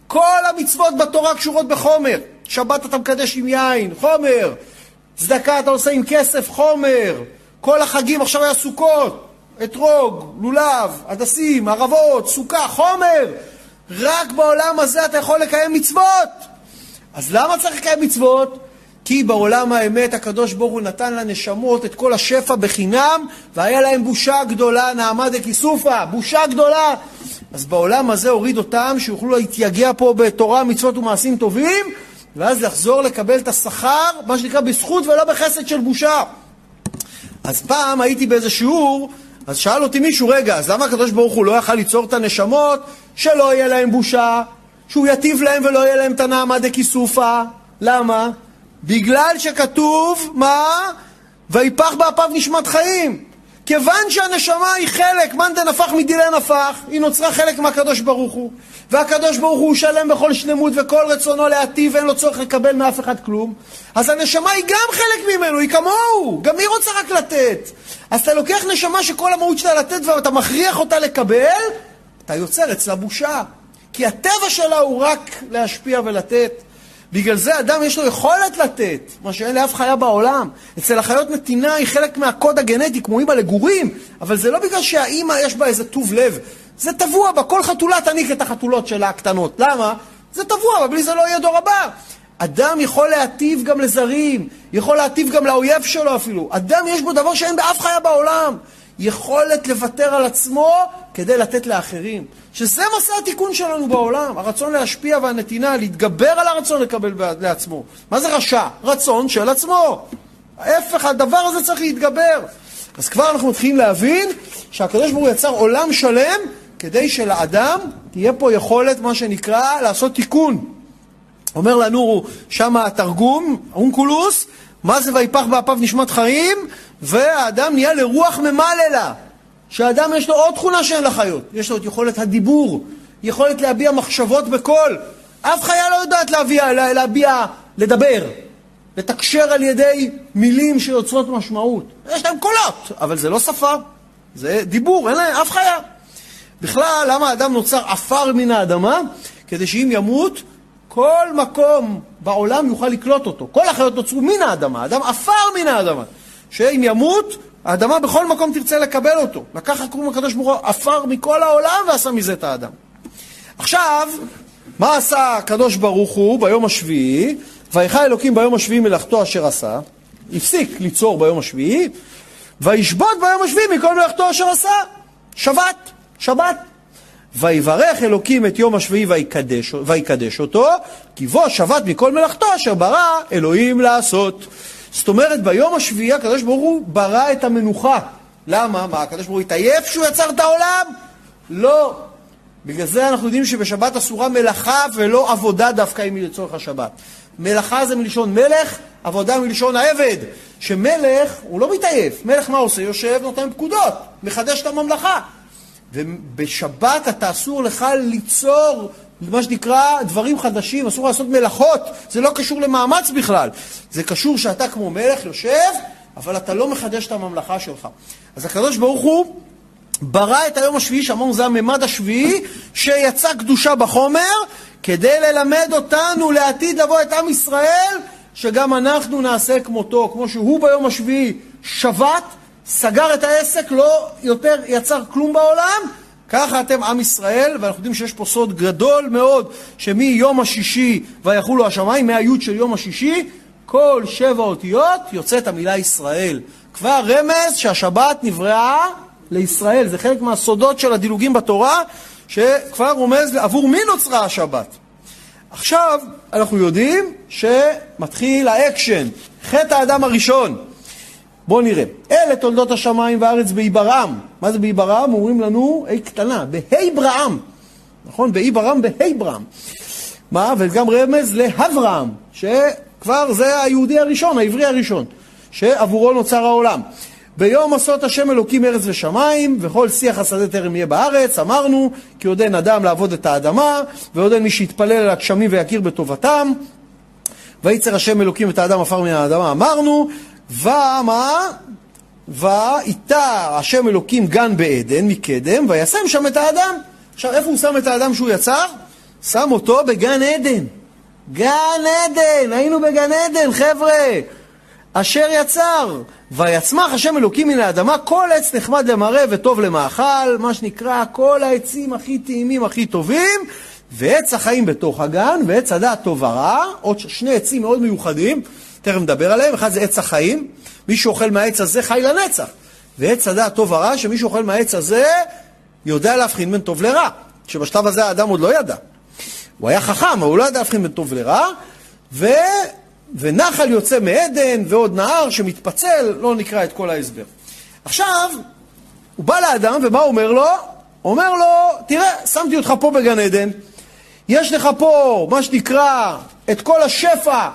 כל המצוות בתורה קשורות בחומר. שבת אתה מקדש עם יין, חומר. צדקה אתה עושה עם כסף, חומר. כל החגים עכשיו היה סוכות. אתרוג, לולב, הדסים, ערבות, סוכה, חומר. רק בעולם הזה אתה יכול לקיים מצוות. אז למה צריך לקיים מצוות? כי בעולם האמת הקדוש ברוך הוא נתן לנשמות את כל השפע בחינם, והיה להם בושה גדולה, נעמה דקיסופה, בושה גדולה. אז בעולם הזה הוריד אותם שיוכלו להתייגע פה בתורה, מצוות ומעשים טובים, ואז לחזור לקבל את השכר, מה שנקרא בזכות ולא בחסד של בושה. אז פעם הייתי באיזה שיעור, אז שאל אותי מישהו, רגע, אז למה הקדוש ברוך הוא לא יכל ליצור את הנשמות שלא יהיה להם בושה, שהוא יטיב להם ולא יהיה להם את הנעמה דקיסופה? למה? בגלל שכתוב, מה? ויפח באפיו נשמת חיים. כיוון שהנשמה היא חלק, מן דנפח מדילה נפח, היא נוצרה חלק מהקדוש ברוך הוא. והקדוש ברוך הוא שלם בכל שלמות וכל רצונו להטיב, אין לו צורך לקבל מאף אחד כלום. אז הנשמה היא גם חלק ממנו, היא כמוהו, גם היא רוצה רק לתת. אז אתה לוקח נשמה שכל המהות שלה לתת ואתה מכריח אותה לקבל, אתה יוצר אצלה בושה. כי הטבע שלה הוא רק להשפיע ולתת. בגלל זה אדם יש לו יכולת לתת, מה שאין לאף חיה בעולם. אצל החיות נתינה היא חלק מהקוד הגנטי, כמו אימא לגורים, אבל זה לא בגלל שהאימא יש בה איזה טוב לב. זה טבוע בה, כל חתולה תניק את החתולות שלה הקטנות. למה? זה טבוע בה, בלי זה לא יהיה דור הבא. אדם יכול להטיב גם לזרים, יכול להטיב גם לאויב שלו אפילו. אדם יש בו דבר שאין באף חיה בעולם. יכולת לוותר על עצמו כדי לתת לאחרים. שזה מסע התיקון שלנו בעולם. הרצון להשפיע והנתינה, להתגבר על הרצון לקבל לעצמו. מה זה רשע? רצון של עצמו. ההפך, הדבר הזה צריך להתגבר. אז כבר אנחנו מתחילים להבין שהקדוש ברוך הוא יצר עולם שלם כדי שלאדם תהיה פה יכולת, מה שנקרא, לעשות תיקון. אומר לנו שם התרגום, אונקולוס, מה זה ויפח באפיו נשמת חיים? והאדם נהיה לרוח ממללה. שהאדם יש לו עוד תכונה שאין לחיות. יש לו את יכולת הדיבור, יכולת להביע מחשבות בכל. אף חיה לא יודעת להביע, לה, להביע, לדבר, לתקשר על ידי מילים שיוצרות משמעות. יש להם קולות, אבל זה לא שפה, זה דיבור, אין להם אף חיה. בכלל, למה האדם נוצר אפר מן האדמה? כדי שאם ימות, כל מקום בעולם יוכל לקלוט אותו. כל החיות נוצרו מן האדמה, האדם אפר מן האדמה. שאם ימות, האדמה בכל מקום תרצה לקבל אותו. לקח הקרום הקדוש ברוך הוא אפר מכל העולם ועשה מזה את האדם. עכשיו, מה עשה הקדוש ברוך הוא ביום השביעי? ויחי אלוקים ביום השביעי מלאכתו אשר עשה. הפסיק ליצור ביום השביעי. וישבות ביום השביעי מכל מלאכתו אשר עשה. שבת, שבת. ויברך אלוקים את יום השביעי ויקדש, ויקדש אותו. כי בו שבת מכל מלאכתו אשר ברא אלוהים לעשות. זאת אומרת, ביום השביעי הקדוש ברוך הוא ברא את המנוחה. למה? מה, הקדוש ברוך הוא התעייף שהוא יצר את העולם? לא. בגלל זה אנחנו יודעים שבשבת אסורה מלאכה ולא עבודה דווקא אם היא לצורך השבת. מלאכה זה מלשון מלך, עבודה מלשון העבד. שמלך הוא לא מתעייף. מלך מה עושה? יושב, נותן פקודות, מחדש את הממלכה. ובשבת אתה אסור לך ליצור מה שנקרא דברים חדשים, אסור לעשות מלאכות, זה לא קשור למאמץ בכלל, זה קשור שאתה כמו מלך יושב, אבל אתה לא מחדש את הממלכה שלך. אז הקדוש ברוך הוא ברא את היום השביעי, שאמרנו זה הממד השביעי, שיצא קדושה בחומר, כדי ללמד אותנו לעתיד לבוא את עם ישראל, שגם אנחנו נעשה כמותו, כמו שהוא ביום השביעי שבת, סגר את העסק, לא יותר יצר כלום בעולם, ככה אתם עם ישראל, ואנחנו יודעים שיש פה סוד גדול מאוד, שמיום השישי ויחולו השמיים, מהיוד של יום השישי, כל שבע אותיות יוצאת המילה ישראל. כבר רמז שהשבת נבראה לישראל, זה חלק מהסודות של הדילוגים בתורה, שכבר רומז עבור מי נוצרה השבת. עכשיו אנחנו יודעים שמתחיל האקשן, חטא האדם הראשון. בואו נראה. אלה תולדות השמיים והארץ בעיברם. מה זה בעיברם? אומרים לנו, אי קטנה, בהיברם. נכון? בעיברם, בהיברם. מה? וגם רמז להברם, שכבר זה היהודי הראשון, העברי הראשון, שעבורו נוצר העולם. ביום עשות השם אלוקים ארץ ושמיים, וכל שיח השדה טרם יהיה בארץ, אמרנו, כי עוד אין אדם לעבוד את האדמה, ועוד אין מי שיתפלל על הגשמים ויכיר בטובתם, ויצר השם אלוקים את האדם עפר מן האדמה, אמרנו, ומה? ואיתה השם אלוקים גן בעדן מקדם, וישם שם את האדם. עכשיו, איפה הוא שם את האדם שהוא יצר? שם אותו בגן עדן. גן עדן, היינו בגן עדן, חבר'ה. אשר יצר, ויצמח השם אלוקים מן האדמה, כל עץ נחמד למראה וטוב למאכל, מה שנקרא כל העצים הכי טעימים, הכי טובים, ועץ החיים בתוך הגן, ועץ הדעת טוב ורע, עוד שני עצים מאוד מיוחדים, תכף נדבר עליהם, אחד זה עץ החיים, מי שאוכל מהעץ הזה חי לנצח, ועץ הדעת טוב ורע, שמי שאוכל מהעץ הזה יודע להבחין בין טוב לרע, שבשלב הזה האדם עוד לא ידע. הוא היה חכם, אבל הוא לא ידע להבחין בין טוב לרע, ו... ונחל יוצא מעדן, ועוד נהר שמתפצל, לא נקרא את כל ההסבר. עכשיו, הוא בא לאדם, ומה אומר לו? אומר לו, תראה, שמתי אותך פה בגן עדן, יש לך פה, מה שנקרא, את כל השפע,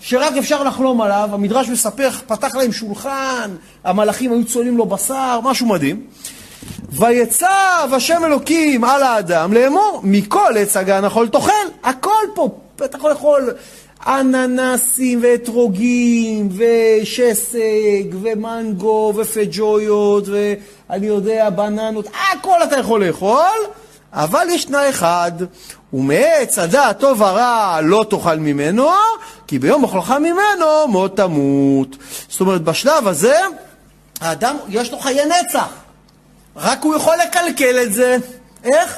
שרק אפשר לחלום עליו, המדרש מספר, פתח להם שולחן, המלאכים היו צולעים לו בשר, משהו מדהים. ויצב השם אלוקים על האדם, לאמור, מכל עץ הגן אכול תאכל, הכל פה, אתה יכול לאכול... אננסים ואתרוגים ושסק ומנגו ופג'ויות ואני יודע בננות, הכל אתה יכול לאכול, אבל יש תנאי אחד, ומעץ הדעת טוב ורע לא תאכל ממנו, כי ביום אוכלך ממנו מות תמות. זאת אומרת בשלב הזה האדם יש לו חיי נצח, רק הוא יכול לקלקל את זה. איך?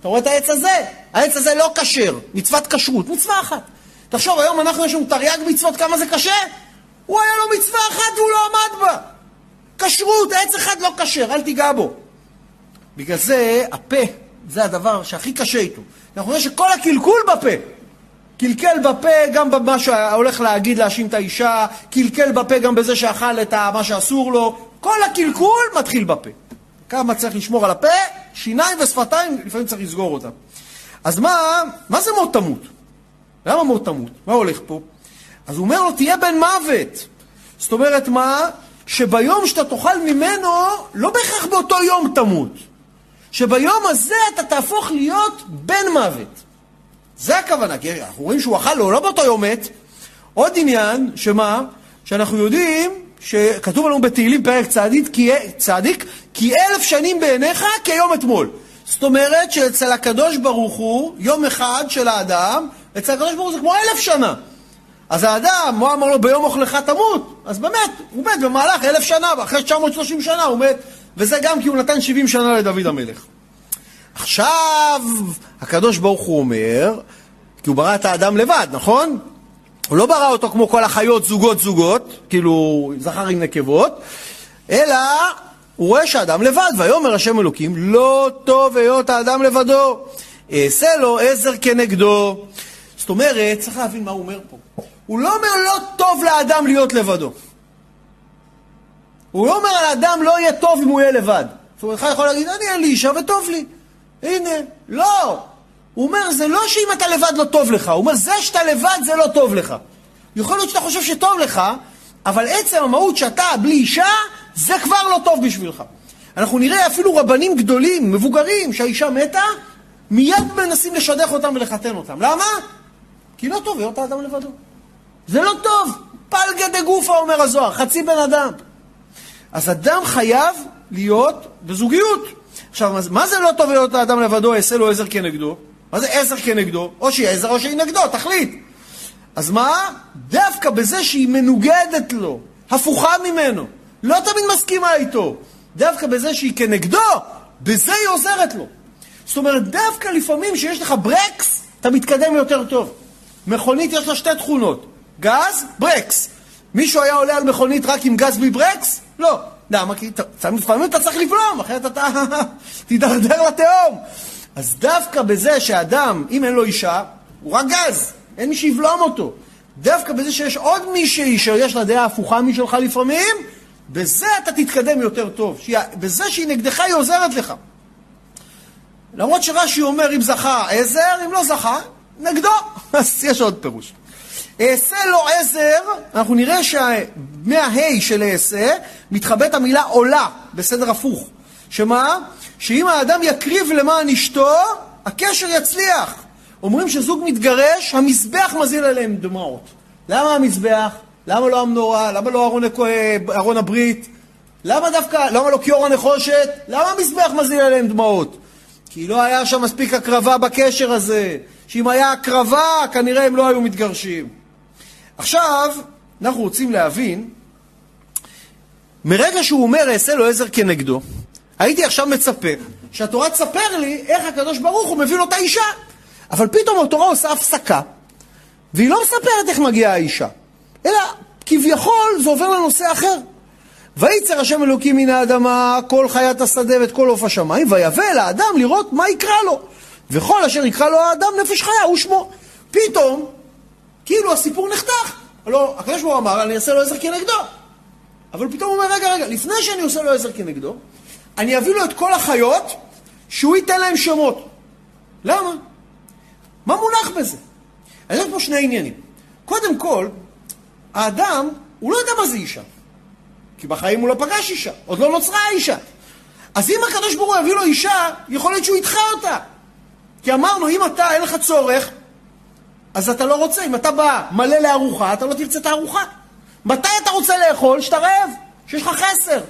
אתה רואה את העץ הזה? העץ הזה לא כשר, מצוות כשרות, מצווה אחת. תחשוב, היום אנחנו יש לנו תרי"ג מצוות, כמה זה קשה? הוא היה לו מצווה אחת והוא לא עמד בה. כשרות, עץ אחד לא כשר, אל תיגע בו. בגלל זה, הפה, זה הדבר שהכי קשה איתו. אנחנו יודעים שכל הקלקול בפה, קלקל בפה גם במה שהולך להגיד להאשים את האישה, קלקל בפה גם בזה שאכל את מה שאסור לו, כל הקלקול מתחיל בפה. כמה צריך לשמור על הפה, שיניים ושפתיים, לפעמים צריך לסגור אותם. אז מה, מה זה מות תמות? למה מות תמות? מה הולך פה? אז הוא אומר לו, תהיה בן מוות. זאת אומרת מה? שביום שאתה תאכל ממנו, לא בהכרח באותו יום תמות. שביום הזה אתה תהפוך להיות בן מוות. זה הכוונה, כי אנחנו רואים שהוא אכל לו, לא באותו יום מת. עוד עניין, שמה? שאנחנו יודעים, שכתוב לנו בתהילים פרק צדיק, כי, צדיק, כי אלף שנים בעיניך כיום אתמול. זאת אומרת שאצל הקדוש ברוך הוא, יום אחד של האדם, אצל הקדוש ברוך הוא זה כמו אלף שנה. אז האדם, הוא אמר לו ביום אוכלך תמות, אז באמת, הוא מת במהלך אלף שנה, ואחרי תשע מאות ושלושים שנה הוא מת, וזה גם כי הוא נתן שבעים שנה לדוד המלך. עכשיו, הקדוש ברוך הוא אומר, כי הוא ברא את האדם לבד, נכון? הוא לא ברא אותו כמו כל החיות זוגות זוגות, כאילו זכר עם נקבות, אלא הוא רואה שהאדם לבד, ויאמר השם אלוקים, לא טוב היות האדם לבדו, אעשה לו עזר כנגדו. זאת אומרת, צריך להבין מה הוא אומר פה. הוא לא אומר לא טוב לאדם להיות לבדו. הוא לא אומר על האדם לא יהיה טוב אם הוא יהיה לבד. זאת אומרת, יכול להגיד, אני אין לי אישה וטוב לי. הנה, לא. הוא אומר, זה לא שאם אתה לבד לא טוב לך. הוא אומר, זה שאתה לבד זה לא טוב לך. יכול להיות שאתה חושב שטוב לך, אבל עצם המהות שאתה בלי אישה, זה כבר לא טוב בשבילך. אנחנו נראה אפילו רבנים גדולים, מבוגרים, שהאישה מתה, מיד מנסים לשדך אותם ולחתן אותם. למה? כי לא טוב להיות האדם לבדו. זה לא טוב. פלגה דגופה אומר הזוהר, חצי בן אדם. אז אדם חייב להיות בזוגיות. עכשיו, מה זה לא טוב להיות האדם לבדו? אעשה לו עזר כנגדו. מה זה עזר כנגדו? או שיהיה עזר או שיהיה נגדו, תחליט. אז מה? דווקא בזה שהיא מנוגדת לו, הפוכה ממנו, לא תמיד מסכימה איתו, דווקא בזה שהיא כנגדו, בזה היא עוזרת לו. זאת אומרת, דווקא לפעמים שיש לך ברקס, אתה מתקדם יותר טוב. מכונית יש לה שתי תכונות, גז, ברקס. מישהו היה עולה על מכונית רק עם גז בלי ברקס? לא. למה? כי לפעמים אתה צריך לבלום, אחרת אתה תידרדר לתהום. אז דווקא בזה שאדם, אם אין לו אישה, הוא רק גז, אין מי שיבלום אותו. דווקא בזה שיש עוד מישהי שיש לה דעה הפוכה משלך לפעמים, בזה אתה תתקדם יותר טוב. בזה שהיא נגדך היא עוזרת לך. למרות שרש"י אומר, אם זכה עזר, אם לא זכה, נגדו. אז יש עוד פירוש. אעשה לו עזר, אנחנו נראה שמההי של אעשה מתחבאת המילה עולה בסדר הפוך. שמה? שאם האדם יקריב למען אשתו, הקשר יצליח. אומרים שזוג מתגרש, המזבח מזיל עליהם דמעות. למה המזבח? למה לא המנורה? למה לא ארון, ארון הברית? למה דווקא? למה לא כיור הנחושת? למה המזבח מזיל עליהם דמעות? כי לא היה שם מספיק הקרבה בקשר הזה. שאם היה הקרבה, כנראה הם לא היו מתגרשים. עכשיו, אנחנו רוצים להבין, מרגע שהוא אומר, אעשה לו עזר כנגדו, הייתי עכשיו מצפה, שהתורה תספר לי איך הקדוש ברוך הוא מביא לו את האישה. אבל פתאום התורה עושה הפסקה, והיא לא מספרת איך מגיעה האישה, אלא כביכול זה עובר לנושא אחר. ויצר השם אלוקים מן האדמה, כל חיית השדה ואת כל עוף השמיים, ויבא אל האדם לראות מה יקרא לו. וכל אשר יקרא לו האדם נפש חיה, הוא שמו. פתאום, כאילו הסיפור נחתך. לא, הקדוש ברוך הוא אמר, אני אעשה לו עזר כנגדו. אבל פתאום הוא אומר, רגע, רגע, לפני שאני עושה לו עזר כנגדו, אני אביא לו את כל החיות, שהוא ייתן להם שמות. למה? מה מונח בזה? אז יש פה שני עניינים. קודם כל, האדם, הוא לא יודע מה זה אישה. כי בחיים הוא לא פגש אישה, עוד לא נוצרה אישה. אז אם הקדוש ברוך הוא יביא לו אישה, יכול להיות שהוא ידחה אותה. כי אמרנו, אם אתה, אין לך צורך, אז אתה לא רוצה. אם אתה בא מלא לארוחה, אתה לא תרצה את הארוחה. מתי אתה רוצה לאכול? שאתה רעב, שיש לך חסר.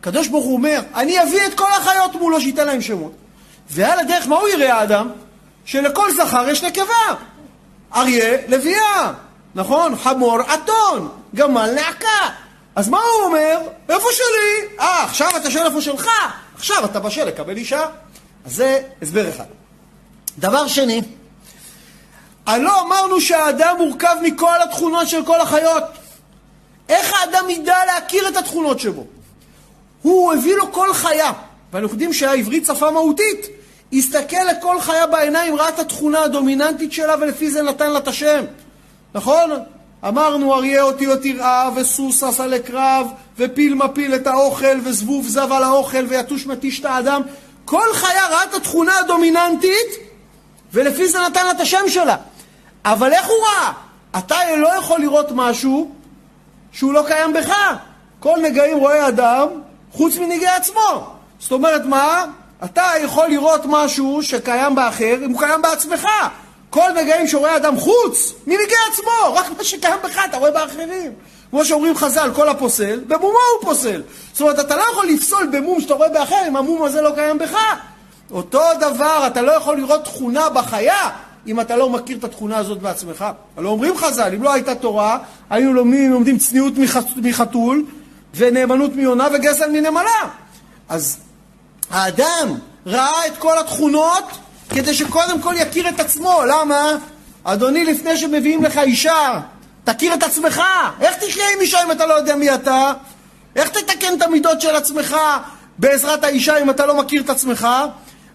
הקדוש ברוך הוא אומר, אני אביא את כל החיות מולו שייתן להם שמות. ועל הדרך, מה הוא יראה האדם? שלכל זכר יש נקבה. אריה, לביאה. נכון? חמור, אתון. גמל, נעקה. אז מה הוא אומר? איפה שלי? אה, עכשיו אתה שואל איפה שלך. עכשיו אתה בשל לקבל אישה. אז זה הסבר אחד. דבר שני, לא אמרנו שהאדם מורכב מכל התכונות של כל החיות. איך האדם ידע להכיר את התכונות שבו? הוא הביא לו כל חיה, ואנחנו יודעים שהעברית שפה מהותית, הסתכל לכל חיה בעיניים, ראה את התכונה הדומיננטית שלה, ולפי זה נתן לה את השם. נכון? אמרנו, אריה אותיות יראה, וסוס עשה לקרב, ופיל מפיל את האוכל, וזבוב זב על האוכל, ויתוש מתיש את האדם. כל חיה ראה את התכונה הדומיננטית, ולפי זה נתן לה את השם שלה. אבל איך הוא ראה? אתה לא יכול לראות משהו שהוא לא קיים בך. כל נגעים רואה אדם, חוץ מנגעי עצמו. זאת אומרת מה? אתה יכול לראות משהו שקיים באחר, אם הוא קיים בעצמך. כל נגעים שרואה אדם חוץ, מנגעי עצמו. רק מה שקיים בך, אתה רואה באחרים. כמו שאומרים חז"ל, כל הפוסל, במומו הוא פוסל. זאת אומרת, אתה לא יכול לפסול במום שאתה רואה באחר, אם המום הזה לא קיים בך. אותו דבר, אתה לא יכול לראות תכונה בחיה, אם אתה לא מכיר את התכונה הזאת בעצמך. אבל אומרים חז"ל, אם לא הייתה תורה, היינו לומדים צניעות מחתול, ונאמנות מיונה וגזל מנמלה. אז האדם ראה את כל התכונות, כדי שקודם כל יכיר את עצמו. למה? אדוני, לפני שמביאים לך אישה, תכיר את עצמך. איך תחיה עם אישה אם אתה לא יודע מי אתה? איך תתקן את המידות של עצמך בעזרת האישה אם אתה לא מכיר את עצמך?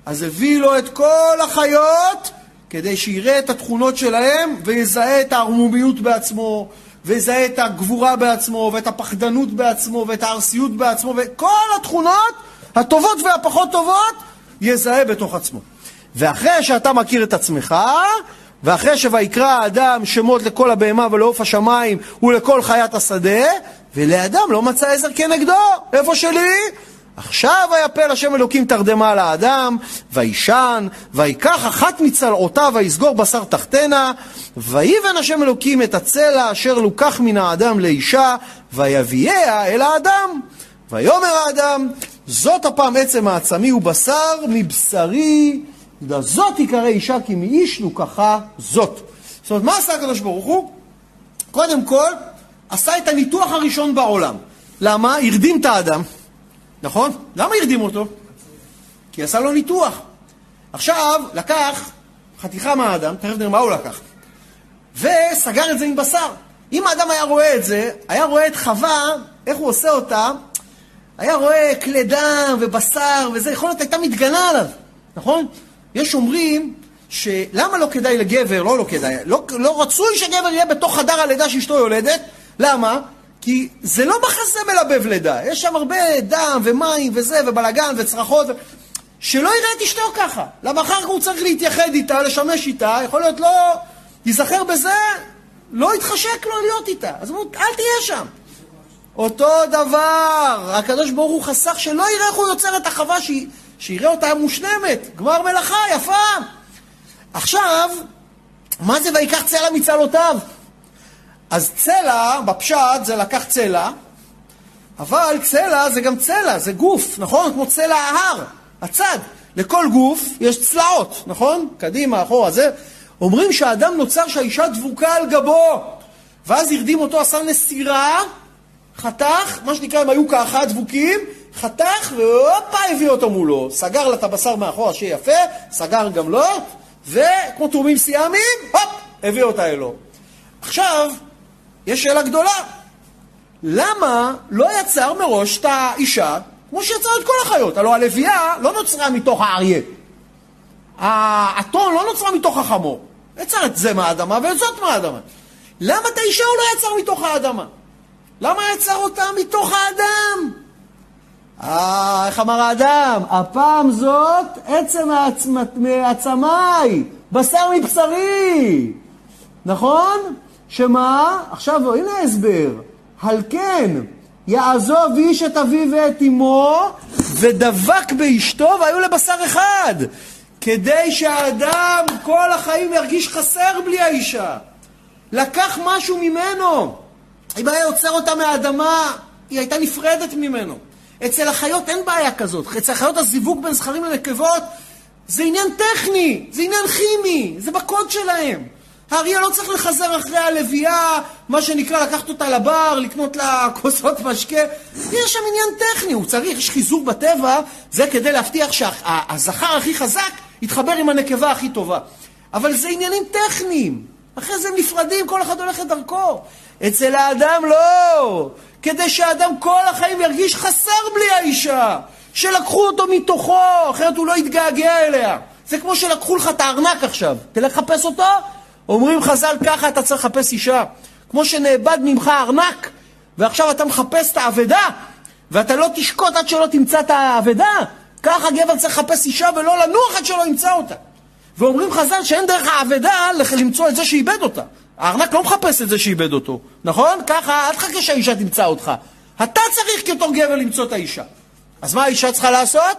אז הביא לו את כל החיות כדי שיראה את התכונות שלהם ויזהה את הערמומיות בעצמו, ויזהה את הגבורה בעצמו, ואת הפחדנות בעצמו, ואת הארסיות בעצמו, וכל התכונות הטובות והפחות טובות יזהה בתוך עצמו. ואחרי שאתה מכיר את עצמך, ואחרי שויקרא האדם שמות לכל הבהמה ולעוף השמיים ולכל חיית השדה, ולאדם לא מצא עזר כנגדו. איפה שלי? עכשיו יפל השם אלוקים תרדמה על האדם, וישן, ויקח אחת מצלעותיו ויסגור בשר תחתנה, ויבן השם אלוקים את הצלע אשר לוקח מן האדם לאישה, ויביאה אל האדם. ויאמר האדם, זאת הפעם עצם העצמי ובשר מבשרי, זאת תיקרא אישה כי מאיש לוקחה זאת. זאת אומרת, מה עשה הקדוש ברוך הוא? קודם כל, עשה את הניתוח הראשון בעולם. למה? ירדים את האדם. נכון? למה ירדים אותו? כי עשה לו ניתוח. עכשיו, לקח חתיכה מהאדם, תכף נראה מה הוא לקח, וסגר את זה עם בשר. אם האדם היה רואה את זה, היה רואה את חווה, איך הוא עושה אותה, היה רואה כלי דם ובשר וזה, יכול להיות הייתה מתגנה עליו, נכון? יש אומרים שלמה לא כדאי לגבר, לא לא כדאי, לא, לא רצוי שגבר יהיה בתוך חדר הלידה שאשתו יולדת, למה? כי זה לא מחסה מלבב לידה, יש שם הרבה דם ומים וזה ובלגן וצרחות, ו... שלא יראה את אשתו ככה, למה אחר כך הוא צריך להתייחד איתה, לשמש איתה, יכול להיות לא, ייזכר בזה, לא יתחשק לו להיות איתה, אז הוא אל תהיה שם. אותו דבר, הקדוש ברוך הוא חסך שלא יראה איך הוא יוצר את החווה, שיראה אותה מושלמת, גמר מלאכה, יפה. עכשיו, מה זה ויקח צלע מצלעותיו? אז צלע, בפשט זה לקח צלע, אבל צלע זה גם צלע, זה גוף, נכון? כמו צלע ההר, הצד. לכל גוף יש צלעות, נכון? קדימה, אחורה, זה. אומרים שהאדם נוצר שהאישה דבוקה על גבו, ואז ירדים אותו, עשה נסירה, חתך, מה שנקרא הם היו ככה דבוקים, חתך ואופה הביא אותו מולו, סגר לה את הבשר מאחורה שיפה, סגר גם לו, וכמו תורמים סיאמים, הופ, הביא אותה אלו. עכשיו, יש שאלה גדולה, למה לא יצר מראש את האישה, כמו שיצר את כל החיות, הלוא הלוויה לא נוצרה מתוך האריה, האתון לא נוצרה מתוך החמור, יצר את זה מהאדמה וזאת מהאדמה, למה את האישה הוא לא יצר מתוך האדמה? למה יצר אותה מתוך האדם? אה, איך אמר האדם? הפעם זאת עצם מעצמי, בשר מבשרי. נכון? שמה? עכשיו, הנה הסבר. על כן, יעזוב איש את אביו ואת אמו, ודבק באשתו, והיו לבשר אחד. כדי שהאדם כל החיים ירגיש חסר בלי האישה. לקח משהו ממנו. אם היה יוצר אותה מהאדמה, היא הייתה נפרדת ממנו. אצל החיות אין בעיה כזאת. אצל החיות הזיווג בין זכרים לנקבות, זה עניין טכני, זה עניין כימי, זה בקוד שלהם. האריה לא צריך לחזר אחרי הלוויה, מה שנקרא לקחת אותה לבר, לקנות לה כוסות משקה. יש שם עניין טכני, הוא צריך, יש חיזור בטבע, זה כדי להבטיח שהזכר הכי חזק יתחבר עם הנקבה הכי טובה. אבל זה עניינים טכניים. אחרי זה הם נפרדים, כל אחד הולך את דרכו. אצל האדם לא, כדי שהאדם כל החיים ירגיש חסר בלי האישה, שלקחו אותו מתוכו, אחרת הוא לא יתגעגע אליה. זה כמו שלקחו לך את הארנק עכשיו, תלך לחפש אותו, אומרים חז"ל ככה אתה צריך לחפש אישה, כמו שנאבד ממך הארנק, ועכשיו אתה מחפש את העבדה, ואתה לא תשקוט עד שלא תמצא את העבדה, ככה גבר צריך לחפש אישה ולא לנוח עד שלא ימצא אותה. ואומרים חז"ל שאין דרך העבדה למצוא את זה שאיבד אותה. הארנק לא מחפש את זה שאיבד אותו, נכון? ככה, אל תחכה שהאישה תמצא אותך. אתה צריך כתור גבר למצוא את האישה. אז מה האישה צריכה לעשות?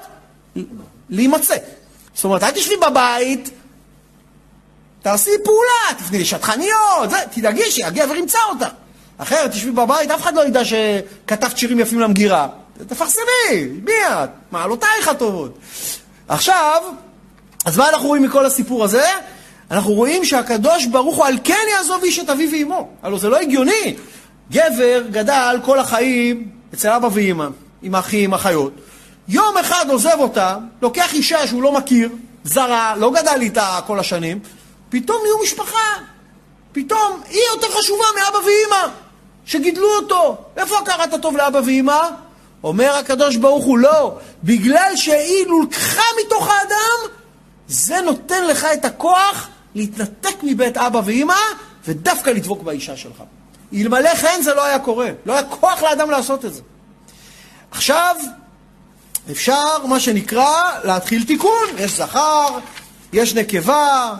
להימצא. זאת אומרת, היית שלי בבית, תעשי פעולה, תפני לשטחניות, תדאגי שהגבר ימצא אותה. אחרת, תשבי בבית, אף אחד לא ידע שכתבת שירים יפים למגירה. תפרסמי, מי את? מעלותייך הטובות. עכשיו, אז מה אנחנו רואים מכל הסיפור הזה? אנחנו רואים שהקדוש ברוך הוא על כן יעזוב איש את אביו ואמו. הלוא זה לא הגיוני. גבר גדל כל החיים אצל אבא ואמא, עם האחים, אחיות. יום אחד עוזב אותה, לוקח אישה שהוא לא מכיר, זרה, לא גדל איתה כל השנים, פתאום נהיו משפחה. פתאום היא יותר חשובה מאבא ואמא, שגידלו אותו. איפה הכרת הטוב לאבא ואמא? אומר הקדוש ברוך הוא לא, בגלל שהיא לוקחה מתוך האדם, זה נותן לך את הכוח להתנתק מבית אבא ואמא, ודווקא לדבוק באישה שלך. אלמלא כן זה לא היה קורה. לא היה כוח לאדם לעשות את זה. עכשיו, אפשר, מה שנקרא, להתחיל תיקון. יש זכר, יש נקבה,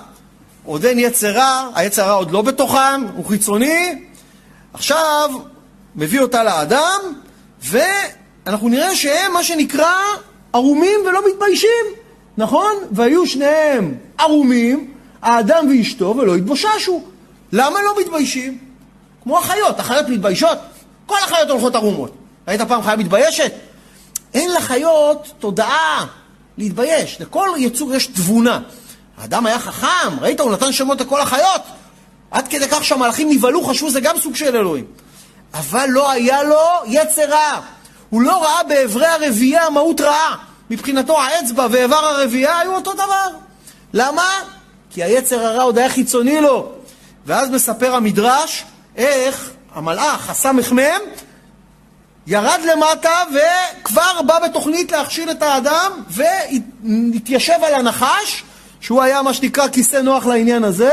עוד אין יצרה, היצרה עוד לא בתוכם, הוא חיצוני. עכשיו, מביא אותה לאדם, ואנחנו נראה שהם, מה שנקרא, ערומים ולא מתביישים. נכון? והיו שניהם ערומים, האדם ואשתו, ולא התבוששו. למה לא מתביישים? כמו החיות, החיות מתביישות. כל החיות הולכות ערומות. היית פעם חיה מתביישת? אין לחיות תודעה להתבייש. לכל יצור יש תבונה. האדם היה חכם, ראית, הוא נתן שמות לכל החיות. עד כדי כך שהמלאכים נבהלו, חשבו זה גם סוג של אלוהים. אבל לא היה לו יצר רע. הוא לא ראה בעברי הרבייה מהות רעה. מבחינתו האצבע ועבר הרבייה היו אותו דבר. למה? כי היצר הרע עוד היה חיצוני לו. ואז מספר המדרש איך המלאך עשה מחמם, ירד למטה וכבר בא בתוכנית להכשיל את האדם והתיישב על הנחש, שהוא היה מה שנקרא כיסא נוח לעניין הזה,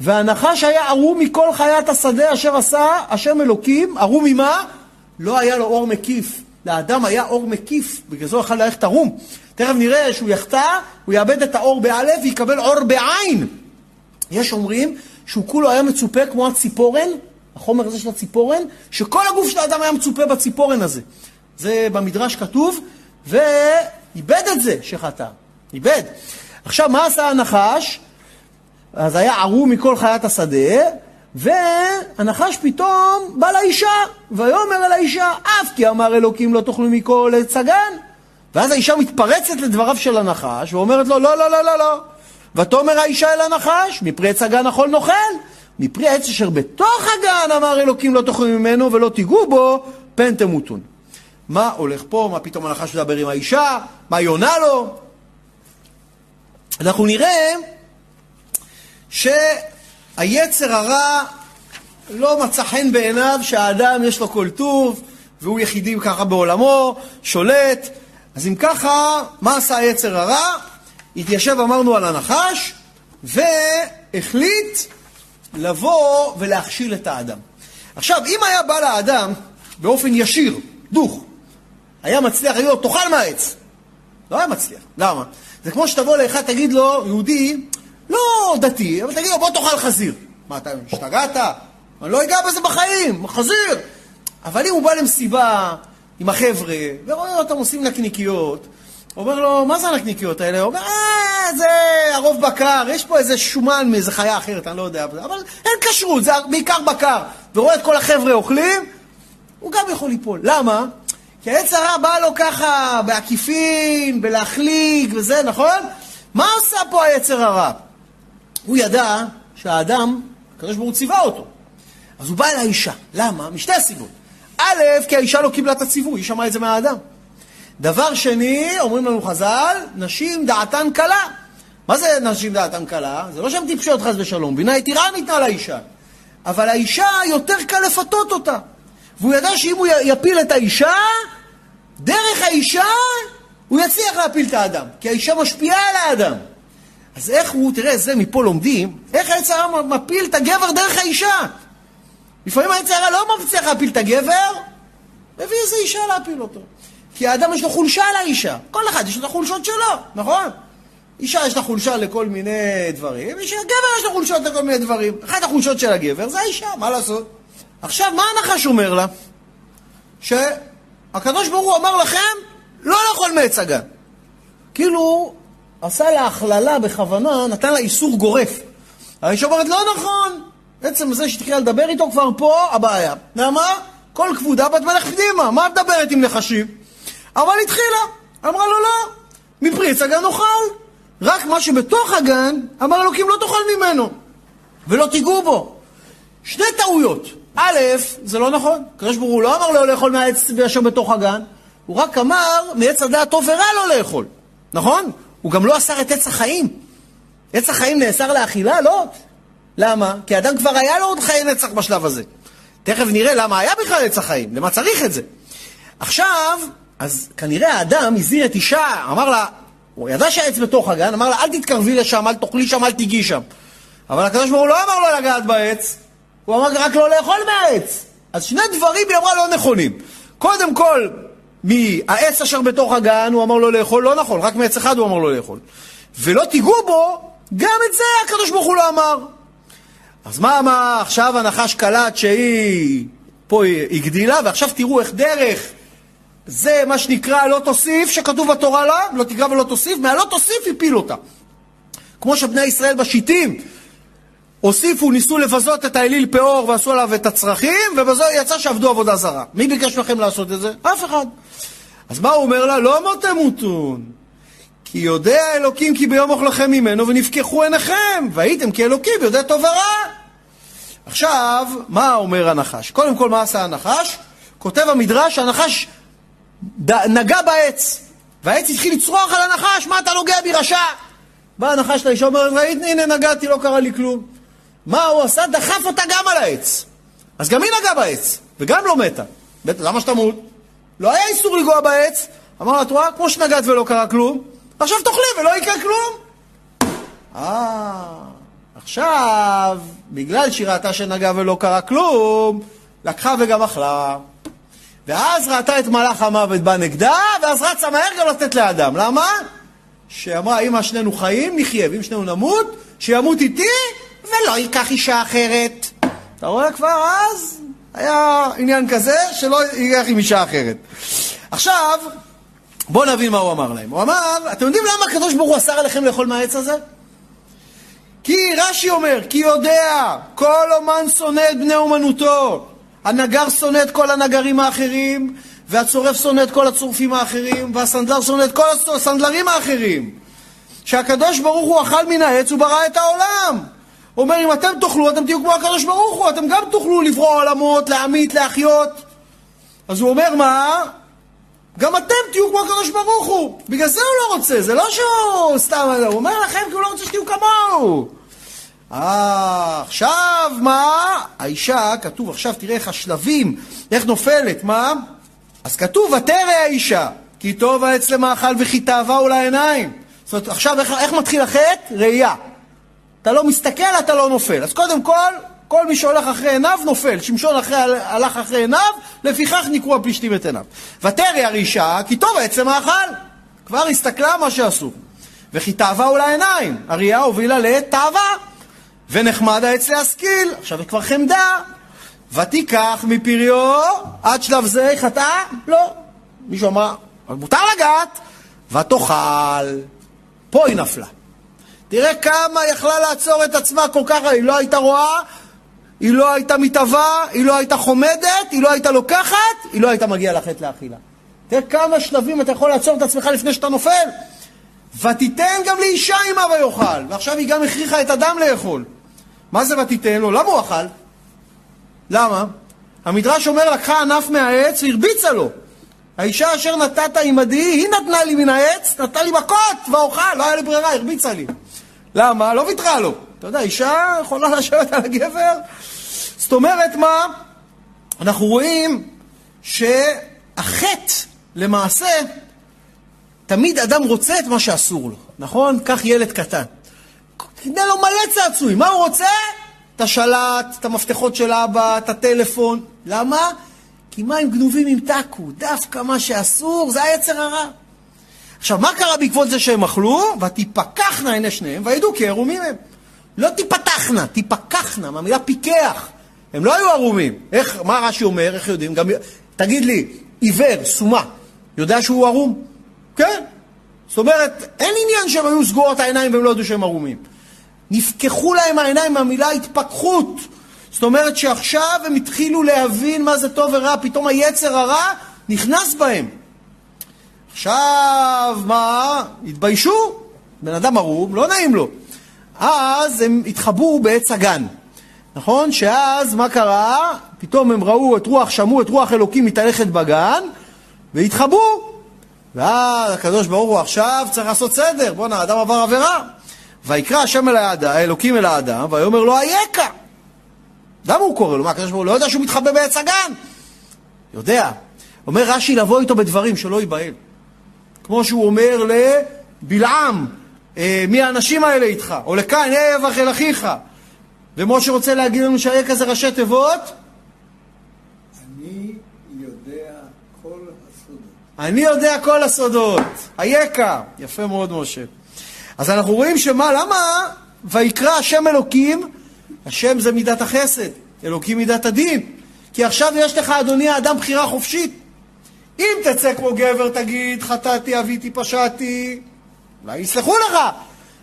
והנחש היה ערום מכל חיית השדה אשר עשה השם אלוקים. ערום ממה? לא היה לו אור מקיף. לאדם היה אור מקיף, בגלל זה הוא יכול ללכת ערום. תכף נראה שהוא יחטא, הוא יאבד את האור באלף ויקבל אור בעין. יש אומרים שהוא כולו היה מצופה כמו הציפורן, החומר הזה של הציפורן, שכל הגוף של האדם היה מצופה בציפורן הזה. זה במדרש כתוב, ואיבד את זה שחטא. איבד. עכשיו, מה עשה הנחש? אז היה ערום מכל חיית השדה, והנחש פתאום בא לאישה, ויאמר אל האישה, אף כי אמר אלוקים לא תאכלו מכל עץ הגן. ואז האישה מתפרצת לדבריו של הנחש, ואומרת לו, לא, לא, לא, לא, לא. ותאמר האישה אל הנחש, מפרי עץ הגן אכול נאכל. מפרי העץ אשר בתוך הגן אמר אלוקים לא תאכלו ממנו ולא תיגעו בו, פן תמותון. מה הולך פה? מה פתאום הנחש מדבר עם האישה? מה היא עונה לו? אנחנו נראה שהיצר הרע לא מצא חן בעיניו שהאדם יש לו כל טוב והוא יחידים ככה בעולמו, שולט. אז אם ככה, מה עשה היצר הרע? התיישב, אמרנו, על הנחש והחליט לבוא ולהכשיל את האדם. עכשיו, אם היה בא לאדם באופן ישיר, דוך, היה מצליח, היה לו, תאכל מהעץ. לא היה מצליח. למה? זה כמו שתבוא לאחד, תגיד לו, יהודי, לא דתי, אבל תגיד לו, בוא תאכל חזיר. מה, אתה השתגעת? אני לא אגע בזה בחיים, חזיר. אבל אם הוא בא למסיבה עם החבר'ה, ורואה אותם עושים נקניקיות, אומר לו, מה זה הנקניקיות האלה? הוא אומר, אה, זה הרוב בקר, יש פה איזה שומן מאיזה חיה אחרת, אני לא יודע, אבל אין קשרות, זה בעיקר בקר. ורואה את כל החבר'ה אוכלים, הוא גם יכול ליפול. למה? כי היצר הרע בא לו ככה, בעקיפין, בלהחליק וזה, נכון? מה עושה פה היצר הרע? הוא ידע שהאדם, הקדוש ברוך הוא ציווה אותו. אז הוא בא אל האישה. למה? משתי סיבות. א', כי האישה לא קיבלה את הציווי, היא שמעה את זה מהאדם. דבר שני, אומרים לנו חז"ל, נשים דעתן קלה. מה זה נשים דעתן קלה? זה לא שהן טיפשות חס ושלום, בינה יתירה ניתנה לאישה. אבל האישה יותר קל לפתות אותה. והוא ידע שאם הוא יפיל את האישה, דרך האישה הוא יצליח להפיל את האדם. כי האישה משפיעה על האדם. אז איך הוא, תראה, זה מפה לומדים, איך היצר הרע מפיל את הגבר דרך האישה. לפעמים היצר הרע לא מצליח להפיל את הגבר, מביא איזה אישה להפיל אותו. כי האדם יש לו חולשה על האישה. כל אחד יש לו חולשות שלו, נכון? אישה יש לה חולשה לכל מיני דברים, הגבר יש לו חולשות לכל מיני דברים. אחת החולשות של הגבר זה האישה, מה לעשות? עכשיו, מה הנחש אומר לה? שהקדוש ברוך הוא אמר לכם, לא לאכול מעץ הגן. כאילו, עשה לה הכללה בכוונה, נתן לה איסור גורף. האישה אומרת, לא נכון. בעצם זה שתחילה לדבר איתו כבר פה, הבעיה. למה? כל כבודה בת מלך פנימה. מה את דברת עם נחשים? אבל התחילה. אמרה לו, לא. מפרי עץ הגן אוכל. רק מה שבתוך הגן, אמר אלוקים לא תאכל ממנו. ולא תיגעו בו. שני טעויות. א', זה לא נכון. הקדוש ברוך הוא לא אמר לו לאכול מהעץ אשר בתוך הגן. הוא רק אמר, מעץ הדעת טוב ורע לא לאכול. נכון? הוא גם לא אסר את עץ החיים. עץ החיים נאסר לאכילה? לא. למה? כי האדם כבר היה לו עוד חיי נצח בשלב הזה. תכף נראה למה היה בכלל עץ החיים. למה צריך את זה? עכשיו, אז כנראה האדם הזהיר את אישה, אמר לה, הוא ידע שהעץ בתוך הגן, אמר לה, אל תתקרבי לשם, אל תאכלי שם, אל תיגעי שם. אבל הקדוש ברוך הוא לא אמר לו לגעת בעץ. הוא אמר רק לא לאכול מהעץ. אז שני דברים היא אמרה לא נכונים. קודם כל, מהעץ אשר בתוך הגן הוא אמר לו לאכול, לא נכון, רק מעץ אחד הוא אמר לו לאכול. ולא תיגעו בו, גם את זה הקדוש ברוך הוא לא אמר. אז מה אמר? עכשיו הנחש קלט שהיא פה היא גדילה, ועכשיו תראו איך דרך זה מה שנקרא לא תוסיף, שכתוב בתורה לה, לא תיגע ולא תוסיף, מהלא תוסיף הפיל אותה. כמו שבני ישראל בשיטים, הוסיפו, ניסו לבזות את האליל פאור ועשו עליו את הצרכים, ובזו יצא שעבדו עבודה זרה. מי ביקש לכם לעשות את זה? אף אחד. אז מה הוא אומר לה? לא תמותון. כי יודע אלוקים כי ביום אוכלכם ממנו ונפקחו עיניכם, והייתם כאלוקים, יודע טוב ורע. עכשיו, מה אומר הנחש? קודם כל, מה עשה הנחש? כותב המדרש, הנחש נגע בעץ, והעץ התחיל לצרוח על הנחש, מה אתה נוגע בי רשע? בא הנחש לאישה, אומר, הנה נגעתי, לא קרה לי כלום. מה הוא עשה? דחף אותה גם על העץ. אז גם היא נגע בעץ, וגם לא מתה. למה שתמות? לא היה איסור לגוע בעץ. אמר לה, את רואה, כמו שנגעת ולא קרה כלום, עכשיו תאכלי ולא יקרה כלום. אה, עכשיו, בגלל שראתה שנגע ולא קרה כלום, לקחה וגם אכלה. ואז ראתה את מלאך המוות בא נגדה, ואז רצה מהר גם לתת לאדם. למה? שאמרה, אם שנינו חיים, נחיה, ואם שנינו נמות, שימות איתי, ולא ייקח אישה אחרת. אתה רואה כבר אז? היה עניין כזה שלא ייקח עם אישה אחרת. עכשיו, בואו נבין מה הוא אמר להם. הוא אמר, אתם יודעים למה הקדוש ברוך הוא אסר עליכם לאכול מהעץ הזה? כי רש"י אומר, כי יודע, כל אומן שונא את בני אומנותו. הנגר שונא את כל הנגרים האחרים, והצורף שונא את כל הצורפים האחרים, והסנדלר שונא את כל הסנדלרים האחרים. שהקדוש ברוך הוא אכל מן העץ וברא את העולם. הוא אומר, אם אתם תאכלו, אתם תהיו כמו הקדוש ברוך הוא, אתם גם תאכלו לברוא עולמות, להמית, להחיות. אז הוא אומר, מה? גם אתם תהיו כמו הקדוש ברוך הוא. בגלל זה הוא לא רוצה, זה לא שהוא סתם, הוא אומר לכם כי הוא לא רוצה שתהיו כמוהו. אה, עכשיו מה? האישה, כתוב, עכשיו תראה איך השלבים, איך נופלת, מה? אז כתוב, ותרא האישה, כי טוב העץ למאכל וכי תאווה הוא לעיניים. זאת אומרת, עכשיו איך, איך מתחיל החטא? ראייה. אתה לא מסתכל, אתה לא נופל. אז קודם כל, כל מי שהולך אחרי עיניו נופל. שמשון אחרי, הלך אחרי עיניו, לפיכך ניקרו הפלישתים את עיניו. ותרא האישה, כי טוב העץ למאכל. כבר הסתכלה מה שעשו. וכי תאווה הוא לעיניים. הראייה הובילה לתאווה. ונחמד העץ להשכיל. עכשיו היא כבר חמדה. ותיקח מפריו, עד שלב זה היא חטאה? לא. מישהו אמר, מותר לגעת. ותאכל. פה היא נפלה. תראה כמה יכלה לעצור את עצמה כל כך, היא לא הייתה רואה, היא לא הייתה מתאווה, היא לא הייתה חומדת, היא לא הייתה לוקחת, היא לא הייתה מגיעה לחטא לאכילה. תראה כמה שלבים אתה יכול לעצור את עצמך לפני שאתה נופל. ותיתן גם לאישה עמה ויאכל. ועכשיו היא גם הכריחה את אדם לאכול. מה זה ותיתן לו? למה הוא אכל? למה? המדרש אומר, לקחה ענף מהעץ והרביצה לו. האישה אשר נתת עמדי, היא נתנה לי מן העץ, נתנה לי מכות ואוכל, לא היה לי ברירה, הרביצה לי. למה? לא ויתרה לו. אתה יודע, אישה יכולה לשבת על הגבר. זאת אומרת מה? אנחנו רואים שהחטא למעשה, תמיד אדם רוצה את מה שאסור לו. נכון? כך ילד קטן. תדע לו מלא צעצועים. מה הוא רוצה? את השלט, את המפתחות של אבא, את הטלפון. למה? כי מים גנובים עם טקו. דווקא מה שאסור, זה היצר הרע. עכשיו, מה קרה בעקבות זה שהם אכלו? ותיפקחנה עיני שניהם, וידעו כי ערומים הם. לא תיפתחנה, תיפקחנה, מהמילה פיקח. הם לא היו ערומים. איך, מה רש"י אומר? איך יודעים? גם, תגיד לי, עיוור, סומה, יודע שהוא ערום? כן? זאת אומרת, אין עניין שהם היו סגורות העיניים והם לא ידעו שהם ערומים. נפקחו להם העיניים מהמילה התפקחות. זאת אומרת שעכשיו הם התחילו להבין מה זה טוב ורע, פתאום היצר הרע נכנס בהם. עכשיו, מה? התביישו? בן אדם ערום, לא נעים לו. אז הם התחבאו בעץ הגן. נכון? שאז מה קרה? פתאום הם ראו את רוח, שמעו את רוח אלוקים מתהלכת בגן, והתחבאו. ואז הקדוש ברוך הוא עכשיו צריך לעשות סדר. בוא'נה, האדם עבר עבירה. ויקרא השם אל האדם, האלוקים אל האדם, ויאמר לו אייכה. למה הוא קורא לו? מה, הקדוש ברוך הוא לא יודע שהוא מתחבא בעץ הגן? יודע. אומר רש"י לבוא איתו בדברים שלא ייבהל. כמו שהוא אומר לבלעם, מי האנשים האלה איתך? או לכאן, יבח אל אחיך. ומשה רוצה להגיד לנו שהיה כזה ראשי תיבות? אני יודע כל הסודות. אני יודע כל הסודות. אייכה. יפה מאוד משה. אז אנחנו רואים שמה, למה? ויקרא השם אלוקים, השם זה מידת החסד, אלוקים מידת הדין. כי עכשיו יש לך אדוני האדם בחירה חופשית. אם תצא כמו גבר תגיד, חטאתי, אביתי, פשעתי, אולי יסלחו לך.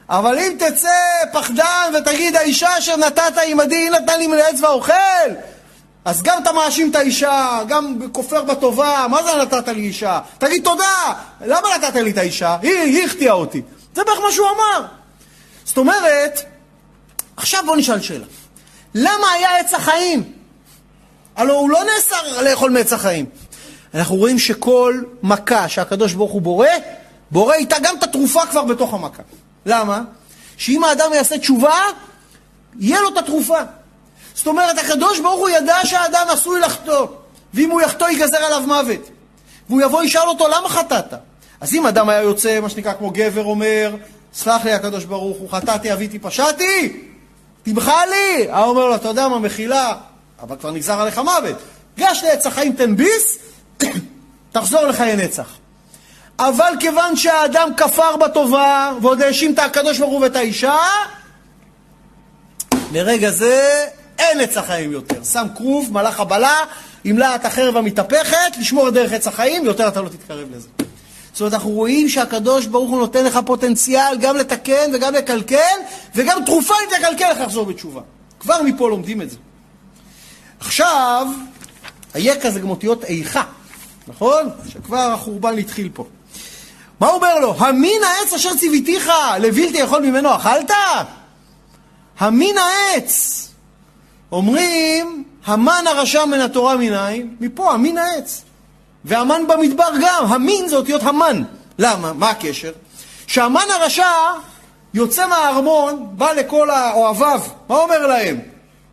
אבל אם תצא פחדן ותגיד, האישה אשר נתת עמדי, היא נתנה לי מן העץ ואוכל, אז גם אתה מאשים את האישה, גם כופר בטובה, מה זה נתת לי אישה? תגיד תודה, למה נתת לי את האישה? היא, היא הכתיעה אותי. זה בערך מה שהוא אמר. זאת אומרת, עכשיו בוא נשאל שאלה. למה היה עץ החיים? הלא הוא לא נאסר לאכול מעץ החיים. אנחנו רואים שכל מכה שהקדוש ברוך הוא בורא, בורא איתה גם את התרופה כבר בתוך המכה. למה? שאם האדם יעשה תשובה, יהיה לו את התרופה. זאת אומרת, הקדוש ברוך הוא ידע שהאדם עשוי לחטוא, ואם הוא יחטוא ייגזר עליו מוות. והוא יבוא ישאל אותו, למה חטאת? אז אם אדם היה יוצא, מה שנקרא כמו גבר אומר, סלח לי הקדוש ברוך הוא, חטאתי, אביתי, פשעתי, תמחה לי. הוא אומר לו, אתה יודע מה, מחילה, אבל כבר נגזר עליך מוות. גש לעץ החיים, תן ביס, תחזור לחיי נצח. אבל כיוון שהאדם כפר בטובה, ועוד האשים את הקדוש ברוך הוא ואת האישה, לרגע זה אין עץ החיים יותר. שם כרוב, מלאך הבלה, עם להט החרב המתהפכת, לשמור דרך עץ החיים, יותר אתה לא תתקרב לזה. זאת אומרת, אנחנו רואים שהקדוש ברוך הוא נותן לך פוטנציאל גם לתקן וגם לקלקל, וגם תרופה אם תקלקל לך לחזור בתשובה. כבר מפה לומדים את זה. עכשיו, היקע זה גם אותיות איכה, נכון? שכבר החורבן התחיל פה. מה הוא אומר לו? המין העץ אשר ציוויתיך, לבלתי יכול ממנו אכלת? המין העץ. אומרים, המן הרשע מן התורה מנין, מפה המין העץ. והמן במדבר גם, המין זה אותיות המן. למה? מה הקשר? שהמן הרשע יוצא מהארמון, בא לכל האוהביו, מה אומר להם?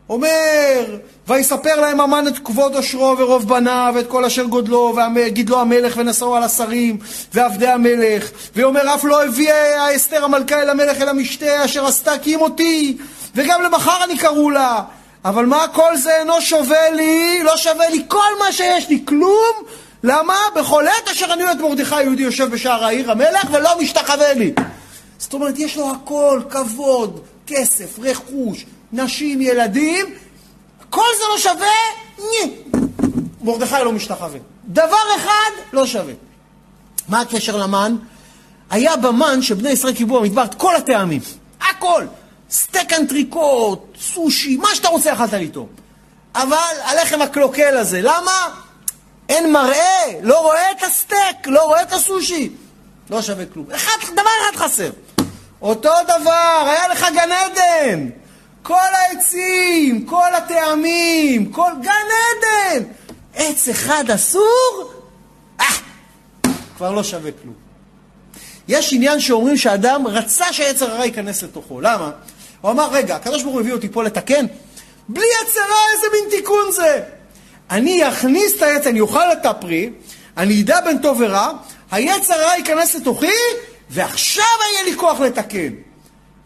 אומר, ויספר להם המן את כבוד עושרו ורוב בניו, ואת כל אשר גודלו, וגידלו המלך ונשאו על השרים, ועבדי המלך. ואומר, אף לא הביאה אסתר המלכה אל המלך אל המשתה, אשר עשתה כי אם אותי, וגם למחר אני קראו לה. אבל מה כל זה אינו שווה לי, לא שווה לי כל מה שיש לי, כלום. למה? בכל עת אשר אני ואת מרדכי היהודי יושב בשער העיר המלך ולא משתחווה לי. זאת אומרת, יש לו הכל, כבוד, כסף, רכוש, נשים, ילדים, כל זה לא שווה, נה. מרדכי לא משתחווה. דבר אחד לא שווה. מה הקשר למן? היה במן שבני ישראל קיבלו במדבר את כל הטעמים, הכל. סטייק אנטריקות, סושי, מה שאתה רוצה אכלת איתו. אבל הלחם הקלוקל הזה, למה? אין מראה, לא רואה את הסטייק, לא רואה את הסושי. לא שווה כלום. אחד, דבר אחד חסר. אותו דבר, היה לך גן עדן. כל העצים, כל הטעמים, כל גן עדן. עץ אחד אסור? אה, כבר לא שווה כלום. יש עניין שאומרים שאדם רצה שהיצר הרע ייכנס לתוכו. למה? הוא אמר, רגע, הקדוש ברוך הוא הביא אותי פה לתקן. בלי יצר הרע, איזה מין תיקון זה? אני אכניס את היצר, אני אוכל את הפרי, אני אדע בין טוב ורע, היצר הרע ייכנס לתוכי, ועכשיו היה לי כוח לתקן.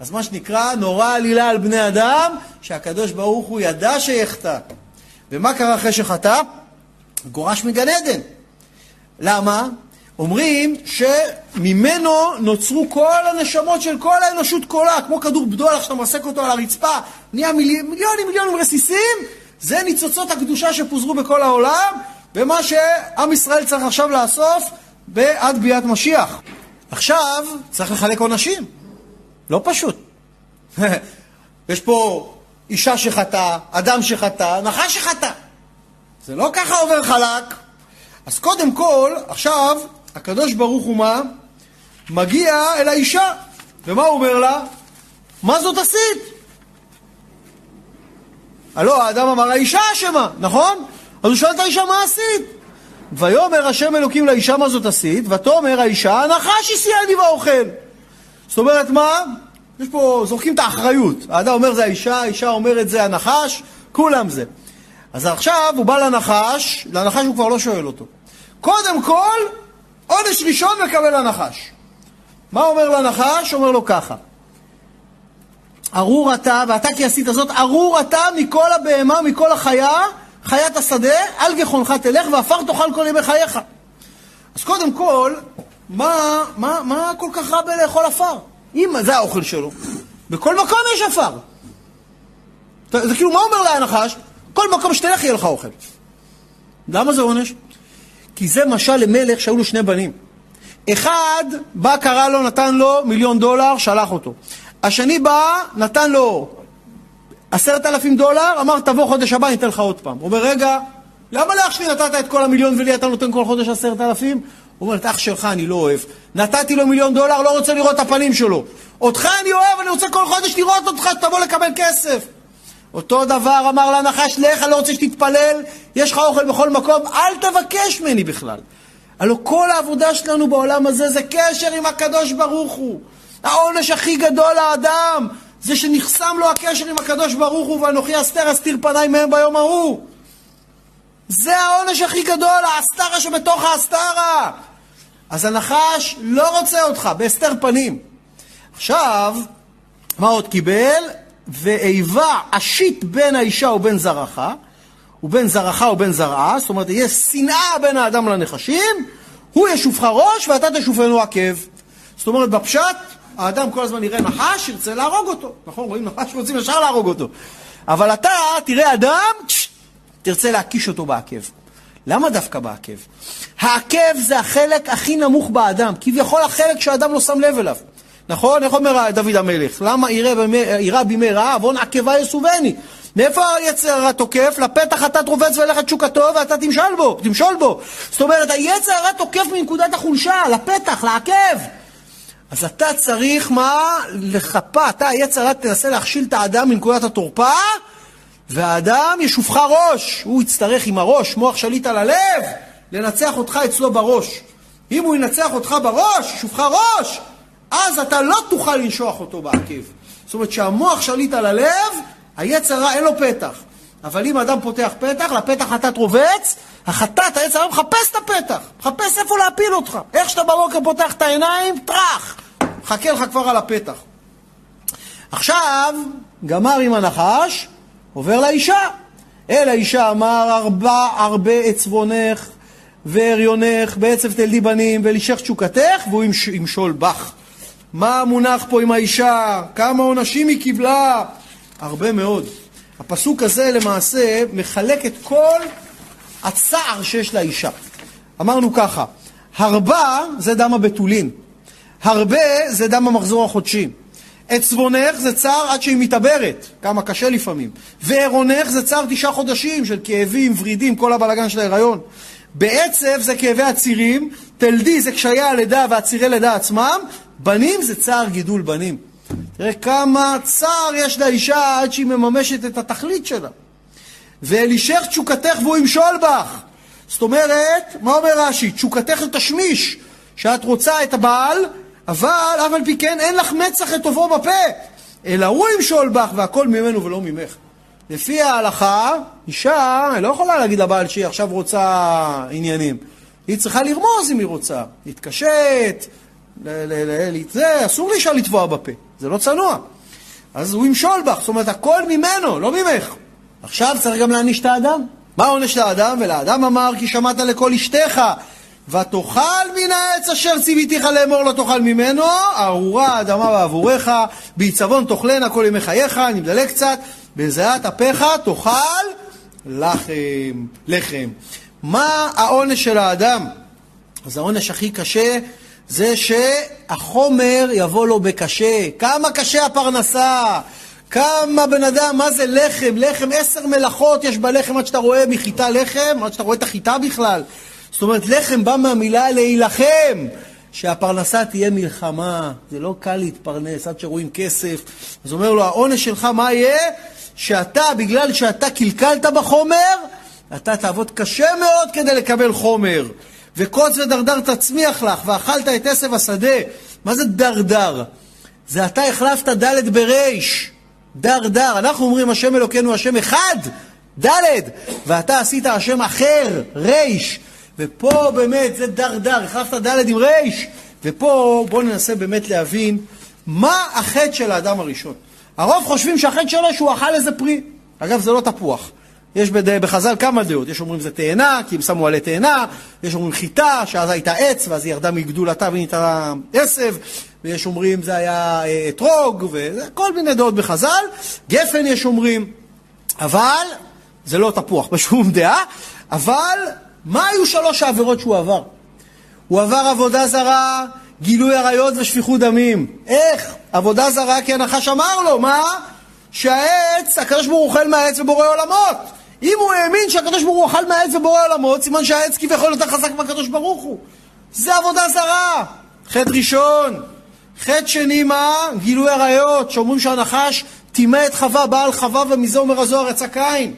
אז מה שנקרא, נורא עלילה על בני אדם, שהקדוש ברוך הוא ידע שיחטא. ומה קרה אחרי שחטא? גורש מגן עדן. למה? אומרים שממנו נוצרו כל הנשמות של כל האנושות כולה, כמו כדור בדולח שאתה מרסק אותו על הרצפה, נהיה מיליונים מיליונים מיליונים רסיסים, זה ניצוצות הקדושה שפוזרו בכל העולם, ומה שעם ישראל צריך עכשיו לאסוף עד ביאת משיח. עכשיו צריך לחלק עונשים, לא פשוט. יש פה אישה שחטא, אדם שחטא, נחש שחטא. זה לא ככה עובר חלק. אז קודם כל, עכשיו, הקדוש ברוך הוא מה? מגיע אל האישה. ומה הוא אומר לה? מה זאת עשית? הלא, האדם אמר, האישה אשמה, נכון? אז הוא שואל את האישה, מה עשית? ויאמר השם אלוקים לאישה, מה זאת עשית? ותאמר האישה, הנחש השיאני והאוכל. זאת אומרת, מה? יש פה, זורקים את האחריות. האדם אומר זה האישה, האישה אומרת זה הנחש, כולם זה. אז עכשיו הוא בא לנחש, לנחש הוא כבר לא שואל אותו. קודם כל, עונש ראשון מקבל הנחש. מה אומר לנחש? אומר לו ככה. ארור אתה, ואתה כי עשית הזאת, ארור אתה מכל הבהמה, מכל החיה, חיית השדה, על גחונך תלך, ואפר תאכל כל ימי חייך. אז קודם כל, מה, מה, מה כל כך רע בלאכול אפר? אם זה האוכל שלו. בכל מקום יש אפר. זה כאילו, מה אומר להנחש? כל מקום שתלך יהיה לך אוכל. למה זה עונש? כי זה משל למלך שהיו לו שני בנים. אחד בא, קרא לו, נתן לו מיליון דולר, שלח אותו. השני בא, נתן לו עשרת אלפים דולר, אמר תבוא חודש הבא, ניתן לך עוד פעם. הוא אומר, רגע, למה לאח שלי נתת את כל המיליון ולי אתה נותן כל חודש עשרת אלפים? הוא אומר, את אח שלך אני לא אוהב. נתתי לו מיליון דולר, לא רוצה לראות את הפנים שלו. אותך אני אוהב, אני רוצה כל חודש לראות אותך, תבוא לקבל כסף. אותו דבר אמר לנחש, לך, אני לא רוצה שתתפלל, יש לך אוכל בכל מקום, אל תבקש ממני בכלל. הלו כל העבודה שלנו בעולם הזה זה קשר עם הקדוש ברוך הוא. העונש הכי גדול לאדם זה שנחסם לו הקשר עם הקדוש ברוך הוא, ואנוכי אסתר אסתיר פניי מהם ביום ההוא. זה העונש הכי גדול, האסתרה שבתוך האסתרה. אז הנחש לא רוצה אותך, בהסתר פנים. עכשיו, מה עוד קיבל? ואיבה אשית בין האישה ובין זרחה, ובין זרחה ובין זרעה, זאת אומרת, יש שנאה בין האדם לנחשים, הוא ישופך ראש ואתה תשופנו עקב. זאת אומרת, בפשט, האדם כל הזמן יראה נחש, ירצה להרוג אותו. נכון, רואים נחש, רוצים ישר להרוג אותו. אבל אתה תראה אדם, תרצה להקיש אותו בעקב. למה דווקא בעקב? העקב זה החלק הכי נמוך באדם, כביכול החלק שהאדם לא שם לב אליו. נכון? איך אומר דוד המלך? למה יראה בימי רעה? עוון עקבה יסובני. מאיפה היצר התוקף? לפתח אתה תרובץ ולך את שוקתו ואתה תמשול בו, תמשול בו. זאת אומרת, היצר התוקף מנקודת החולשה, לפתח, לעקב. אז אתה צריך מה? לחפה. אתה היצר תנסה להכשיל את האדם מנקודת התורפה, והאדם ישופך ראש. הוא יצטרך עם הראש, מוח שליט על הלב, לנצח אותך אצלו בראש. אם הוא ינצח אותך בראש, ישופך ראש, אז אתה לא תוכל לנשוח אותו בעקב. זאת אומרת שהמוח שליט על הלב, היצרה אין לו פתח. אבל אם אדם פותח פתח, לפתח אתה תרובץ, החטאת היצרה מחפש את הפתח, מחפש איפה להפיל אותך. איך שאתה בבוקר פותח את העיניים, טרח, חכה לך כבר על הפתח. עכשיו, גמר עם הנחש, עובר לאישה. אל האישה אמר, ארבע הרבה עצבונך והריונך, בעצב תלדי בנים ולשך תשוקתך, והוא ימשול בך. מה מונח פה עם האישה? כמה עונשים היא קיבלה? הרבה מאוד. הפסוק הזה למעשה מחלק את כל הצער שיש לאישה. אמרנו ככה, הרבה זה דם הבתולים, הרבה זה דם המחזור החודשי, עצבונך זה צער עד שהיא מתעברת, כמה קשה לפעמים, והרונך זה צער תשעה חודשים של כאבים, ורידים, כל הבלגן של ההיריון. בעצב זה כאבי הצירים, תלדי זה קשיי הלידה והצירי לידה עצמם, בנים זה צער גידול בנים. תראה כמה צער יש לאישה עד שהיא מממשת את התכלית שלה. ואלישך תשוקתך והוא ימשול בך. זאת אומרת, מה אומר רש"י? תשוקתך תשמיש, שאת רוצה את הבעל, אבל אף על פי כן אין לך מצח את טובו בפה, אלא הוא ימשול בך והכל ממנו ולא ממך. לפי ההלכה, אישה לא יכולה להגיד לבעל שהיא עכשיו רוצה עניינים. היא צריכה לרמוז אם היא רוצה, להתקשט, זה אסור לאישה לטבוע בפה, זה לא צנוע. אז הוא ימשול בך, זאת אומרת הכל ממנו, לא ממך. עכשיו צריך גם להעניש את האדם. מה עונש לאדם? ולאדם אמר כי שמעת לכל אשתך ותאכל מן העץ אשר ציוותיך לאמור לא תאכל ממנו, ארורה האדמה בעבורך, בעיצבון תאכלנה כל ימי חייך, אני מדלג קצת, בזיעת אפיך תאכל לחם, לחם. מה העונש של האדם? אז העונש הכי קשה זה שהחומר יבוא לו בקשה. כמה קשה הפרנסה, כמה בן אדם, מה זה לחם? לחם, עשר מלאכות יש בלחם עד שאתה רואה מחיטה לחם, עד שאתה רואה את החיטה בכלל. זאת אומרת, לחם בא מהמילה להילחם, שהפרנסה תהיה מלחמה, זה לא קל להתפרנס עד שרואים כסף. אז אומר לו, העונש שלך מה יהיה? שאתה, בגלל שאתה קלקלת בחומר, אתה תעבוד קשה מאוד כדי לקבל חומר. וקוץ ודרדר תצמיח לך, ואכלת את עשב השדה. מה זה דרדר? זה אתה החלפת דלת בריש. דרדר. אנחנו אומרים השם אלוקינו השם אחד, דלת. ואתה עשית השם אחר, ריש. ופה באמת זה דרדר, החלפת דלת עם ריש. ופה בואו ננסה באמת להבין מה החטא של האדם הראשון. הרוב חושבים שהחטא שלו שהוא אכל איזה פרי. אגב זה לא תפוח. יש בחז"ל כמה דעות, יש אומרים זה תאנה, כי הם שמו עלי תאנה, יש אומרים חיטה, שאז הייתה עץ, ואז היא ירדה מגדולתה ונהייתה עשב, ויש אומרים זה היה אתרוג, וכל מיני דעות בחז"ל, גפן יש אומרים, אבל זה לא תפוח בשום דעה, אבל מה היו שלוש העבירות שהוא עבר? הוא עבר עבודה זרה, גילוי עריות ושפיכות דמים. איך? עבודה זרה כי הנחש אמר לו, מה? שהעץ, הקדוש ברוך הוא אוכל מהעץ ובורא עולמות. אם הוא האמין שהקדוש ברוך הוא אכל מהעץ ובורא עולמות, סימן שהעץ כביכול יותר חזק מהקדוש ברוך הוא. זה עבודה זרה. חטא ראשון. חטא שני, מה? גילוי עריות, שאומרים שהנחש טימא את חווה, בעל חווה, ומזה אומר הזוהר יצא קין.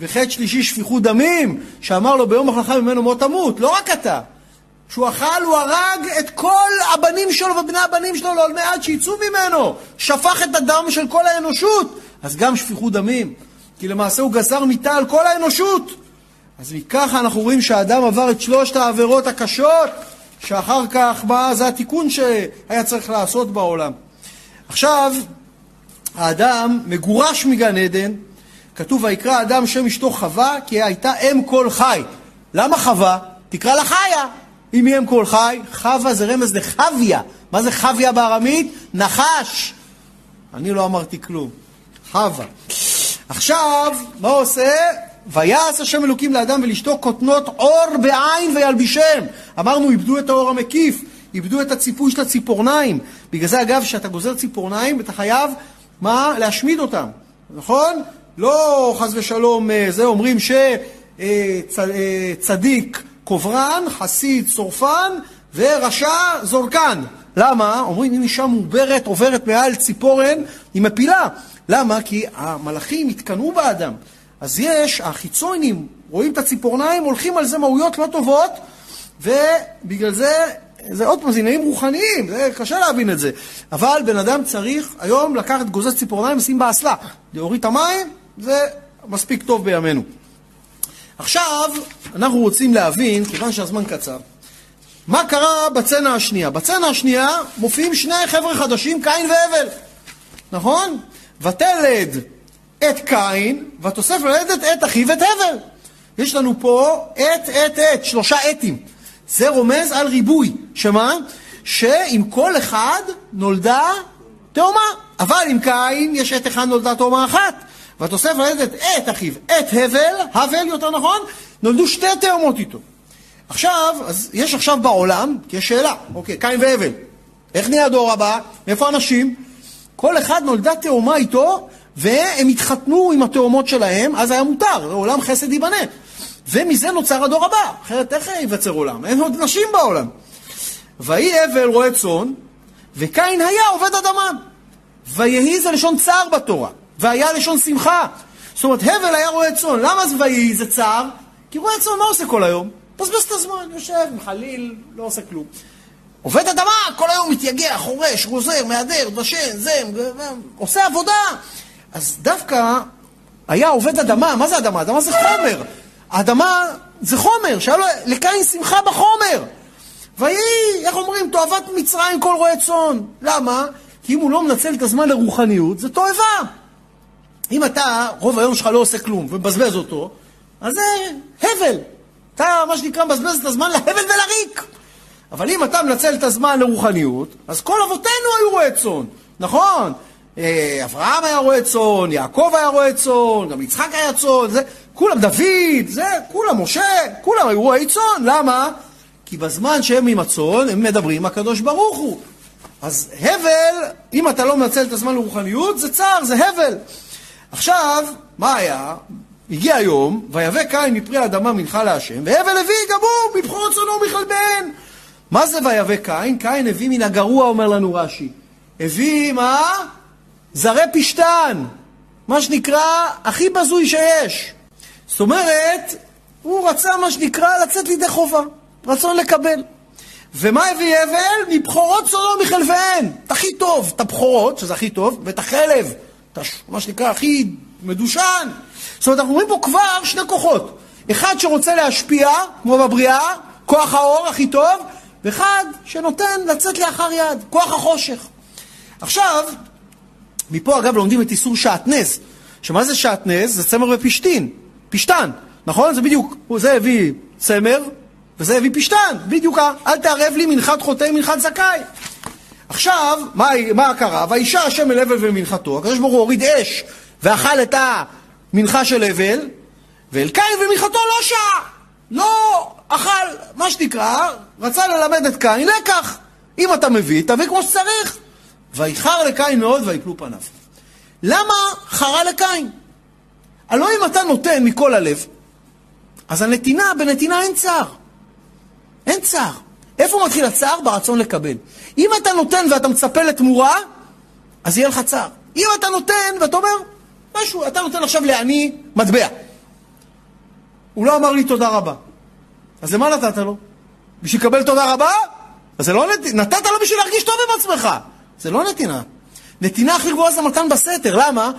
וחטא שלישי, שפיכות דמים, שאמר לו ביום החלכה ממנו מות תמות, לא רק אתה. שהוא אכל, הוא הרג את כל הבנים שלו ובני הבנים שלו לעולמי לא עד שיצאו ממנו, שפך את הדם של כל האנושות, אז גם שפיכות דמים, כי למעשה הוא גזר מיתה על כל האנושות. אז מככה אנחנו רואים שהאדם עבר את שלושת העבירות הקשות, שאחר כך מה זה התיקון שהיה צריך לעשות בעולם. עכשיו, האדם מגורש מגן עדן, כתוב ויקרא האדם שם אשתו חווה, כי הייתה אם כל חי. למה חווה? תקרא לה חיה. אם היא אם כל חי, חווה זה רמז לחוויה. מה זה חוויה בארמית? נחש. אני לא אמרתי כלום. חווה. עכשיו, מה עושה? ויעש השם אלוקים לאדם ולשתו קוטנות אור בעין וילבישם. אמרנו, איבדו את האור המקיף, איבדו את הציפוי של הציפורניים. בגלל זה אגב, שאתה גוזר ציפורניים, אתה חייב, מה? להשמיד אותם. נכון? לא חס ושלום, זה אומרים שצדיק קוברן, חסיד, שורפן, ורשע זורקן. למה? אומרים, אם אישה מעוברת, עוברת מעל ציפורן, היא מפילה. למה? כי המלאכים התקנו באדם. אז יש, החיצונים, רואים את הציפורניים, הולכים על זה מהויות לא טובות, ובגלל זה, זה עוד פעם, זה עניינים רוחניים, זה קשה להבין את זה. אבל בן אדם צריך היום לקחת גוזז ציפורניים ושים באסלה. להוריד את המים, זה מספיק טוב בימינו. עכשיו, אנחנו רוצים להבין, כיוון שהזמן קצר, מה קרה בצנה השנייה? בצנה השנייה מופיעים שני חבר'ה חדשים, קין והבל. נכון? ותלד את קין, ותוסף ללדת את אחיו ואת הבל. יש לנו פה את, את, את, שלושה עתים. זה רומז על ריבוי. שמה? שעם כל אחד נולדה תאומה. אבל עם קין יש את אחד נולדה תאומה אחת. ותוסף ללדת את אחיו, את הבל, הבל יותר נכון, נולדו שתי תאומות איתו. עכשיו, אז יש עכשיו בעולם, כי יש שאלה, אוקיי, קין והבל. איך נהיה הדור הבא? מאיפה אנשים? כל אחד נולדה תאומה איתו, והם התחתנו עם התאומות שלהם, אז היה מותר, עולם חסד ייבנה. ומזה נוצר הדור הבא, אחרת איך ייווצר עולם? אין עוד נשים בעולם. ויהי הבל רועה צאן, וקין היה עובד אדמה. ויהי זה לשון צער בתורה, והיה לשון שמחה. זאת אומרת, הבל היה רועה צאן, למה זה ויהי זה צער? כי רועה צאן מה עושה כל היום? בזבז את הזמן, יושב, מחליל, לא עושה כלום. עובד אדמה, כל היום מתייגע, חורש, רוזר, מהדר, דבשן, זם, עושה עבודה. אז דווקא היה עובד אדמה, מה זה אדמה? אדמה זה חומר. האדמה זה חומר, שהיה לו לקין שמחה בחומר. והיא, איך אומרים, תועבת מצרים כל רועה צאן. למה? כי אם הוא לא מנצל את הזמן לרוחניות, זה תועבה. אם אתה, רוב היום שלך לא עושה כלום, ומבזבז אותו, אז זה הבל. אתה, מה שנקרא, מבזבז את הזמן להבל ולריק. אבל אם אתה מנצל את הזמן לרוחניות, אז כל אבותינו היו רועה צאן. נכון? אברהם היה רועה צאן, יעקב היה רועה צאן, גם יצחק היה צאן, זה, כולם דוד, זה, כולם משה, כולם היו רועי צאן. למה? כי בזמן שהם עם הצאן, הם מדברים עם הקדוש ברוך הוא. אז הבל, אם אתה לא מנצל את הזמן לרוחניות, זה צער, זה הבל. עכשיו, מה היה? הגיע היום, ויבא קין מפרי האדמה מנחה להשם, והבל הביא גם הוא, מבחור צאנו מחלבן. מה זה ויבא קין? קין הביא מן הגרוע, אומר לנו רש"י. הביא מה? זרי פשטן, מה שנקרא הכי בזוי שיש. זאת אומרת, הוא רצה מה שנקרא לצאת לידי חובה, רצון לקבל. ומה הביא הבל? מבחורות צאנו מחלבן, את הכי טוב, את הבחורות, שזה הכי טוב, ואת החלב, את מה שנקרא הכי מדושן. זאת אומרת, אנחנו רואים פה כבר שני כוחות. אחד שרוצה להשפיע, כמו בבריאה, כוח האור הכי טוב, ואחד שנותן לצאת לאחר יד, כוח החושך. עכשיו, מפה אגב לומדים את איסור שעטנז. שמה זה שעטנז? זה צמר ופשטין. פשטן, נכון? זה בדיוק, זה הביא צמר, וזה הביא פשטן. בדיוק, אל תערב לי מנחת חוטא מנחת זכאי. עכשיו, מה, מה קרה? והאישה השם אל הבל ומנחתו, הקדוש ברוך הוא הוריד אש, ואכל את המנחה של הבל, ואל קין ומנחתו לא שעה. לא אכל, מה שנקרא, רצה ללמד את קין לקח. אם אתה מביא, תביא כמו שצריך. ויחר לקין מאוד ויפלו פניו. למה חרה לקין? הלא אם אתה נותן מכל הלב, אז הנתינה, בנתינה אין צער. אין צער. איפה מתחיל הצער? ברצון לקבל. אם אתה נותן ואתה מצפה לתמורה, אז יהיה לך צער. אם אתה נותן ואתה אומר, משהו, אתה נותן עכשיו לעני מטבע. הוא לא אמר לי תודה רבה. אז למה נתת לו? בשביל לקבל תודה רבה? אז זה לא נתינה. נתת לו בשביל להרגיש טוב עם עצמך. זה לא נתינה. נתינה הכי גבוהה זה מתן בסתר. למה?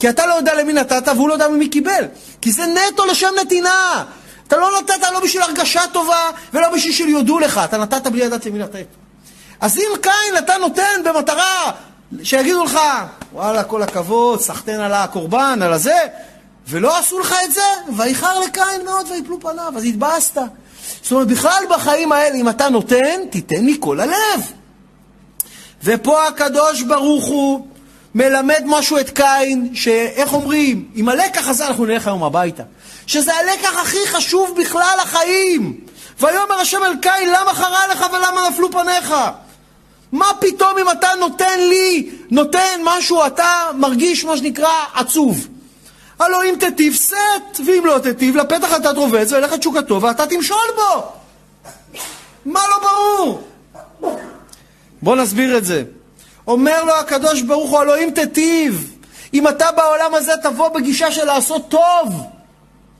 כי אתה לא יודע למי נתת והוא לא יודע ממי קיבל. כי זה נטו לשם נתינה. אתה לא נתת לא בשביל הרגשה טובה ולא בשביל שיודו לך. אתה נתת בלי ידעת למי נתת. אז אם קין אתה נותן במטרה שיגידו לך, וואלה, כל הכבוד, סחטן על הקורבן, על הזה, ולא עשו לך את זה, ואיחר לקין מאוד ויפלו פניו, אז התבאסת. זאת אומרת, בכלל בחיים האלה, אם אתה נותן, תיתן מכל הלב. ופה הקדוש ברוך הוא מלמד משהו את קין, שאיך אומרים, עם הלקח הזה אנחנו נלך היום הביתה, שזה הלקח הכי חשוב בכלל החיים. ויאמר השם אל קין, למה חרה לך ולמה נפלו פניך? מה פתאום אם אתה נותן לי, נותן משהו, אתה מרגיש מה שנקרא עצוב. הלוא אם תטיב סט, ואם לא תטיב, לפתח אתה תרובץ וילך את שוקתו ואתה תמשול בו. מה לא ברור? בוא נסביר את זה. אומר לו הקדוש ברוך הוא, הלוא אם תטיב, אם אתה בעולם הזה תבוא בגישה של לעשות טוב,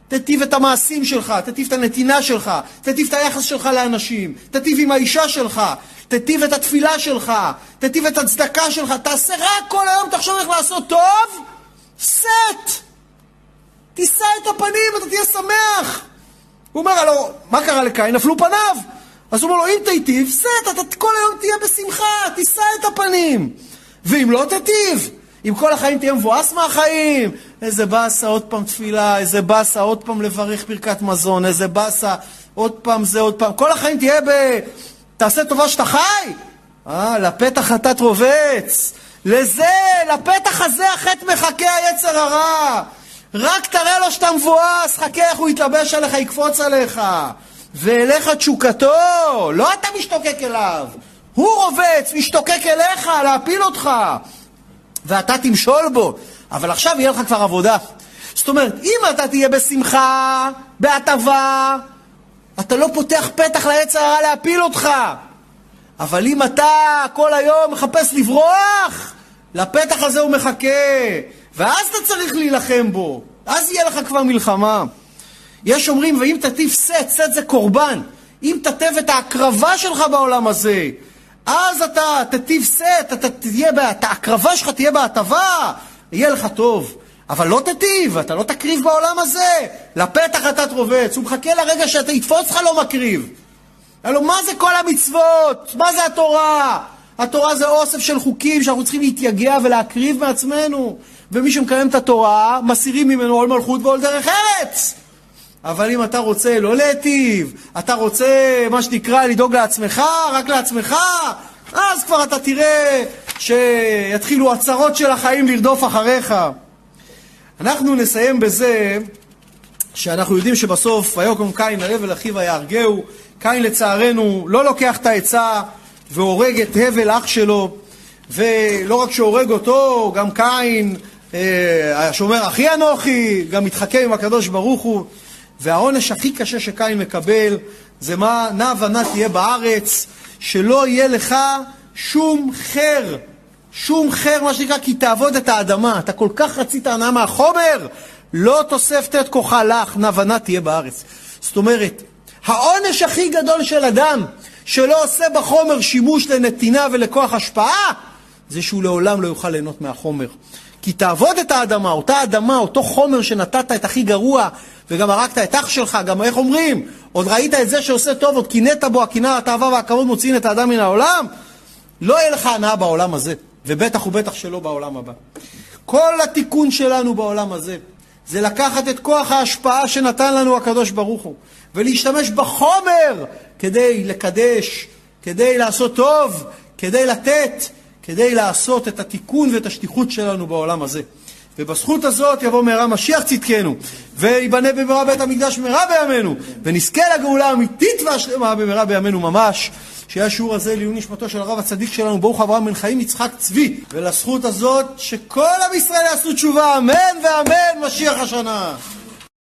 תטיב את המעשים שלך, תטיב את הנתינה שלך, תטיב את היחס שלך לאנשים, תטיב עם האישה שלך, תטיב את התפילה שלך, תטיב את הצדקה שלך, תעשה רק כל היום, תחשוב איך לעשות טוב, סט, תיסע את הפנים, אתה תהיה שמח. הוא אומר, הלו, מה קרה לקין? נפלו פניו. אז הוא אומר לו, אם תיטיב, סט, אתה כל היום תהיה בשמחה, תיסע את הפנים. ואם לא תיטיב, אם כל החיים תהיה מבואס מהחיים, איזה בסה, עוד פעם תפילה, איזה בסה, עוד פעם לברך פרקת מזון, איזה בסה, עוד פעם זה, עוד פעם, כל החיים תהיה ב... תעשה טובה שאתה חי. אה, לפתח אתה תרובץ. לזה, לפתח הזה החטא מחכה היצר הרע. רק תראה לו שאתה מבואס, חכה איך הוא יתלבש עליך, יקפוץ עליך. ואליך תשוקתו, לא אתה משתוקק אליו. הוא רובץ, משתוקק אליך, להפיל אותך. ואתה תמשול בו. אבל עכשיו יהיה לך כבר עבודה. זאת אומרת, אם אתה תהיה בשמחה, בהטבה, אתה לא פותח פתח ליצר הרע להפיל אותך. אבל אם אתה כל היום מחפש לברוח, לפתח הזה הוא מחכה. ואז אתה צריך להילחם בו. אז יהיה לך כבר מלחמה. יש אומרים, ואם תטיב סט, סט זה קורבן. אם תטיב את ההקרבה שלך בעולם הזה, אז אתה תטיב סט, אתה תהיה בה, את ההקרבה שלך תהיה בהטבה, יהיה לך טוב. אבל לא תטיב, אתה לא תקריב בעולם הזה. לפתח אתה תרובץ, הוא מחכה לרגע שאתה יתפוץ לך לא מקריב. אלו, מה זה כל המצוות? מה זה התורה? התורה זה אוסף של חוקים שאנחנו צריכים להתייגע ולהקריב מעצמנו. ומי שמקיים את התורה, מסירים ממנו עול מלכות ועול דרך ארץ. אבל אם אתה רוצה לא להטיב, אתה רוצה מה שנקרא לדאוג לעצמך, רק לעצמך, אז כבר אתה תראה שיתחילו הצרות של החיים לרדוף אחריך. אנחנו נסיים בזה שאנחנו יודעים שבסוף ויקום קין על הבל אחיו ויהרגהו. קין לצערנו לא לוקח את העצה והורג את הבל אח שלו, ולא רק שהורג אותו, גם קין אה, שומר אחי אנוכי, גם מתחכם עם הקדוש ברוך הוא. והעונש הכי קשה שקין מקבל זה מה? נע ונע תהיה בארץ, שלא יהיה לך שום חר, שום חר, מה שנקרא, כי תעבוד את האדמה. אתה כל כך רצית הנאה מהחומר, לא תוספת את כוחה לך, נע ונע תהיה בארץ. זאת אומרת, העונש הכי גדול של אדם שלא עושה בחומר שימוש לנתינה ולכוח השפעה, זה שהוא לעולם לא יוכל ליהנות מהחומר. כי תעבוד את האדמה, אותה אדמה, אותו חומר שנתת את הכי גרוע, וגם הרגת את אח שלך, גם איך אומרים, עוד ראית את זה שעושה טוב, עוד קינאת בו, הקנאה, התאווה והכבוד מוציאים את האדם מן העולם, לא יהיה לך הנאה בעולם הזה, ובטח ובטח שלא בעולם הבא. כל התיקון שלנו בעולם הזה, זה לקחת את כוח ההשפעה שנתן לנו הקדוש ברוך הוא, ולהשתמש בחומר כדי לקדש, כדי לעשות טוב, כדי לתת, כדי לעשות את התיקון ואת השליחות שלנו בעולם הזה. ובזכות הזאת יבוא מהרה משיח צדקנו, ויבנה במהרה בית המקדש במהרה בימינו, ונזכה לגאולה האמיתית והשלמה במהרה בימינו ממש. שיהיה השיעור הזה לעילוי נשמתו של הרב הצדיק שלנו ברוך אברהם בן חיים יצחק צבי, ולזכות הזאת שכל עם ישראל יעשו תשובה, אמן ואמן. משיח השנה.